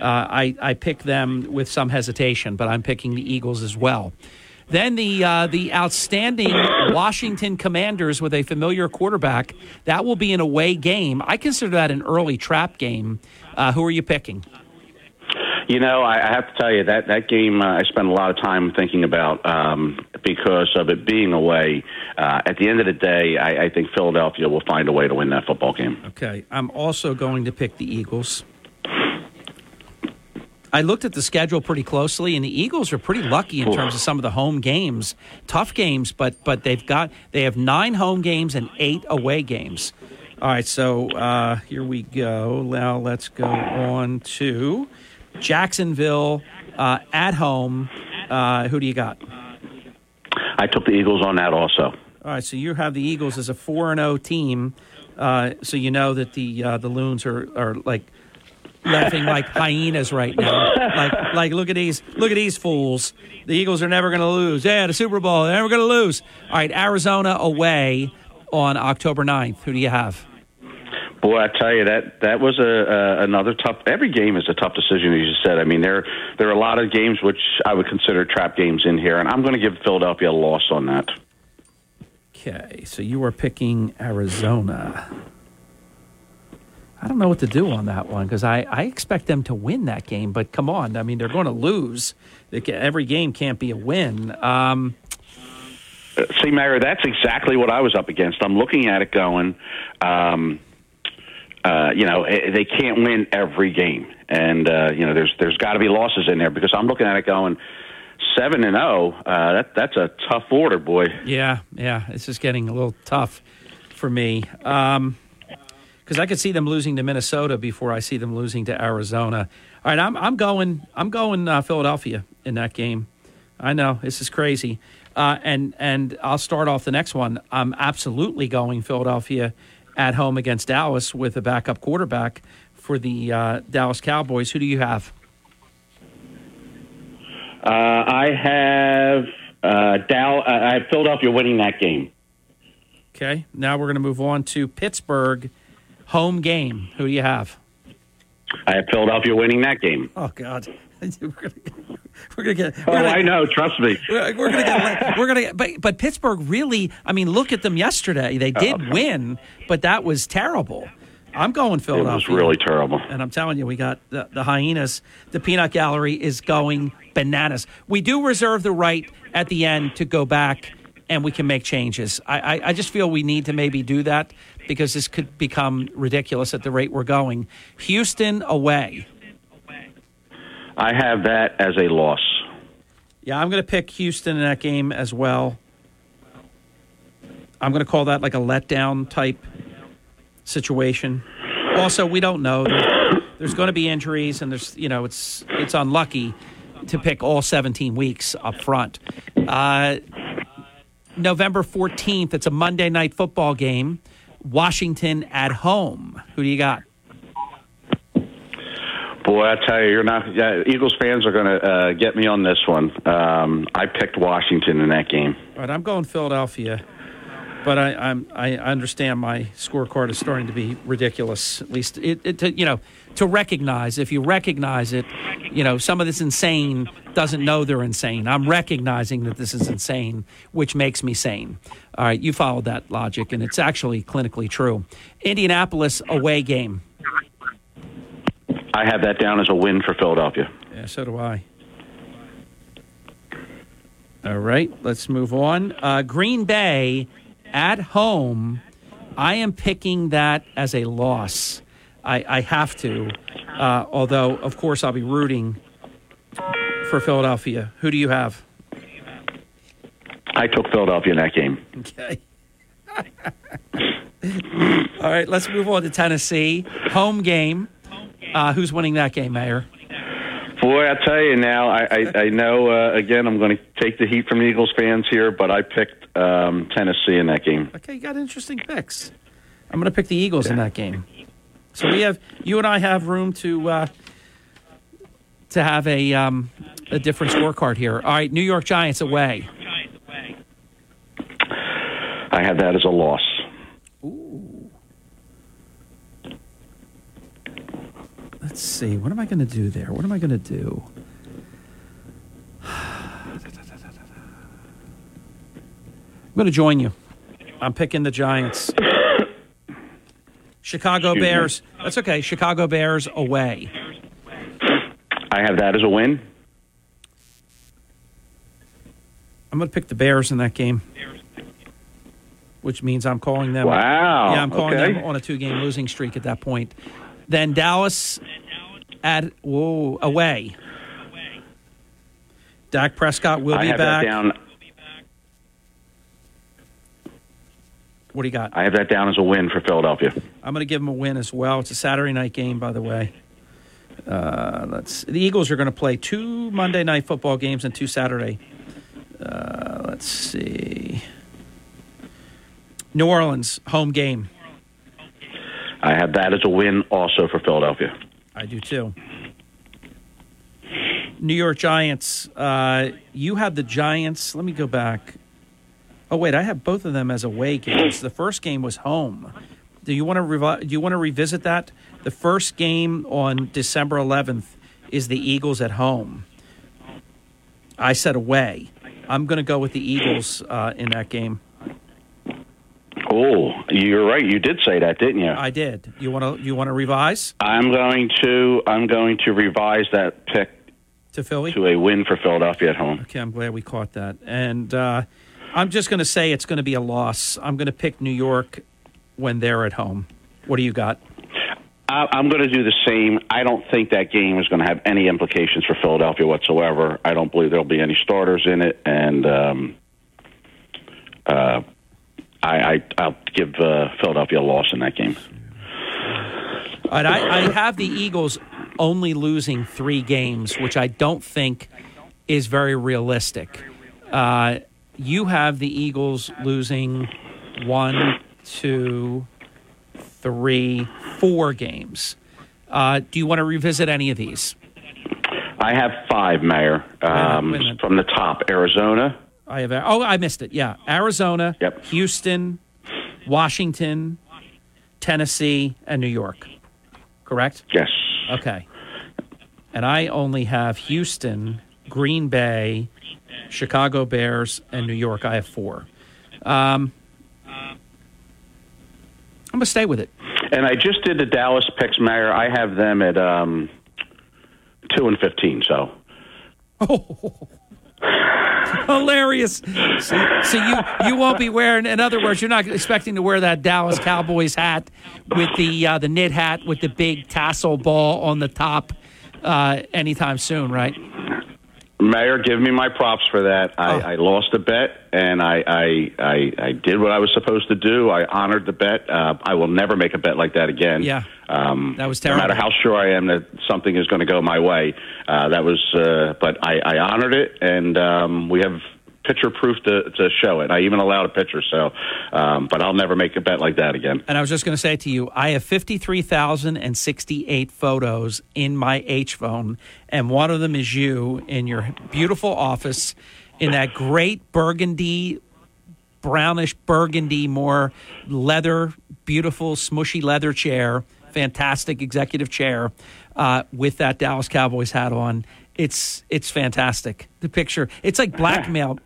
I picked them with some hesitation, but I'm picking the Eagles as well. Then the outstanding Washington Commanders with a familiar quarterback, that will be an away game. I consider that an early trap game. Who are you picking? I have to tell you, that game I spent a lot of time thinking about because of it being away. At the end of the day, I think Philadelphia will find a way to win that football game. Okay. I'm also going to pick the Eagles. I looked at the schedule pretty closely, and the Eagles are pretty lucky in terms of some of the home games. Tough games, but they have 9 home games and 8 away games. All right, so here we go. Now let's go on to Jacksonville at home. Who do you got? I took the Eagles on that also. All right, so you have the Eagles as a 4-0 team. So you know that the Loons are like laughing like hyenas right now. Like look at these fools. The Eagles are never going to lose. Yeah, the Super Bowl, they're never going to lose. All right, Arizona away on October 9th. Who do you have? Boy, I tell you, that was another tough. Every game is a tough decision, as you said. I mean, there are a lot of games which I would consider trap games in here, and I'm going to give Philadelphia a loss on that. Okay, so you are picking Arizona. I don't know what to do on that one because I expect them to win that game, but come on. I mean, they're going to lose. Every game can't be a win. See, Mayor, that's exactly what I was up against. I'm looking at it going they can't win every game. And, there's got to be losses in there because I'm looking at it going 7-0. That's a tough order, boy. Yeah. It's just getting a little tough for me. Because I could see them losing to Minnesota before I see them losing to Arizona. All right, I'm going Philadelphia in that game. I know, this is crazy. And I'll start off the next one. I'm absolutely going Philadelphia at home against Dallas with a backup quarterback for the Dallas Cowboys. Who do you have? I have Philadelphia winning that game. Okay. Now we're going to move on to Pittsburgh home game. Who do you have? I have Philadelphia winning that game. Oh, God. I know. Trust me. We're gonna get. But Pittsburgh really. I mean, look at them yesterday. They did win, but that was terrible. I'm going Philadelphia. It was really terrible. And I'm telling you, we got the hyenas. The peanut gallery is going bananas. We do reserve the right at the end to go back and we can make changes. I just feel we need to maybe do that because this could become ridiculous at the rate we're going. Houston away. I have that as a loss. Yeah, I'm going to pick Houston in that game as well. I'm going to call that like a letdown type situation. Also, we don't know. There's going to be injuries, and there's it's unlucky to pick all 17 weeks up front. November 14th, it's a Monday night football game. Washington at home. Who do you got? Boy, I tell you, you're not. Eagles fans are going to get me on this one. I picked Washington in that game. All right, I'm going Philadelphia, but I understand my scorecard is starting to be ridiculous. At least to recognize. If you recognize it, some of this insane doesn't know they're insane. I'm recognizing that this is insane, which makes me sane. All right, you followed that logic, and it's actually clinically true. Indianapolis away game. I have that down as a win for Philadelphia. Yeah, so do I. All right, let's move on. Green Bay at home. I am picking that as a loss. I have to, although, of course, I'll be rooting for Philadelphia. Who do you have? I took Philadelphia in that game. Okay. All right, let's move on to Tennessee. Home game. Who's winning that game, Mayor? Boy, I tell you now, I know, again, I'm going to take the heat from Eagles fans here, but I picked Tennessee in that game. Okay, you got interesting picks. I'm going to pick the Eagles in that game. So you and I have room to have a different scorecard here. All right, New York Giants away. I have that as a loss. Let's see. What am I going to do there? What am I going to do? I'm going to join you. I'm picking the Giants. Chicago Bears. That's okay. Chicago Bears away. I have that as a win. I'm going to pick the Bears in that game, which means I'm calling them. Wow. Yeah, I'm calling them on a two-game losing streak at that point. Then Dallas at away. Dak Prescott will be back. I have that down. What do you got? I have that down as a win for Philadelphia. I'm going to give him a win as well. It's a Saturday night game, by the way. The Eagles are going to play 2 Monday night football games and 2 Saturday. Let's see. New Orleans home game. I have that as a win also for Philadelphia. I do too. New York Giants. You have the Giants. Let me go back. Oh wait, I have both of them as away games. The first game was home. Do you want to revisit that? The first game on December 11th is the Eagles at home. I said away. I'm going to go with the Eagles in that game. Oh, you're right. You did say that, didn't you? I did. You want to revise? I'm going to revise that pick to Philly to a win for Philadelphia at home. Okay, I'm glad we caught that. And I'm just going to say it's going to be a loss. I'm going to pick New York when they're at home. What do you got? I'm going to do the same. I don't think that game is going to have any implications for Philadelphia whatsoever. I don't believe there'll be any starters in it, and I'll give Philadelphia a loss in that game. All right, I have the Eagles only losing 3 games, which I don't think is very realistic. You have the Eagles losing 4 games. Do you want to revisit any of these? I have 5, Mayor, from the top. Arizona. I missed it. Yeah, Arizona, yep. Houston, Washington, Tennessee, and New York. Correct? Yes. Okay. And I only have Houston, Green Bay, Chicago Bears, and New York. I have four. I'm going to stay with it. And I just did the Dallas picks, Mayor. I have them at 2-15, so. Oh, hilarious. So you won't be wearing, in other words, you're not expecting to wear that Dallas Cowboys hat with the knit hat with the big tassel ball on the top anytime soon, right? Mayor, give me my props for that. I lost a bet, and I did what I was supposed to do. I honored the bet. I will never make a bet like that again. Yeah, that was terrible. No matter how sure I am that something is going to go my way, that was. But I honored it, and we have picture proof to show it. I even allowed a picture. So, but I'll never make a bet like that again. And I was just going to say to you, I have 53,068 photos in my H phone, and one of them is you in your beautiful office in that great burgundy, brownish burgundy, more leather, beautiful smushy leather chair, fantastic executive chair, with that Dallas Cowboys hat on. It's fantastic. The picture, it's like blackmail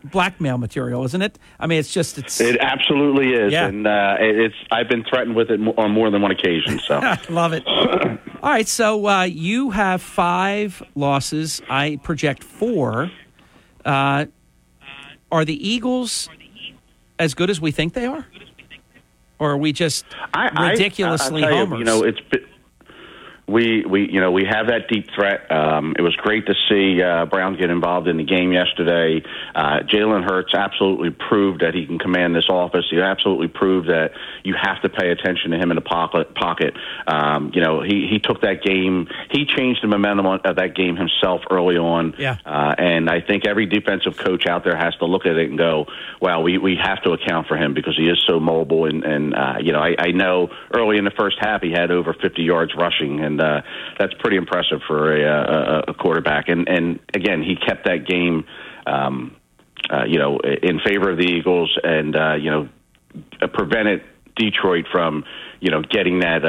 material, isn't it? I mean, it absolutely is, yeah. And I've been threatened with it on more than one occasion. So love it. All right, so you have 5 losses. I project 4. Are the Eagles as good as we think they are, or are we just ridiculously homers? We have that deep threat. It was great to see Brown get involved in the game yesterday. Jalen Hurts absolutely proved that he can command this office. He absolutely proved that you have to pay attention to him in the pocket. He took that game. He changed the momentum of that game himself early on. Yeah. And I think every defensive coach out there has to look at it and go, "Wow, we have to account for him because he is so mobile." And I know early in the first half he had over 50 yards rushing and. That's pretty impressive for a quarterback. And again, he kept that game, in favor of the Eagles and, prevented Detroit from, getting that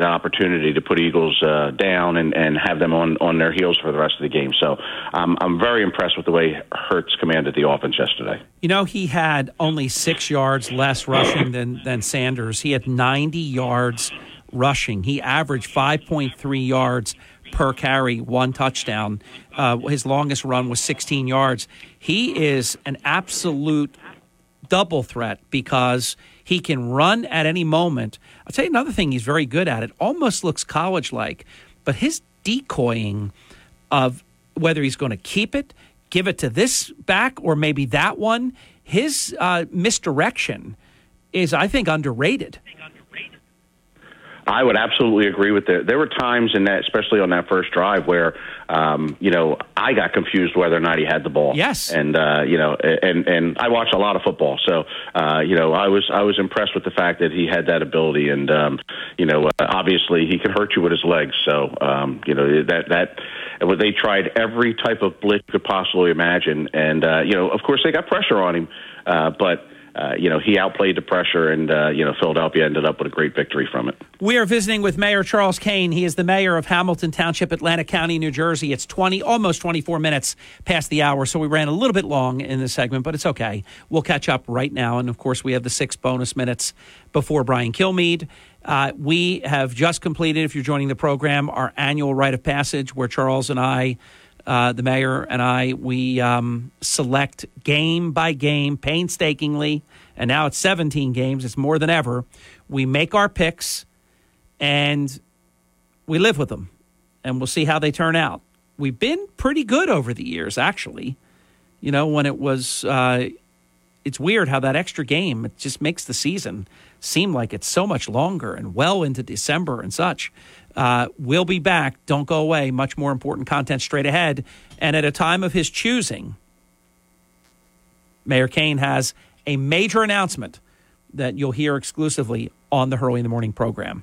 opportunity to put Eagles down and have them on their heels for the rest of the game. So I'm very impressed with the way Hurts commanded the offense yesterday. He had only 6 yards less rushing than Sanders. He had 90 yards rushing. He averaged 5.3 yards per carry, 1 touchdown. His longest run was 16 yards. He is an absolute double threat because he can run at any moment. I'll tell you another thing he's very good at. It almost looks college-like, but his decoying of whether he's going to keep it, give it to this back, or maybe that one, his misdirection is, I think, underrated. I would absolutely agree with that. There were times in that, especially on that first drive, where I got confused whether or not he had the ball. Yes, and and I watch a lot of football, so I was impressed with the fact that he had that ability, and obviously he can hurt you with his legs. So that they tried every type of blitz you could possibly imagine, and of course they got pressure on him, but. He outplayed the pressure, and, Philadelphia ended up with a great victory from it. We are visiting with Mayor Charles Kane. He is the mayor of Hamilton Township, Atlantic County, New Jersey. It's almost 24 minutes past the hour, so we ran a little bit long in this segment, but it's okay. We'll catch up right now. And, of course, we have the 6 bonus minutes before Brian Kilmeade. We have just completed, if you're joining the program, our annual rite of passage where Charles and I the mayor and I, we select game by game painstakingly, and now it's 17 games. It's more than ever. We make our picks, and we live with them, and we'll see how they turn out. We've been pretty good over the years, actually. When it was it's weird how that extra game, it just makes the season seem like it's so much longer and well into December and such. We'll be back. Don't go away. Much more important content straight ahead. And at a time of his choosing, Mayor Kane has a major announcement that you'll hear exclusively on the Hurley in the Morning program.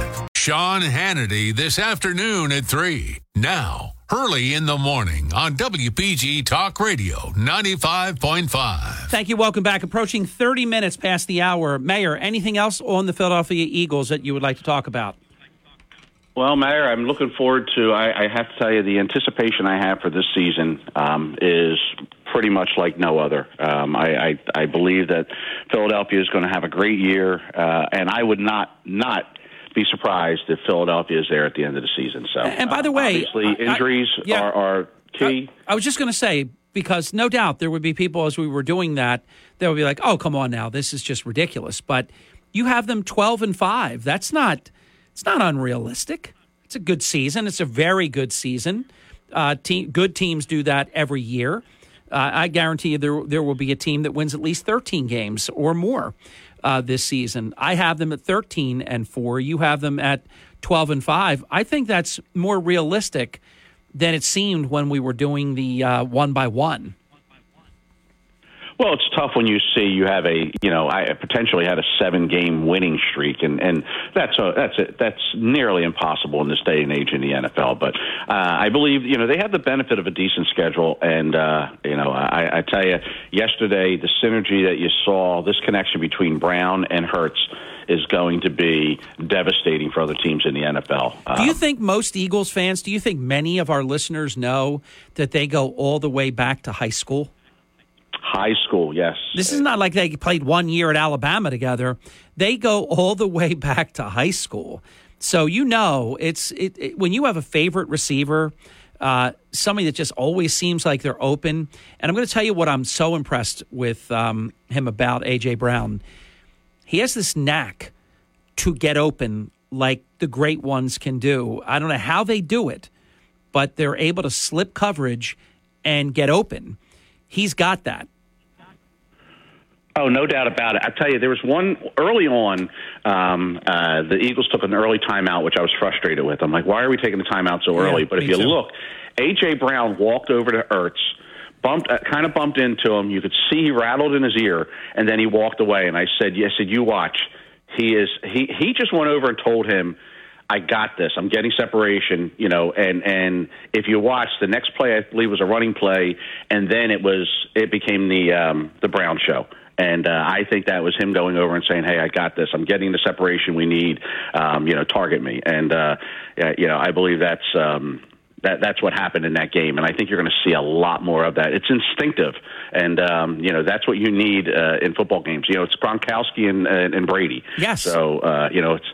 Sean Hannity this afternoon at 3. Now, Hurley in the Morning on WPG Talk Radio 95.5. Thank you. Welcome back. Approaching 30 minutes past the hour. Mayor, anything else on the Philadelphia Eagles that you would like to talk about? Well, Mayor, I'm looking forward to, I have to tell you, the anticipation I have for this season is pretty much like no other. I believe that Philadelphia is going to have a great year, and I would not be surprised if Philadelphia is there at the end of the season. So, and by the way, obviously injuries are key. I was just going to say, because no doubt there would be people as we were doing that, they would be like, "Oh, come on now, this is just ridiculous." But you have them 12-5. That's not. It's not unrealistic. It's a good season. It's a very good season. Good teams do that every year. I guarantee you there will be a team that wins at least 13 games or more this season. I have them at 13-4. You have them at 12-5. I think that's more realistic than it seemed when we were doing the one by one. Well, it's tough when you see you have I potentially had a 7-game winning streak, and that's nearly impossible in this day and age in the NFL. But I believe they have the benefit of a decent schedule, and I tell you, yesterday the synergy that you saw, this connection between Brown and Hurts, is going to be devastating for other teams in the NFL. Do you think most Eagles fans? Do you think many of our listeners know that they go all the way back to high school? High school, yes. This is not like they played 1 year at Alabama together. They go all the way back to high school. So it's when you have a favorite receiver, somebody that just always seems like they're open. And I'm going to tell you what I'm so impressed with him about, A.J. Brown. He has this knack to get open like the great ones can do. I don't know how they do it, but they're able to slip coverage and get open. He's got that. Oh, no doubt about it. I tell you, there was one early on, the Eagles took an early timeout, which I was frustrated with. I'm like, why are we taking the timeout so early? Yeah, but if you look, A.J. Brown walked over to Ertz, kind of bumped into him. You could see he rattled in his ear, and then he walked away. And I said, you watch. He just went over and told him, I got this. I'm getting separation, and if you watch, the next play, I believe, was a running play, and then it became the Brown show. And I think that was him going over and saying, hey, I got this. I'm getting the separation we need, target me. And, I believe that's that's what happened in that game, and I think you're going to see a lot more of that. It's instinctive, and that's what you need in football games. It's Gronkowski and Brady. Yes. So it's.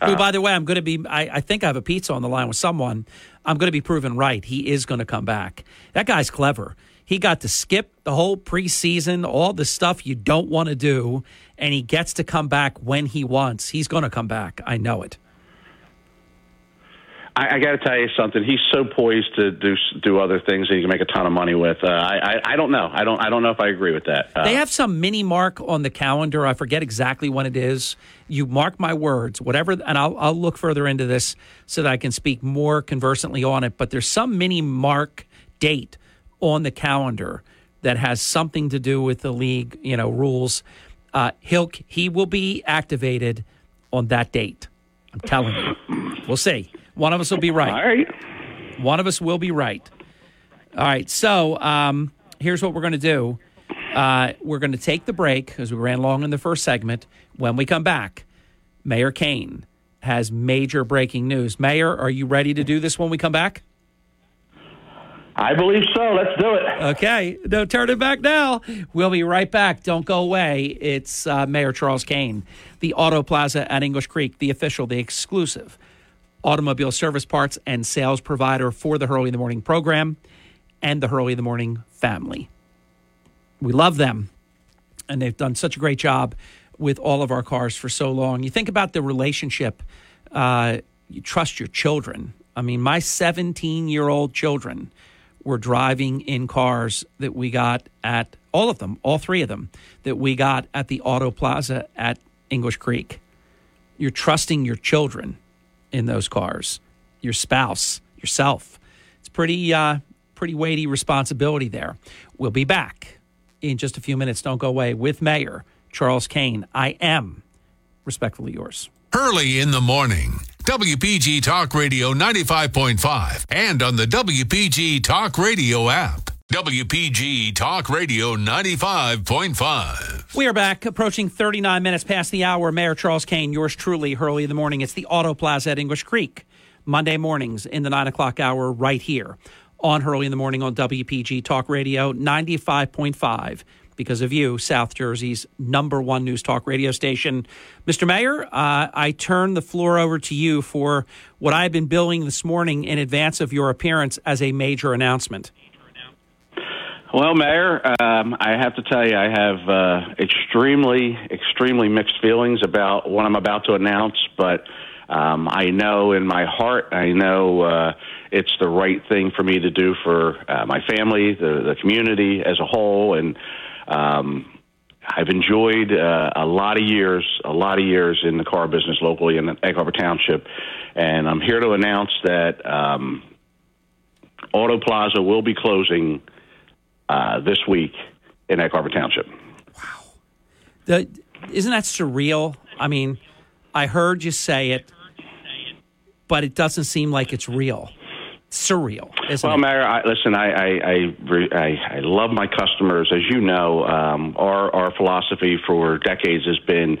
By the way, I'm going to be. I think I have a pizza on the line with someone. I'm going to be proven right. He is going to come back. That guy's clever. He got to skip the whole preseason, all the stuff you don't want to do, and he gets to come back when he wants. He's going to come back. I know it. I got to tell you something. He's so poised to do other things that he can make a ton of money with. I don't know. I don't know if I agree with that. They have some mini mark on the calendar. I forget exactly when it is. You mark my words, whatever, and I'll look further into this so that I can speak more conversantly on it. But there's some mini mark date on the calendar that has something to do with the league, rules. He will be activated on that date. I'm telling you. We'll see. One of us will be right. All right. One of us will be right. All right. So here's what we're going to do. We're going to take the break because we ran long in the first segment. When we come back, Mayor Kane has major breaking news. Mayor, are you ready to do this when we come back? I believe so. Let's do it. Okay. No, turn it back now. We'll be right back. Don't go away. It's Mayor Charles Kane, the Auto Plaza at English Creek, the official, the exclusive automobile service parts and sales provider for the Hurley in the Morning program and the Hurley in the Morning family. We love them, and they've done such a great job with all of our cars for so long. You think about the relationship you trust your children. I mean, my 17-year-old children were driving in cars that we got at, all of them, all three of them, that we got at the Auto Plaza at English Creek. You're trusting your children in those cars, your spouse, yourself. It's pretty weighty responsibility there. We'll be back in just a few minutes. Don't go away. With Mayor Charles Kane, I am respectfully yours. Early in the morning, WPG Talk Radio 95.5 and on the WPG Talk Radio app. WPG Talk Radio 95.5. We are back, approaching 39 minutes past the hour. Mayor Charles Kane, yours truly, Hurley in the morning. It's the Auto Plaza at English Creek, Monday mornings in the 9 o'clock hour right here on Hurley in the morning on WPG Talk Radio 95.5. Because of you, South Jersey's number one news talk radio station. Mr. Mayor, I turn the floor over to you for what I've been billing this morning in advance of your appearance as a major announcement. Well, Mayor, I have to tell you, I have extremely mixed feelings about what I'm about to announce, but I know in my heart, I know it's the right thing for me to do for my family, the community as a whole, and I've enjoyed a lot of years in the car business locally in Egg Harbor Township, and I'm here to announce that Auto Plaza will be closing this week in Egg Harbor Township. Wow. Isn't that surreal? I mean, I heard you say it, but it doesn't seem like it's real. Surreal, isn't it? Well, Mayor, I love my customers. As you know, our philosophy for decades has been,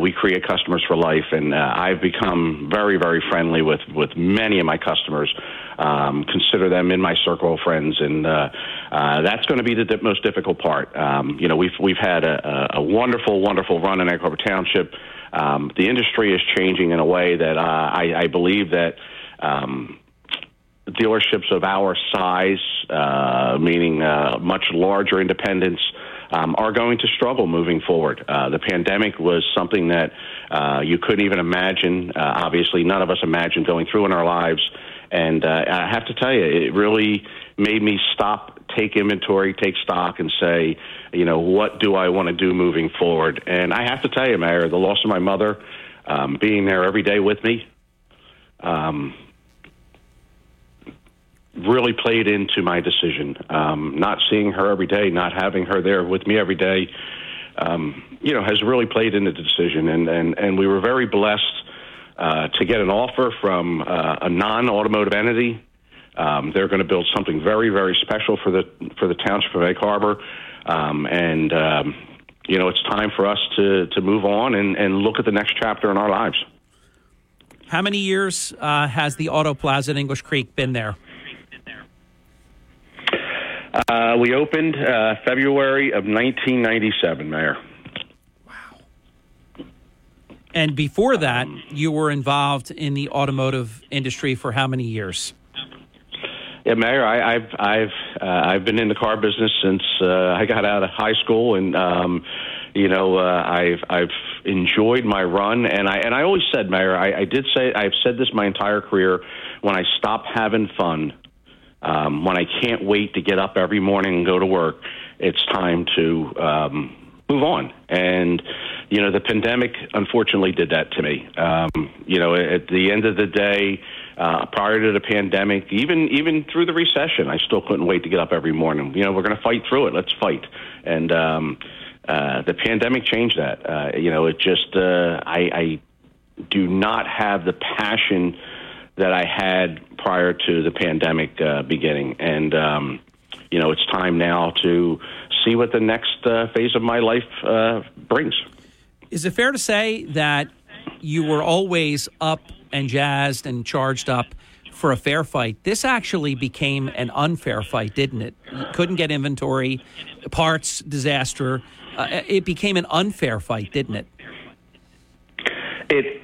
we create customers for life, and I've become very, very friendly with many of my customers. Consider them in my circle of friends, and that's going to be the most difficult part. We've had a wonderful run in Egg Harbor Township. The industry is changing in a way that I believe that. Dealerships of our size, meaning much larger independents, are going to struggle moving forward. The pandemic was something that you couldn't even imagine. Obviously, none of us imagined going through in our lives. And I have to tell you, it really made me stop, take inventory, take stock, and say, what do I want to do moving forward? And I have to tell you, Mayor, the loss of my mother, being there every day with me, really played into my decision. Not seeing her every day, not having her there with me every day, has really played into the decision. And we were very blessed to get an offer from a non-automotive entity. They're going to build something very, very special for the township of Egg Harbor. It's time for us to move on and look at the next chapter in our lives. How many years has the Auto Plaza at English Creek been there? We opened February of 1997, Mayor. Wow. And before that, you were involved in the automotive industry for how many years? Yeah, Mayor, I've been in the car business since I got out of high school, and I've enjoyed my run, and I always said, Mayor, I've said this my entire career. When I stop having fun. When I can't wait to get up every morning and go to work, it's time to move on. And, the pandemic, unfortunately, did that to me. At the end of the day, prior to the pandemic, even through the recession, I still couldn't wait to get up every morning. We're going to fight through it. Let's fight. And the pandemic changed that. I do not have the passion that I had prior to the pandemic beginning. And, it's time now to see what the next phase of my life brings. Is it fair to say that you were always up and jazzed and charged up for a fair fight? This actually became an unfair fight, didn't it? You couldn't get inventory, parts, disaster. It became an unfair fight, didn't it?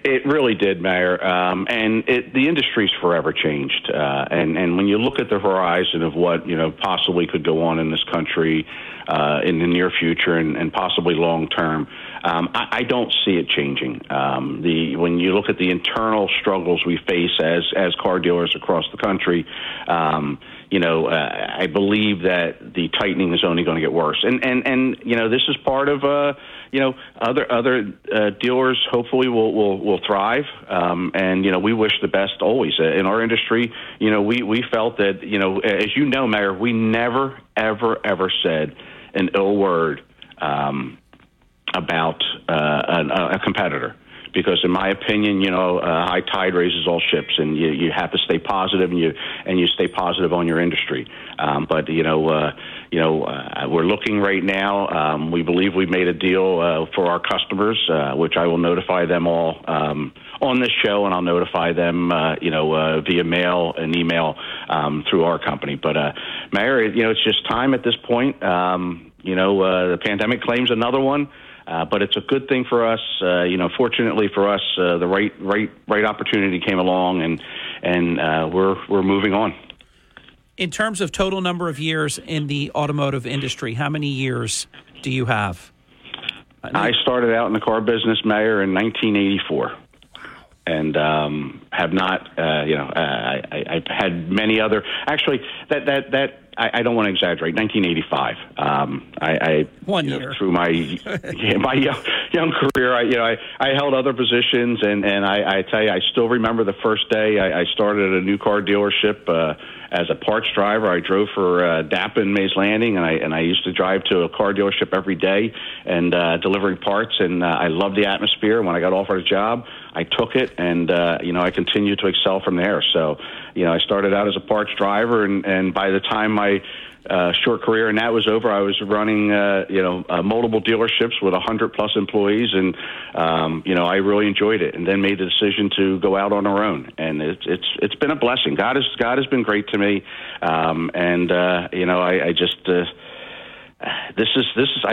It really did, Mayor, and the industry's forever changed. And when you look at the horizon of what possibly could go on in this country in the near future and possibly long term, I don't see it changing. When you look at the internal struggles we face as car dealers across the country, I believe that the tightening is only going to get worse. And you know, this is part of other dealers hopefully will thrive. And you know, we wish the best always in our industry. You know, we felt that, you know, as you know, Mayor, we never ever said an ill word about a competitor, because in my opinion, you know, high tide raises all ships, and you have to stay positive, and you stay positive on your industry. But we're looking right now. We believe we've made a deal for our customers, which I will notify them all on this show, and I'll notify them, via mail and email through our company. But Mayor, you know, it's just time at this point. The pandemic claims another one. But it's a good thing for us. Fortunately for us, the right opportunity came along, and we're moving on. In terms of total number of years in the automotive industry, how many years do you have? I started out in the car business, Mayor, in 1984. And have not, I've had many other. Actually, I don't want to exaggerate. 1985. Year through my my young career. I held other positions, and I tell you, I still remember the first day I started at a new car dealership as a parts driver. I drove for DAPA in Mays Landing, and I used to drive to a car dealership every day and delivering parts. And I loved the atmosphere. When I got offered a job, I took it, and I continued to excel from there. So, I started out as a parts driver, and by the time my short career and that was over, I was running multiple dealerships with 100 plus employees, and I really enjoyed it. And then made the decision to go out on our own, and it's been a blessing. God has been great to me, I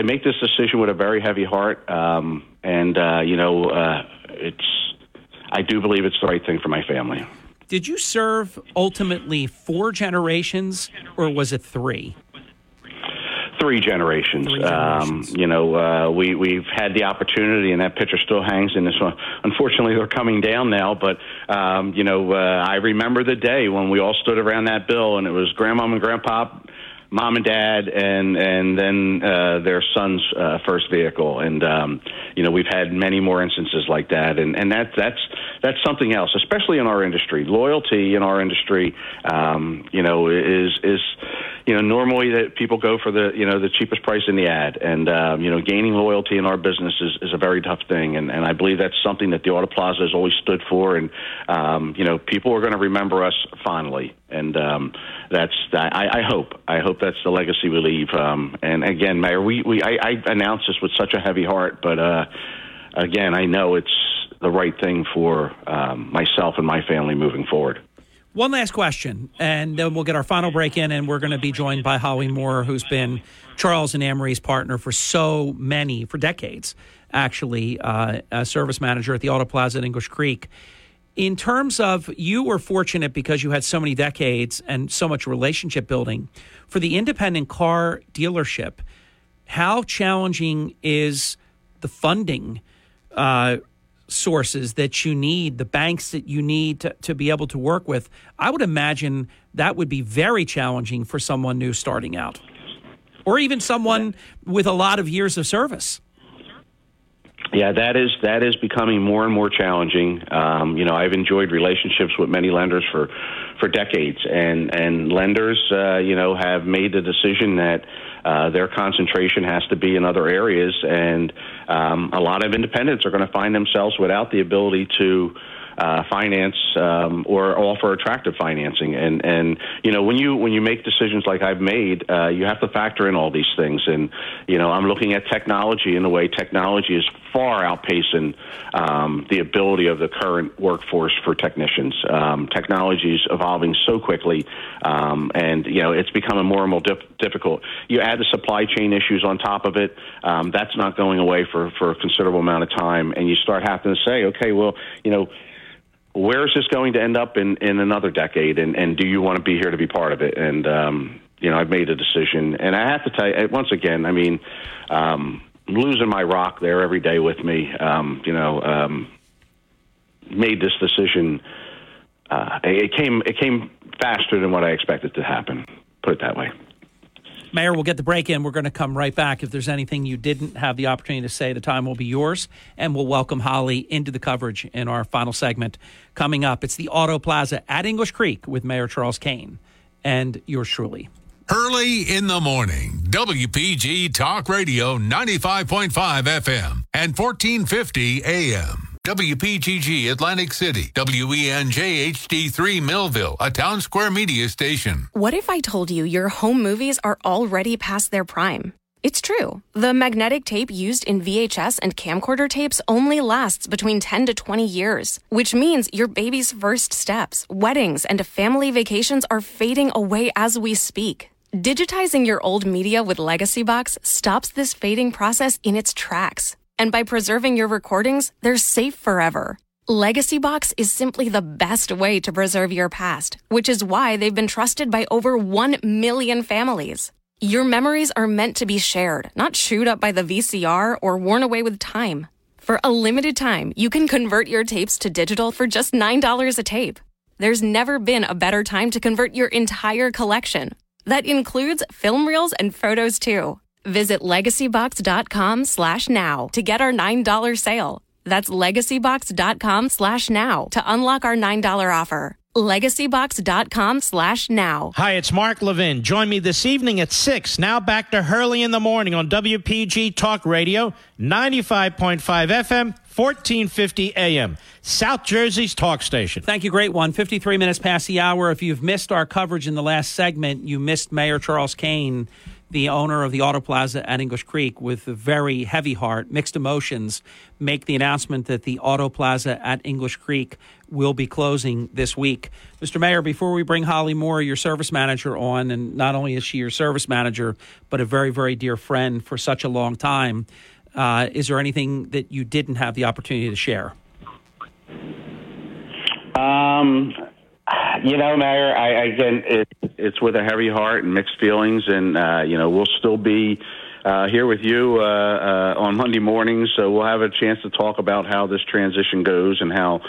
make this decision with a very heavy heart, I do believe it's the right thing for my family. Did you serve ultimately 4 generations, or was it 3? 3 generations. We've had the opportunity, and that picture still hangs in this one. Unfortunately, they're coming down now, but I remember the day when we all stood around that bill, and it was grandmom and grandpop, mom and dad, and then their son's first vehicle. And, we've had many more instances like that. And that's something else, especially in our industry. Loyalty in our industry, is normally that people go for the cheapest price in the ad. And, gaining loyalty in our business is a very tough thing. And I believe that's something that the Auto Plaza has always stood for. And, people are going to remember us fondly. And I hope that's the legacy we leave. And again, Mayor, I announce this with such a heavy heart, but again, I know it's the right thing for myself and my family moving forward. One last question, and then we'll get our final break in, and we're going to be joined by Holly Moore, who's been Charles and Anne-Marie's partner for decades, actually, a service manager at the Auto Plaza at English Creek. In terms of, you were fortunate because you had so many decades and so much relationship building. For the independent car dealership, how challenging is the funding sources that you need, the banks that you need to be able to work with? I would imagine that would be very challenging for someone new starting out, or even someone with a lot of years of service. Yeah, that is becoming more and more challenging. I've enjoyed relationships with many lenders for decades, and lenders, have made the decision that their concentration has to be in other areas, and a lot of independents are going to find themselves without the ability to finance or offer attractive financing, and when you make decisions like I've made, you have to factor in all these things. And I'm looking at technology, in the way technology is far outpacing the ability of the current workforce for technicians. Technology is evolving so quickly, it's becoming more and more difficult. You add the supply chain issues on top of it, that's not going away for a considerable amount of time, and you start having to say, okay, well, where is this going to end up in another decade? And do you want to be here to be part of it? And, I've made a decision. And I have to tell you, once again, losing my rock there every day with me, made this decision. It came faster than what I expected to happen, put it that way. Mayor, we'll get the break in. We're going to come right back. If there's anything you didn't have the opportunity to say, the time will be yours. And we'll welcome Holly into the coverage in our final segment. Coming up, it's the Auto Plaza at English Creek with Mayor Charles Kane and yours truly. Early in the morning, WPG Talk Radio 95.5 FM and 1450 AM. WPGG Atlantic City, WENJHD3 Millville, a Town Square Media station. What if I told you your home movies are already past their prime? It's true. The magnetic tape used in VHS and camcorder tapes only lasts between 10 to 20 years, which means your baby's first steps, weddings, and family vacations are fading away as we speak. Digitizing your old media with Legacy Box stops this fading process in its tracks. And by preserving your recordings, they're safe forever. Legacy Box is simply the best way to preserve your past, which is why they've been trusted by over 1 million families. Your memories are meant to be shared, not chewed up by the VCR or worn away with time. For a limited time, you can convert your tapes to digital for just $9 a tape. There's never been a better time to convert your entire collection. That includes film reels and photos too. Visit legacybox.com/now to get our $9 sale. That's legacybox.com/now to unlock our $9 offer. legacybox.com/now. Hi, it's Mark Levin. Join me this evening at 6. Now back to Hurley in the Morning on WPG Talk Radio, 95.5 FM, 1450 AM, South Jersey's talk station. Thank you, great one. 53 minutes past the hour. If you've missed our coverage in the last segment, you missed Mayor Charles Kane, the owner of the Auto Plaza at English Creek, with a very heavy heart, mixed emotions, make the announcement that the Auto Plaza at English Creek will be closing this week. Mr. Mayor, before we bring Holly Moore, your service manager, on, and not only is she your service manager, but a very, very dear friend for such a long time, is there anything that you didn't have the opportunity to share? Mayor, it's with a heavy heart and mixed feelings, and, we'll still be here with you on Monday mornings, so we'll have a chance to talk about how this transition goes and how,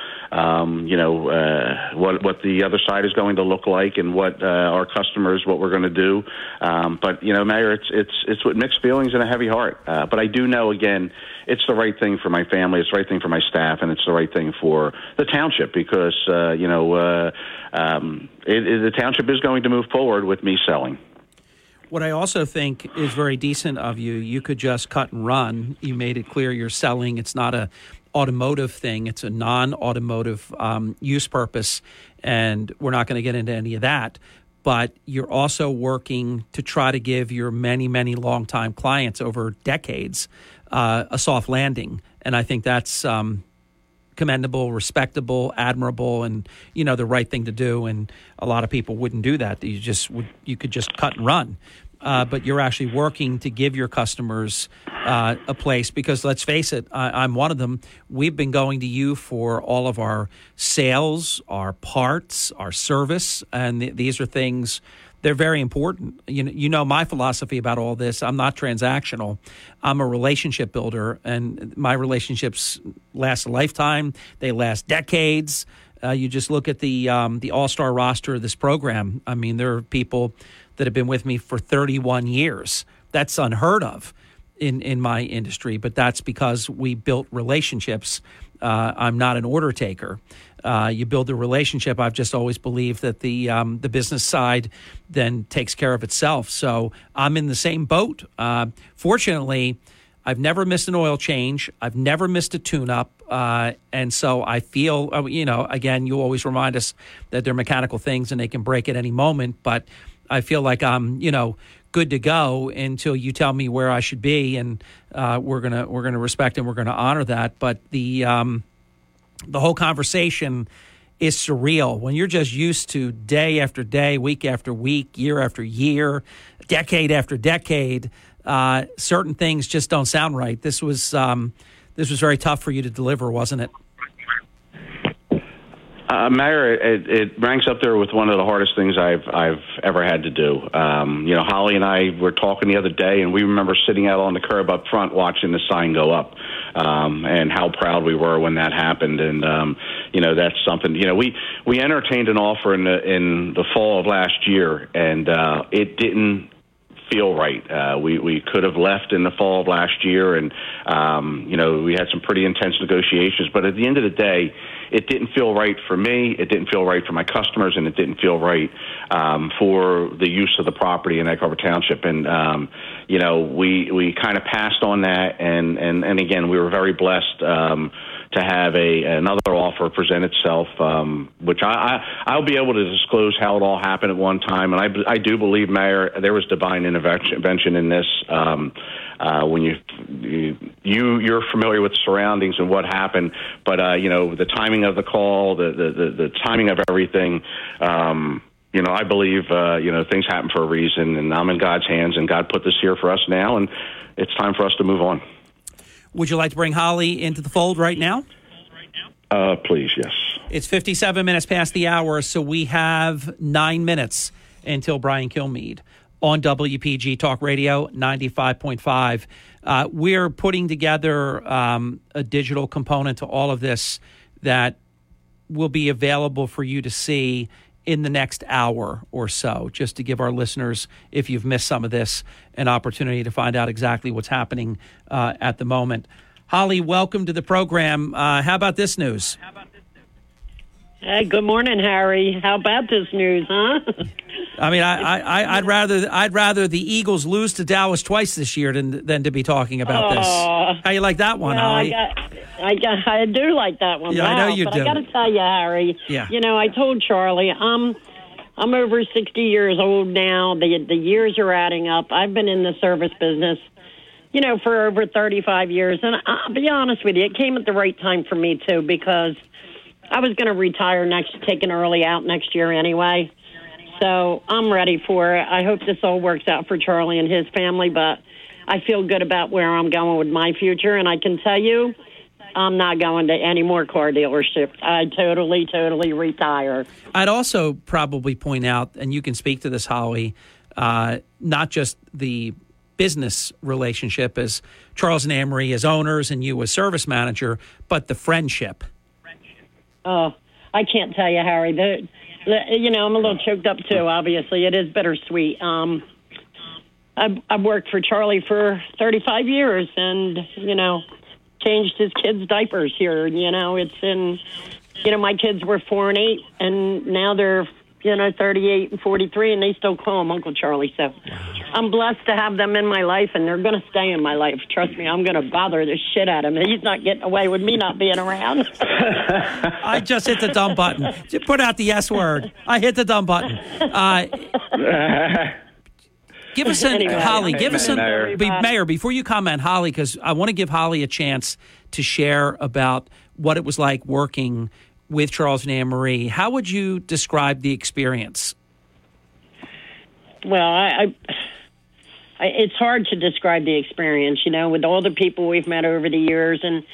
what the other side is going to look like and what our customers, what we're going to do. Mayor, it's with mixed feelings and a heavy heart. But I do know, again, it's the right thing for my family, it's the right thing for my staff, and it's the right thing for the township because, the township is going to move forward with me selling. What I also think is very decent of you, you could just cut and run. You made it clear you're selling. It's not an automotive thing. It's a non-automotive use purpose, and we're not going to get into any of that. But you're also working to try to give your many, many longtime clients over decades a soft landing, and I think that's commendable, respectable, admirable, and, the right thing to do. And a lot of people wouldn't do that. You could just cut and run. But you're actually working to give your customers a place because, let's face it, I'm one of them. We've been going to you for all of our sales, our parts, our service, and these are things, they're very important. You know my philosophy about all this. I'm not transactional. I'm a relationship builder, and my relationships last a lifetime. They last decades. You just look at the all-star roster of this program. I mean, there are people that have been with me for 31 years. That's unheard of in my industry, but that's because we built relationships. I'm not an order taker. You build the relationship. I've just always believed that the business side then takes care of itself. So I'm in the same boat. Fortunately, I've never missed an oil change. I've never missed a tune-up. And so I feel, again, you always remind us that they're mechanical things and they can break at any moment. But I feel like I'm, good to go until you tell me where I should be. And we're gonna respect and we're going to honor that. But the whole conversation is surreal when you're just used to day after day, week after week, year after year, decade after decade. Certain things just don't sound right. This was very tough for you to deliver, wasn't it? Mayor, it ranks up there with one of the hardest things I've ever had to do. Holly and I were talking the other day, and we remember sitting out on the curb up front watching the sign go up, and how proud we were when that happened. And that's something. We entertained an offer in the fall of last year, and it didn't feel right. We could have left in the fall of last year, and we had some pretty intense negotiations. But at the end of the day, it didn't feel right for me. It didn't feel right for my customers, and it didn't feel right for the use of the property in Egg Harbor Township. And we kind of passed on that. And again, we were very blessed to have another offer present itself, which I'll be able to disclose how it all happened at one time. And I do believe, Mayor, there was divine intervention in this. When you're familiar with the surroundings and what happened, but the timing of the call, the timing of everything. I believe things happen for a reason, and I'm in God's hands, and God put this here for us now, and it's time for us to move on. Would you like to bring Holly into the fold right now? Please, yes. It's 57 minutes past the hour, so we have 9 minutes until Brian Kilmeade on WPG Talk Radio 95.5. We're putting together a digital component to all of this that will be available for you to see in the next hour or so, just to give our listeners, if you've missed some of this, an opportunity to find out exactly what's happening at the moment. Holly, welcome to the program. How about this news? Hey, good morning, Harry. How about this news, huh? I mean, I'd rather the Eagles lose to Dallas twice this year than to be talking about this. How you like that one, Holly? I do like that one. Yeah, wow, I know you do. I got to tell you, Harry. Yeah. I told Charlie, I'm over 60 years old now. The years are adding up. I've been in the service business, for over 35 years, and I'll be honest with you, it came at the right time for me too, because I was going to retire next year anyway. So I'm ready for it. I hope this all works out for Charlie and his family, but I feel good about where I'm going with my future. And I can tell you, I'm not going to any more car dealerships. I totally retire. I'd also probably point out, and you can speak to this, Holly, not just the business relationship as Charles and Anne-Marie as owners and you as service manager, but the friendship. Oh, I can't tell you, Harry. I'm a little choked up, too, obviously. It is bittersweet. I've worked for Charlie for 35 years and, changed his kids' diapers here. My kids were 4 and 8, and now they're, 38 and 43, and they still call him Uncle Charlie. So I'm blessed to have them in my life, and they're going to stay in my life. Trust me, I'm going to bother the shit out of him. He's not getting away with me not being around. I just hit the dumb button. Put out the S word. I hit the dumb button. Give us Holly, Mayor, before you comment, Holly, because I want to give Holly a chance to share about what it was like working with Charles and Anne-Marie. How would you describe the experience? Well, I it's hard to describe the experience, with all the people we've met over the years. And,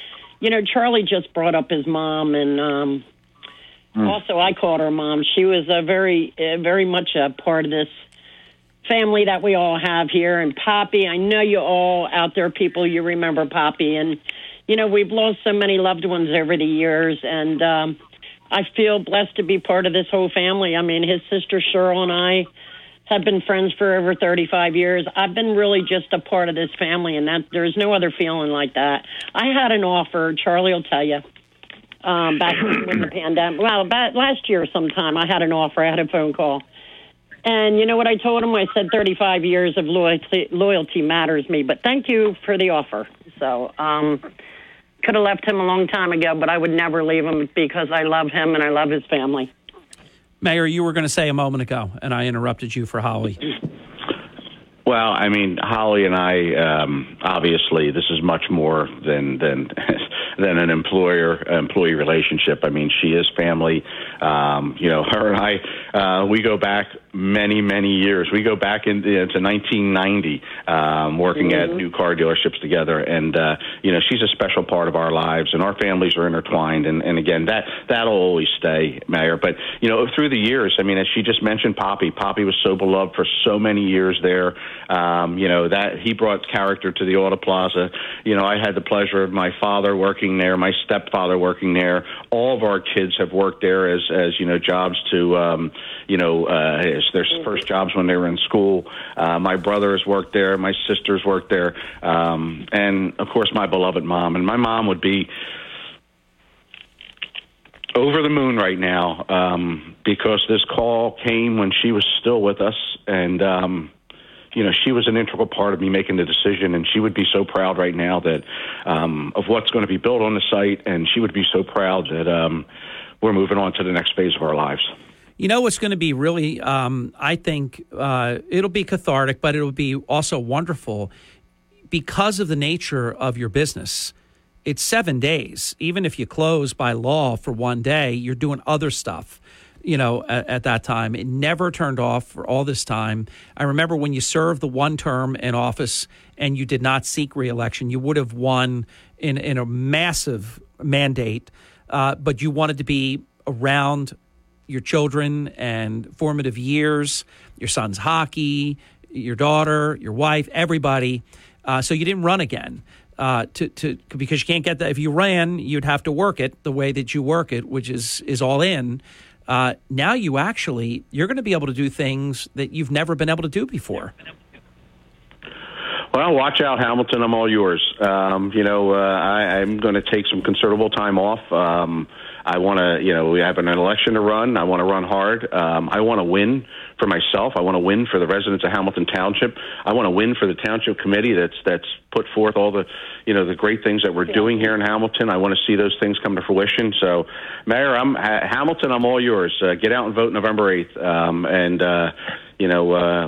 Charlie just brought up his mom, and also I called her mom. She was a very, very much a part of this family that we all have here. And Poppy, I know you all out there, people, you remember Poppy. And, we've lost so many loved ones over the years, and I feel blessed to be part of this whole family. I mean, his sister Cheryl and I have been friends for over 35 years. I've been really just a part of this family, and that there's no other feeling like that. I had an offer, Charlie will tell you, back when the pandemic, about last year sometime, I had an offer. I had a phone call. And you know what I told him? I said 35 years of loyalty matters me, but thank you for the offer. So could have left him a long time ago, but I would never leave him because I love him and I love his family. Mayor, you were going to say a moment ago, and I interrupted you for Holly. Well, I mean, Holly and I, obviously, this is much more than an employer-employee relationship. I mean, she is family. Her and I, we go back many years. We go back into to 1990, working at new car dealerships together, and she's a special part of our lives, and our families are intertwined. And again, that'll always stay, Mayor. But through the years, I mean, as she just mentioned, Poppy was so beloved for so many years there. That he brought character to the Auto Plaza. I had the pleasure of my father working there, my stepfather working there. All of our kids have worked there as jobs to their first jobs when they were in school. My brother has worked there, my sister's worked there, and of course my beloved mom. And my mom would be over the moon right now, because this call came when she was still with us, and she was an integral part of me making the decision, and she would be so proud right now that of what's going to be built on the site, and she would be so proud that we're moving on to the next phase of our lives. You know what's going to be really, I think, it'll be cathartic, but it'll be also wonderful because of the nature of your business. It's 7 days. Even if you close by law for one day, you're doing other stuff. At that time, it never turned off for all this time. I remember when you served the one term in office and you did not seek reelection, you would have won in a massive mandate, but you wanted to be around your children and formative years, your son's hockey, your daughter, your wife, everybody. So you didn't run again. Because you can't get that. If you ran, you'd have to work it the way that you work it, which is all in. Now you're going to be able to do things that you've never been able to do before. Well, watch out, Hamilton. I'm all yours. I'm going to take some considerable time off. I want to, we have an election to run. I want to run hard. I want to win for myself. I want to win for the residents of Hamilton Township. I want to win for the Township Committee that's put forth all the, the great things that we're doing here in Hamilton. I want to see those things come to fruition. So, Mayor, Hamilton, I'm all yours. Get out and vote November 8th.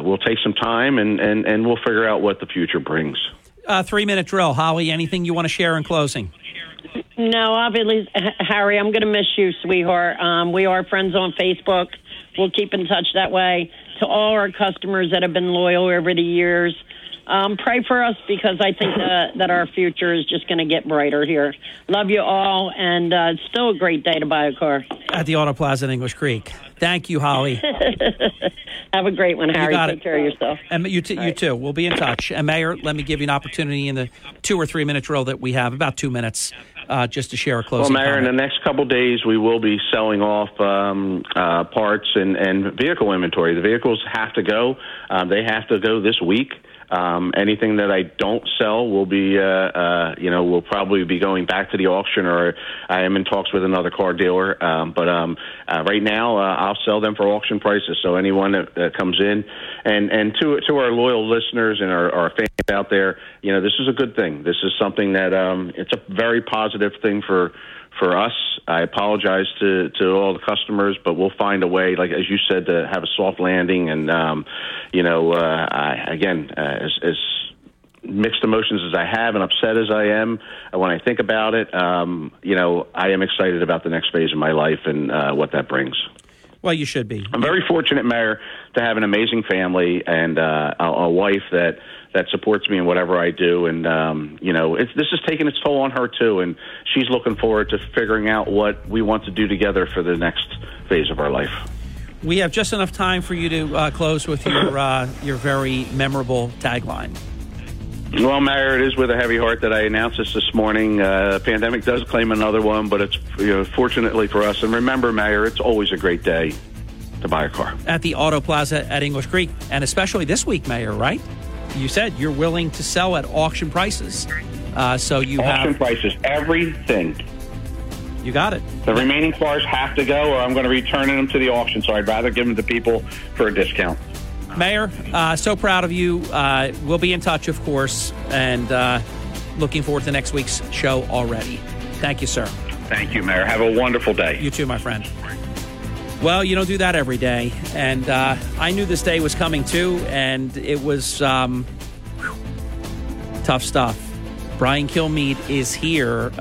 We'll take some time and we'll figure out what the future brings. 3-minute drill. Holly, anything you want to share in closing? No, obviously, Harry, I'm going to miss you, sweetheart. We are friends on Facebook. We'll keep in touch that way. To all our customers that have been loyal over the years, pray for us, because I think that our future is just going to get brighter here. Love you all, and it's still a great day to buy a car. At the Auto Plaza in English Creek. Thank you, Holly. Have a great one, Harry. Take care of yourself. And you too. We'll be in touch. And, Mayor, let me give you an opportunity in the 2 or 3-minute drill that we have, about 2 minutes, just to share a closing Mayor, comment. In the next couple of days, we will be selling off parts and vehicle inventory. The vehicles have to go. They have to go this week. Anything that I don't sell will be, will probably be going back to the auction, or I am in talks with another car dealer. Right now, I'll sell them for auction prices. So anyone that comes in, and to our loyal listeners and our fans out there, this is a good thing. This is something that it's a very positive thing for us. I apologize to all the customers, but we'll find a way, like as you said, to have a soft landing. And as mixed emotions as I have and upset as I am when I think about it, I am excited about the next phase of my life and what that brings. Well, you should be. I'm very fortunate, Mayor, to have an amazing family and a wife that supports me in whatever I do. And, this is taking its toll on her, too. And she's looking forward to figuring out what we want to do together for the next phase of our life. We have just enough time for you to close with your very memorable tagline. Well, Mayor, it is with a heavy heart that I announced this morning. Pandemic does claim another one, but it's fortunately for us. And remember, Mayor, it's always a great day to buy a car. At the Auto Plaza at English Creek, and especially this week, Mayor, right? You said you're willing to sell at auction prices. Auction prices, everything. You got it. The remaining cars have to go, or I'm going to return them to the auction, so I'd rather give them to people for a discount. Mayor, so proud of you. We'll be in touch, of course, and looking forward to next week's show already. Thank you, sir. Thank you, Mayor. Have a wonderful day. You too, my friend. Well, you don't do that every day, and I knew this day was coming, too, and it was tough stuff. Brian Kilmeade is here.